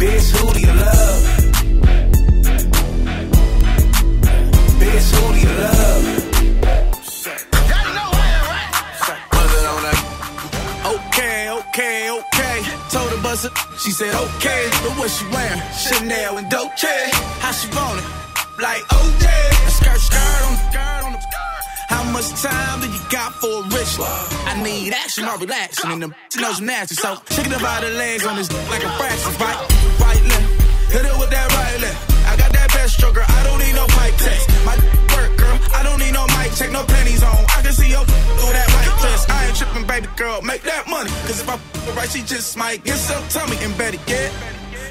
Bitch, who do you love? Bitch, who do you love? Okay, okay, okay. Told her buzzer, she said okay. But what she wearing? Chanel and Dolce. How she want it? Like O J. A skirt, skirt on the skirt on the skirt. How much time do you got for a rich love? I need action, I'm relaxing, and them knows you nasty. So check it up by the legs on this like a fraction. Right, right left, hit it with that right left. I got that best stroke, girl. I don't need no mic test. My work, girl. I don't need no mic check, no panties on. I can see your through that mic test. I ain't tripping, baby girl. Make that money. Cause if I f right, she just might get some tummy and better get.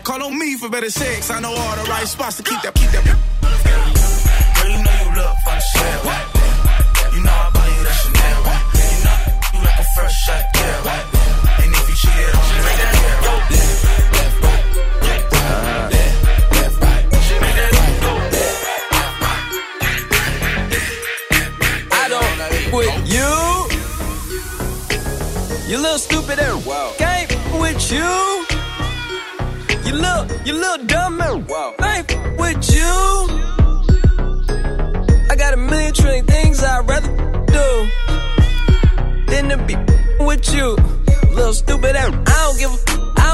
Call on me for better sex. I know all the right spots to keep that, keep that. Girl, you know you look for the shit, right? You know I buy you that Chanel, right? You know you like a fresh shot, yeah, right? And if you cheat on me, right? Left, right, left, right, left, right. You little stupid and wow. Can't f with you. You little, you little dumb and wow. Can't f with you. I got a million trillion things I'd rather f do than to be f with you. Little stupid and I don't give a f. I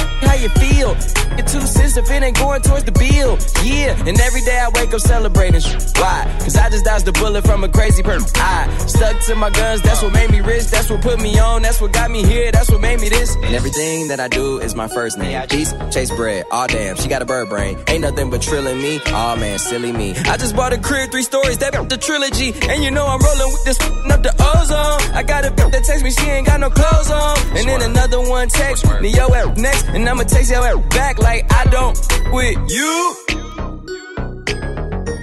How you feel? You're two cents if it ain't going towards the bill. Yeah, and every day I wake up celebrating. Why? Cause I just dodged the bullet from a crazy person. I stuck to my guns, that's what made me rich. That's what put me on, that's what got me here. That's what made me this. And everything that I do is my first name. Peace, chase bread, aw damn, she got a bird brain. Ain't nothing but trilling me, aw man, silly me. I just bought a crib, three stories, that the trilogy. And you know I'm rolling with this up the ozone. I got a bitch that text me, she ain't got no clothes on. And then another one text me, yo, at next. And I'ma take your ass back like I don't f with you.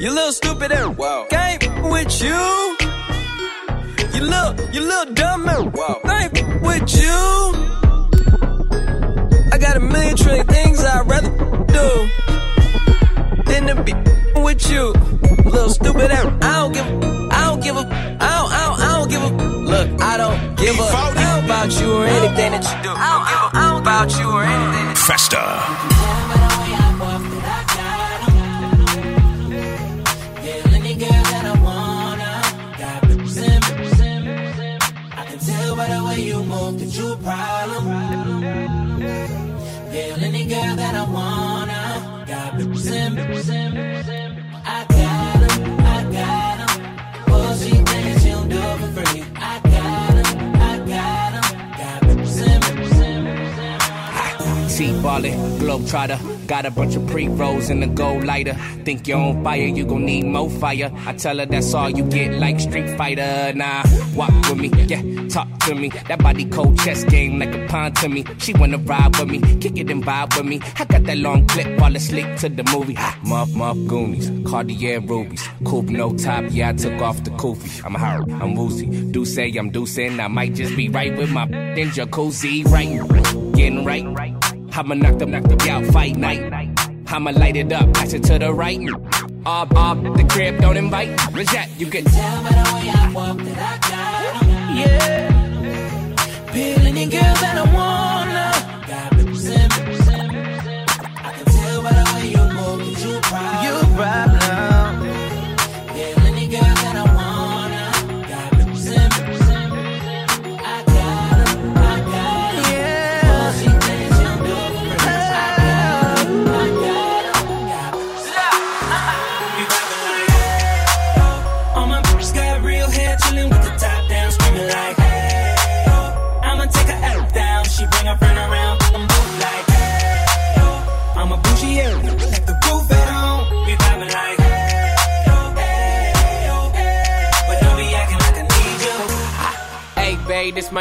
You little stupid and wow. Can't f with you. You little, you little dumb and wow. Can't f with you. I got a million trillion things I'd rather f do than to be f with you. Little stupid and I don't give a, I don't give a, I don't, I don't, I don't give a. Look, I don't give a f about you or anything that you do. I don't give a. About you or anything. Festa. You can tell by the way I walk that I got 'em. Yeah, any girl that I wanna got represent, represent, represent. I can tell by the way you move that you a problem. Yeah, any girl that I wanna got represent, represent, represent. I got 'em, I got 'em. Bullshit things you don't do for free. I got 'em, I got 'em. Got represent, represent. T-baller, globetrotter, got a bunch of pre-rolls and a gold lighter. Think you're on fire, you gon' need more fire. I tell her that's all you get, like Street Fighter. Nah, walk with me, yeah, talk to me. That body cold chest game like a pond to me. She wanna ride with me, kick it and vibe with me. I got that long clip, all asleep to the movie. Muff, muff, Goonies, Cartier rubies. Coupe, no top, yeah, I took off the koofy. I'm hard, I'm woozy, do say I'm deucing. I might just be right with my in jacuzzi, right, getting right. I'ma knock them, knock them out, fight night. I'ma light it up, pass it to the right. Ob, ob, the crib, don't invite. Reject, you can tell by the way I walk that I got. Yeah. Peel any girl that I wanna. Got represent, represent, represent. I can tell by the way you move that you a problem. You a problem. Peel any girl that I wanna. Got represent, represent, represent. I got her, I got her. Yeah. Well, she this my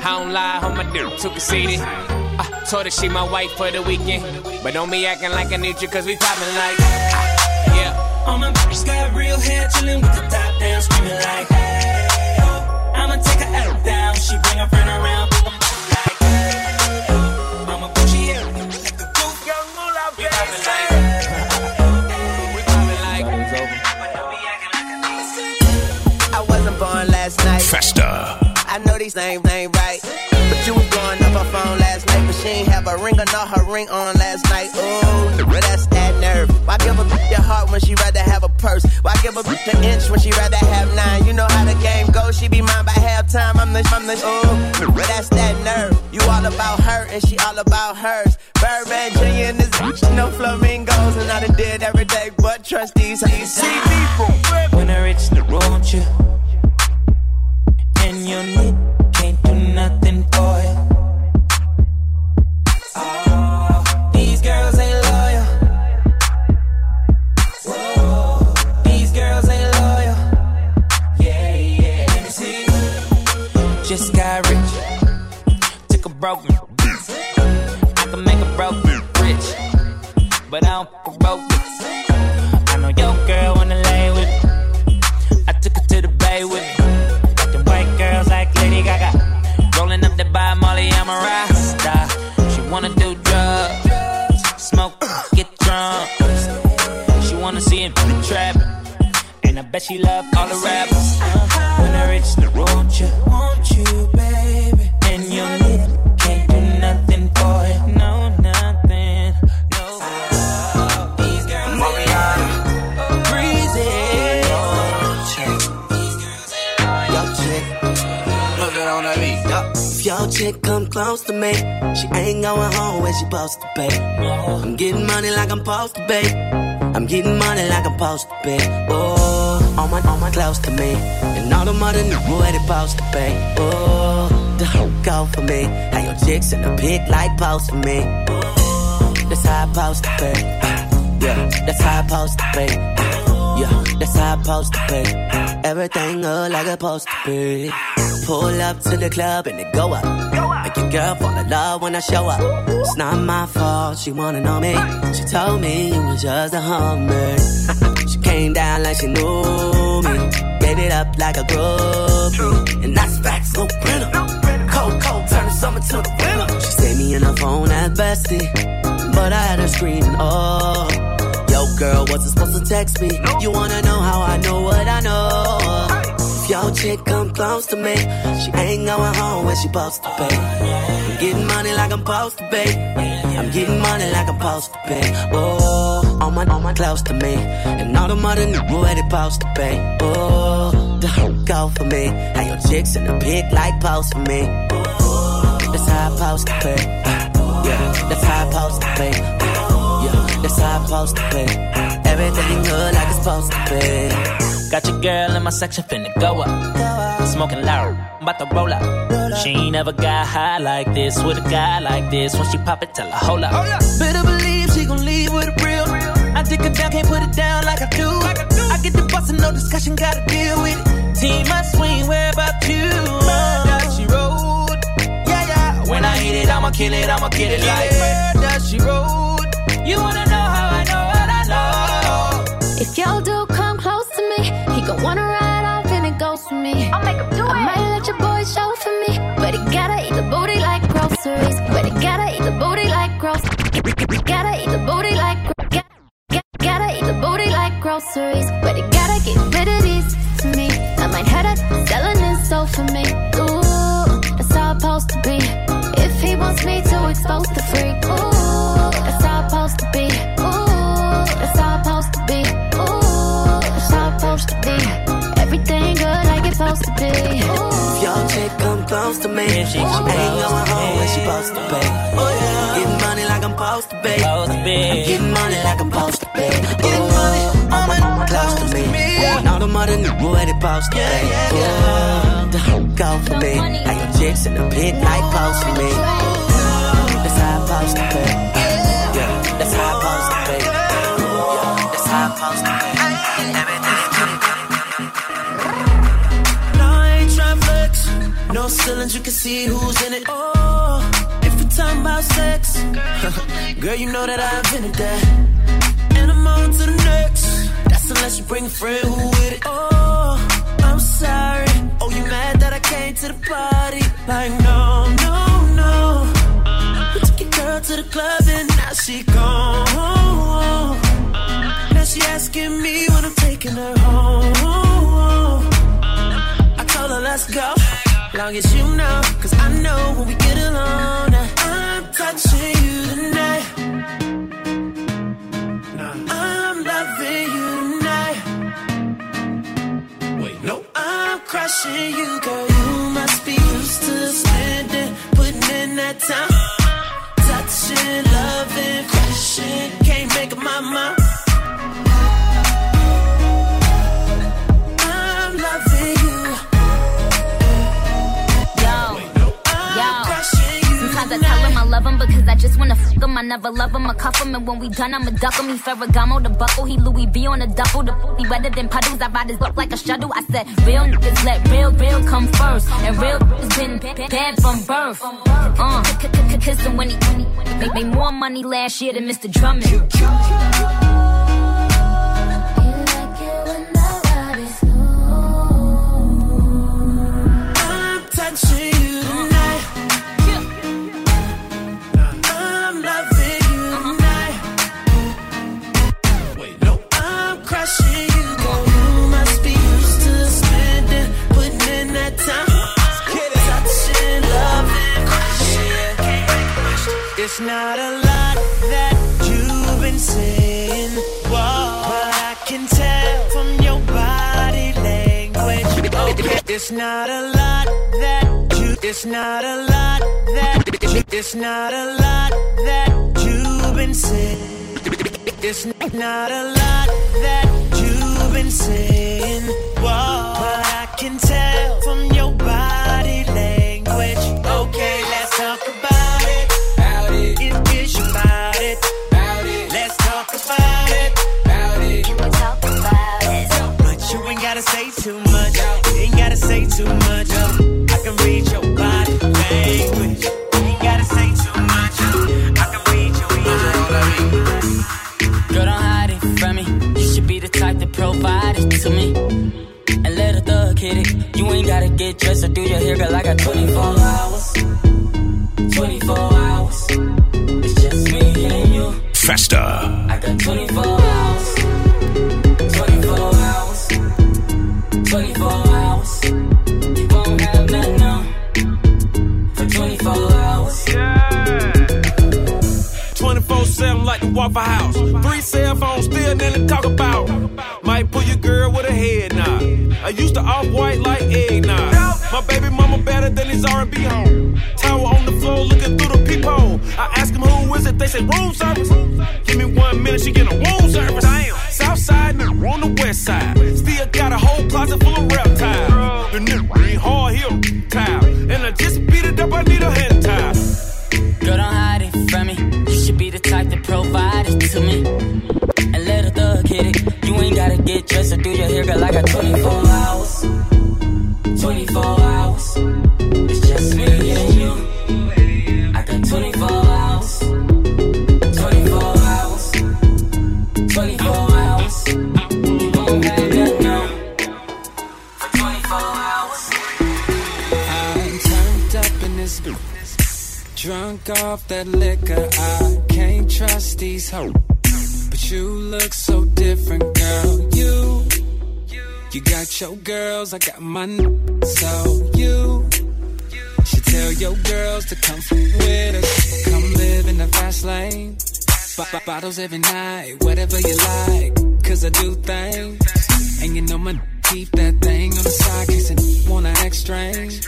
I don't lie, on my dude too conceited. I told her she my wife for the weekend, but don't be acting like I need you, cause we poppin' like ah, yeah. All my bitches got real hair, chillin' with the top down, screamin' like hey, oh. I'ma take her out down, she bring her friend around. Like hey, oh. I'm a bougie, yeah, like the goof, young mula, we poppin' like hey, we poppin' like but don't be acting like I need you. I wasn't born last night. Festa. I know these names ain't right, but you was blowing up her phone last night, but she ain't have a ring or not her ring on last night. Ooh, well that's that nerve. Why give a bitch your heart when she rather have a purse? Why give a bitch an inch when she rather have nine? You know how the game goes, she be mine by halftime. I'm the, I'm the, ooh, well that's that nerve. You all about her and she all about hers. Birdman Junior and this bitch, no flamingos. And I done did every day, but trust these, how you see me from rip. When I reach the room, you and your knee can't do nothing for it. Oh, these girls ain't loyal. Whoa, these girls ain't loyal. Yeah, yeah, let me see. Just got rich, took a broken. I can make a broken rich, but I don't fuck broke. I know your girl wanna lay with me. I took her to the bay with me. Them white girls like Lady Gaga, rolling up the by Molly, I'm a rock star. She wanna do drugs, smoke, get drunk. She wanna see him in the trap, and I bet she love all the rappers. When I reach the road, won't you, won't you, baby? And you can't do nothing for it, no nothing, no. Oh, these girls, Mariana, breezy. If your chick come close to me, she ain't going home where she supposed to be. I'm getting money like I'm supposed to be. I'm getting money like I'm supposed to be. Oh, all my, all my close to me, and all the mother knew where they supposed to be. Oh, the hoe go for me, now your chicks in the pig like post for me. Oh, that's how I supposed to be. Yeah, that's how I supposed to be. Yeah, that's how I supposed to be. Everything up like I supposed to be. Pull up to the club and it go up. Make your girl fall in love when I show up. It's not my fault, she wanna know me. She told me you was just a hummer. She came down like she knew me. Gave it up like a groupie. And that's facts, no printer. Cold, cold, turn the summer to the winter. She saved me in her phone at bestie, but I had her screaming, oh. Yo girl, wasn't supposed to text me. You wanna know how I know what I know. Your chick come close to me, she ain't going home where she supposed to be. I'm getting money like I'm supposed to be. I'm getting money like I'm supposed to be. Oh, all my, all my close to me, and all the mother knew where they supposed to be. Oh, the hoe go for me, now your chicks in the pig like post for me. Oh, that's how I supposed to be. Yeah, that's how I supposed to be. Yeah, that's how I supposed to be. Everything good like it's supposed to be. Got your girl in my section, finna go up. Smoking loud, I'm about to roll up. She ain't never got high like this with a guy like this. When she pop it, tell her, hold up. Better believe she gon' leave with a real. I dick her down, can't put it down like I do. I get the boss and no discussion, gotta deal with it. Team, I swing, where about you? Where does she roll? Yeah, yeah. When I hit it, I'ma kill it, I'ma get it like. Where does she roll? You wanna know how I know what I know. If y'all do come close to me, he gon' wanna ride off and it goes for me. I'll make him do it. I might let your boy show for me, but he gotta eat the booty like groceries. But he gotta eat the booty like groceries. Gotta eat the booty like groceries. Gotta eat the booty like groceries. But he gotta get rid of these to me. I might have that selling his soul for me. Ooh, that's how I'm supposed to be. If he wants me to expose the freak. Ooh, that's how I'm supposed to be. Ooh, that's how I'm supposed to be. To be. Everything good like it's supposed to be. If your chick come close to me, if she, she ain't going home where she supposed to be. Oh yeah, getting money like I'm supposed to be. I'm getting money like I'm supposed to be. Getting money, I'm oh, close to me. And all the mother knew where they supposed to be. Oh, the hoe go for me. Now your chicks in the pit like post for me. That's how I'm supposed to be. Yeah, that's how I'm supposed to be. Yeah, that's how I'm supposed to be. No ceilings, you can see who's in it. Oh, if you're talking about sex, girl, you know that I invented that. And I'm on to the next. That's unless you bring a friend who with it. Oh, I'm sorry. Oh, you mad that I came to the party? Like, no, no, no. You took your girl to the club and now she gone. Now she asking me when I'm taking her home. I told her, let's go. Long as you know, cause I know when we get alone, I'm tired. touching you tonight. I'm loving you tonight. Wait, no, I'm crushing you, girl. You must be used to spending, putting in that time, touching, loving, crushing. Can't make up my mind. I tell him I love him because I just wanna fuck him. I never love him, I cuff him, and when we done, I'ma duck him. He Ferragamo, the buckle, he Louis V on the duffel. The f*** he wetter than puddles, I ride his luck like a shuttle. I said, real niggas let real, real come first. And real niggas been bad from birth. Uh, kiss him when he, make me more money last year than Mister Drummond. You like it when the body's smooth. I'm touching you tonight. It's not a lot that you've been saying, whoa, but I can tell from your body language. Okay. It's not a lot that you. It's not a lot that you. It's not a lot that you've been saying. It's not a lot that you've been saying, whoa, but I can tell from your body language. Okay, let's talk about. Say too much, you ain't gotta say too much. I can read your body language. You ain't gotta say too much. I can read your body language. Girl, don't hide it from me. You should be the type to provide it to me. And let a thug hit it. You ain't gotta get dressed or do your hair, girl. I got twenty-four hours. twenty-four hours. It's just me and you. Festa. I got twenty-four hours. twenty-four hours, you won't have nothing on for twenty-four hours. Yeah. twenty-four seven like the Waffle House. Three cell phones, still nothing to talk about. Might pull your girl with a head nod. I used to off-white like eggnog. My baby mama better than his R and B home. Tower on the floor looking through the peephole. I ask him who is it, they say room service. Give me one minute, she get a room service. Damn. Southside, nigga, on the west side. Still got a whole closet full of reptiles. The nigga ain't hard, he a tile. And I just beat it up, I need a head tie. Girl, don't hide it from me. You should be the type to provide it to me. And let a thug hit it. You ain't gotta get dressed or do your hair, girl, I got twenty-four hours. twenty-four hours, it's just me and you. I got twenty-four hours, twenty-four hours, twenty-four hours, you won't have that now, for twenty-four hours. I'm turned up in this bitch, drunk off that liquor, I can't trust these hoes, but you look so different, girl, you. You got your girls, I got my n****, so you should tell your girls to come f- with us. Come live in the fast lane, b- bottles every night, whatever you like, cause I do things. And you know my n- keep that thing on the side, cause I n- wanna act strange.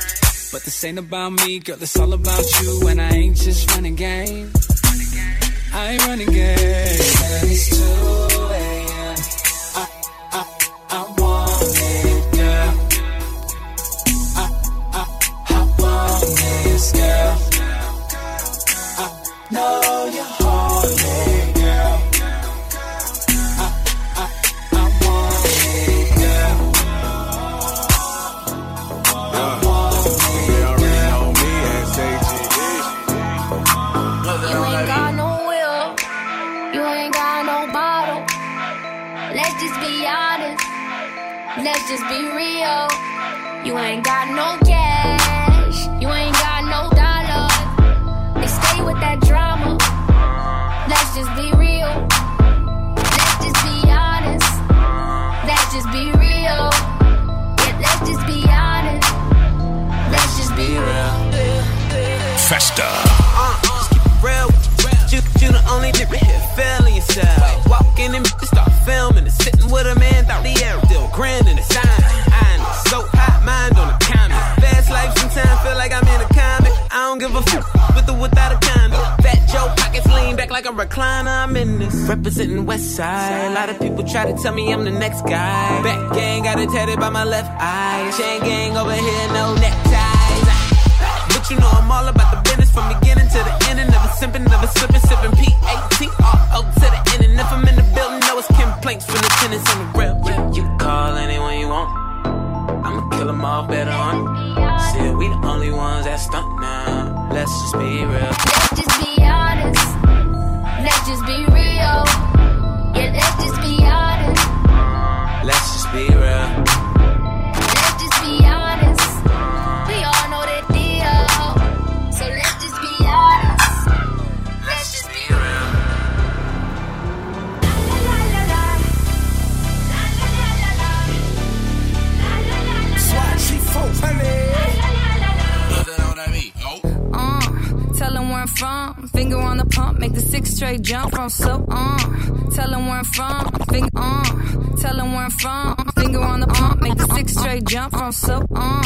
But this ain't about me, girl, it's all about you, and I ain't just running game. I ain't running game. And it's two a.m. I, I, I want. Girl, I know you're horny, girl. I, I, I want it, girl. I want it, girl. They already know me as A G D. You ain't got no will, you ain't got no bottle. Let's just be honest, let's just be real. You ain't got no cash, you ain't got that drama. Let's just be real. Let's just be honest. Let's just be real. Yeah, let's just be honest. Let's just be real. Festa. Uh, uh, like a recliner, I'm in this. Representing West Side. A lot of people try to tell me I'm the next guy. Back gang got it tatted by my left eye. Chain gang over here, no neckties. But you know I'm all about the business from beginning to the end. And never simping, never slipping, sipping P A T R O to the end. And if I'm in the building, no, it's complaints from the tenants on the real. You, you call anyone you want. I'ma kill them all better on. See, we the only ones that stunt now. Let's just be real. Let's just be honest. Let's just be real. Yeah, let's just be honest. Let's just be real. Let's just be honest. We all know that deal. So let's just be honest. Let's just be real. Tell them where I'm from, finger on the pump, make the six straight jump from so on. Tell them where I'm from, finger on. Tell them where I'm from, finger on the pump, make the six straight jump from so on.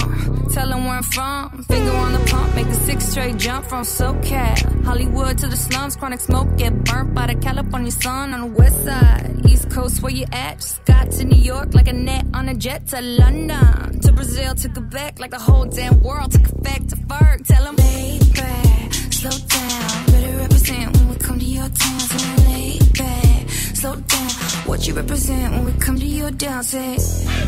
Tell them where I'm from, finger on the pump, make the six straight jump from SoCal. Hollywood to the slums, chronic smoke, get burnt by the California sun on the west side. East coast where you at, just got to New York like a net on a jet to London. To Brazil, to Quebec, like the whole damn world, to Quebec, to Ferg, tell them laid back. Slow down, better represent when we come to your town. So lay back, slow down. What you represent when we come to your down? Say,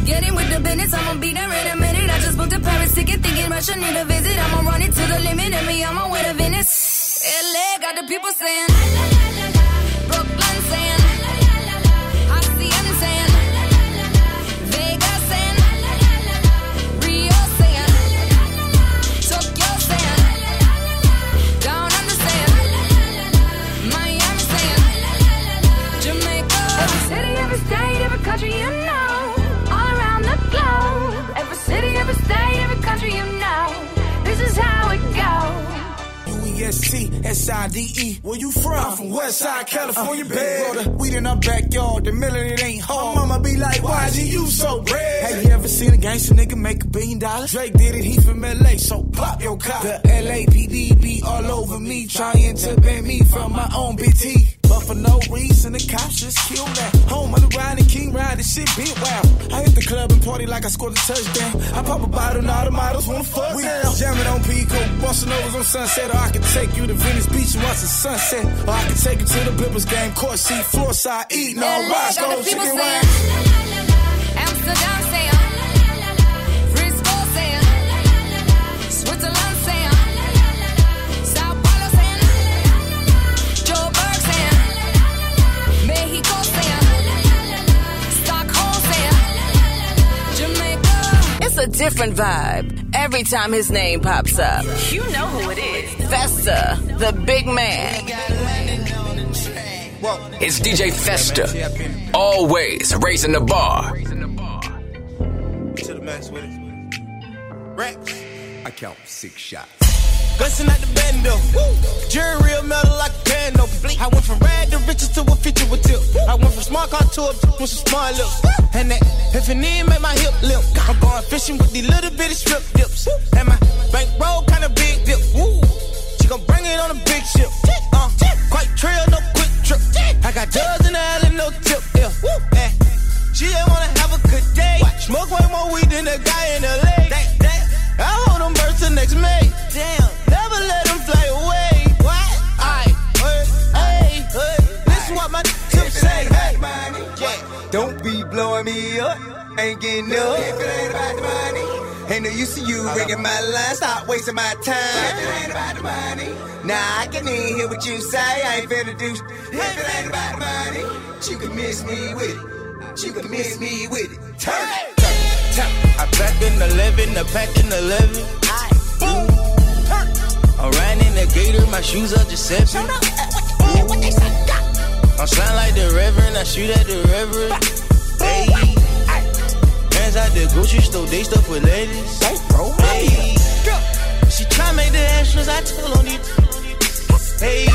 get in with the business, I'm gonna be there in a minute. I just booked a Paris ticket, thinking Russia need a visit. I'm gonna run it to the limit, and me, I'm on with a Venice. L A got the people saying, la la la la la. Brooklyn saying, la la la la la. H C M saying, la la la la la. Vegas saying, la la la la la. Rio saying, la la la la la. Tokyo saying. State, every country you know, all around the globe. Every city, every state, every country you know. This is how it goes. U E S T S I D E, where you from? I'm from Westside, California, uh, bad. Weed in our backyard, the million it ain't hard. My mama be like, why do you so red? Have you ever seen a gangster nigga make a billion dollars? Drake did it, he from L A, so pop your cop. The L A P D be all over me, trying to ban me from my own B T. But for no reason, the cops just killed that. Home on the ride and king ride, this shit been wild. I hit the club and party like I scored a touchdown. I pop a bottle and all the models wanna fuck we down. Jamming on Pico, busting over on Sunset. Or I can take you to Venice Beach and watch the sunset. Or I can take you to the Clippers game, court seat, floor side, eating all Roscoe chicken wings. Amsterdam sale, Frisco sale, Switzerland sale. It's a different vibe every time his name pops up. You know who it is. Festa, the big man. It's D J Festa, always raising the bar. To the max with it. Rex, I count six shots. Gussin' out the bando, jury real metal like a piano. I went from rad to riches to a feature with tip. I went from smart car to a bitch with some smart lips. And that if it need make my hip limp. I'm going fishing with these little bitty strip dips. And my bankroll kinda big dip. Woo. She gon' bring it on a big ship. Uh, quite trail, no quick trip. I got dubs in the alley, no tip. Yeah. And she ain't wanna have a good day. Smoke way more weed than the guy in L A. I hold them birds till next May. Damn. Never let them fly away. What? I heard, hey, hey. This is what my tips say. Hey, money, yeah. Don't be blowing me up. Ain't getting up. If it ain't about the money, ain't no use to you breaking my line. Stop wasting my time. If it ain't about the money, nah, I can't even hear what you say. I ain't finna do. If it ain't about the money, you can miss me with it. You can miss me with it. Turn it. I pack an eleven, I pack an eleven. I boom, hurt. I'm riding in the gator, my shoes are Giuseppe. Shut up, uh, what they say? I'm sliding like the Reverend, I shoot at the Reverend. Hey, hands out the grocery store, they stuff with ladies. Hey, she try make the extras, I tell on you. Hey,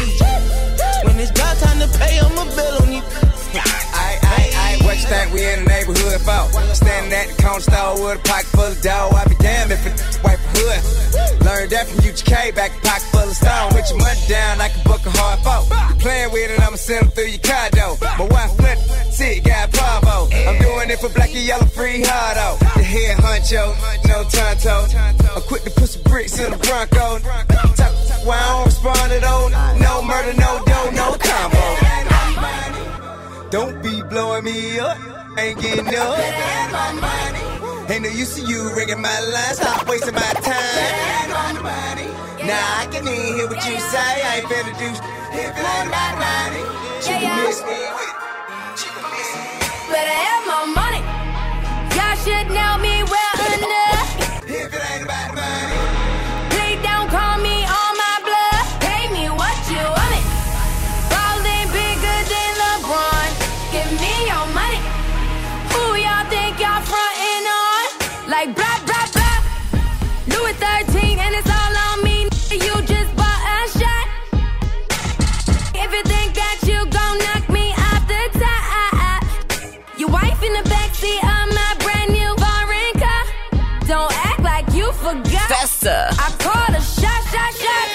when it's about time to pay, I'ma bail on you. What you think we in the neighborhood for? Standing at the corner store with a pocket full of dough. I be damned if it's white for hood. Learn Learned that from U G K, back pocket full of stone. Put your money down, I can book a hard foe. Playing with it, I'ma send them through your condo. My wife flip, see it got Pavo. I'm doing it for black and yellow, free hardo. The head honcho, no tonto. I'm quick to put some bricks in the Bronco. Top, why I don't respond at all. No murder, no dough, no combo. Don't be blowing me up, ain't getting up. Ain't no use to you ringing my line, stop wasting my time. Nah, I can even hear what you say, I ain't finna do shit if it ain't about money. You can miss me with it, you can miss me. Better have my money, y'all should know me well enough. If it ain't about money, please don't call me on my bluff. Pay me what you want it, ballin' bigger than LeBron. Give me your money, who y'all think y'all frontin' on? Like blah, blah, blah, Louis thirteen and it's all on me. You just bought a shot. If you think that you gon' knock me off the top, your wife in the backseat of my brand new foreign car. Don't act like you forgot. Festa. I call a shot, shot, shot.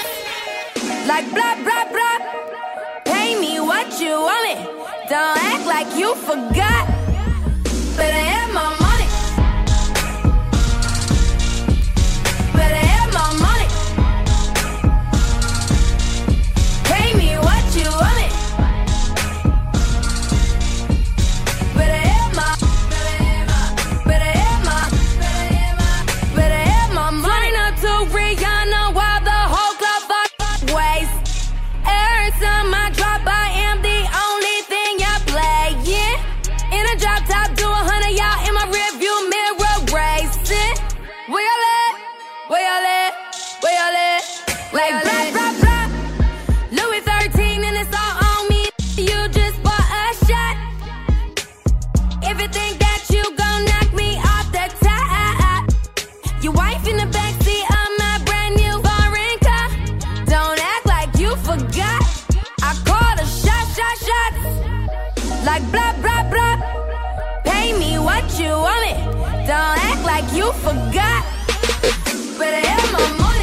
Like blah, blah, blah, pay me what you want it. Don't act like you forgot. But I am my mom. You want it? Don't act like you forgot. Better have my money.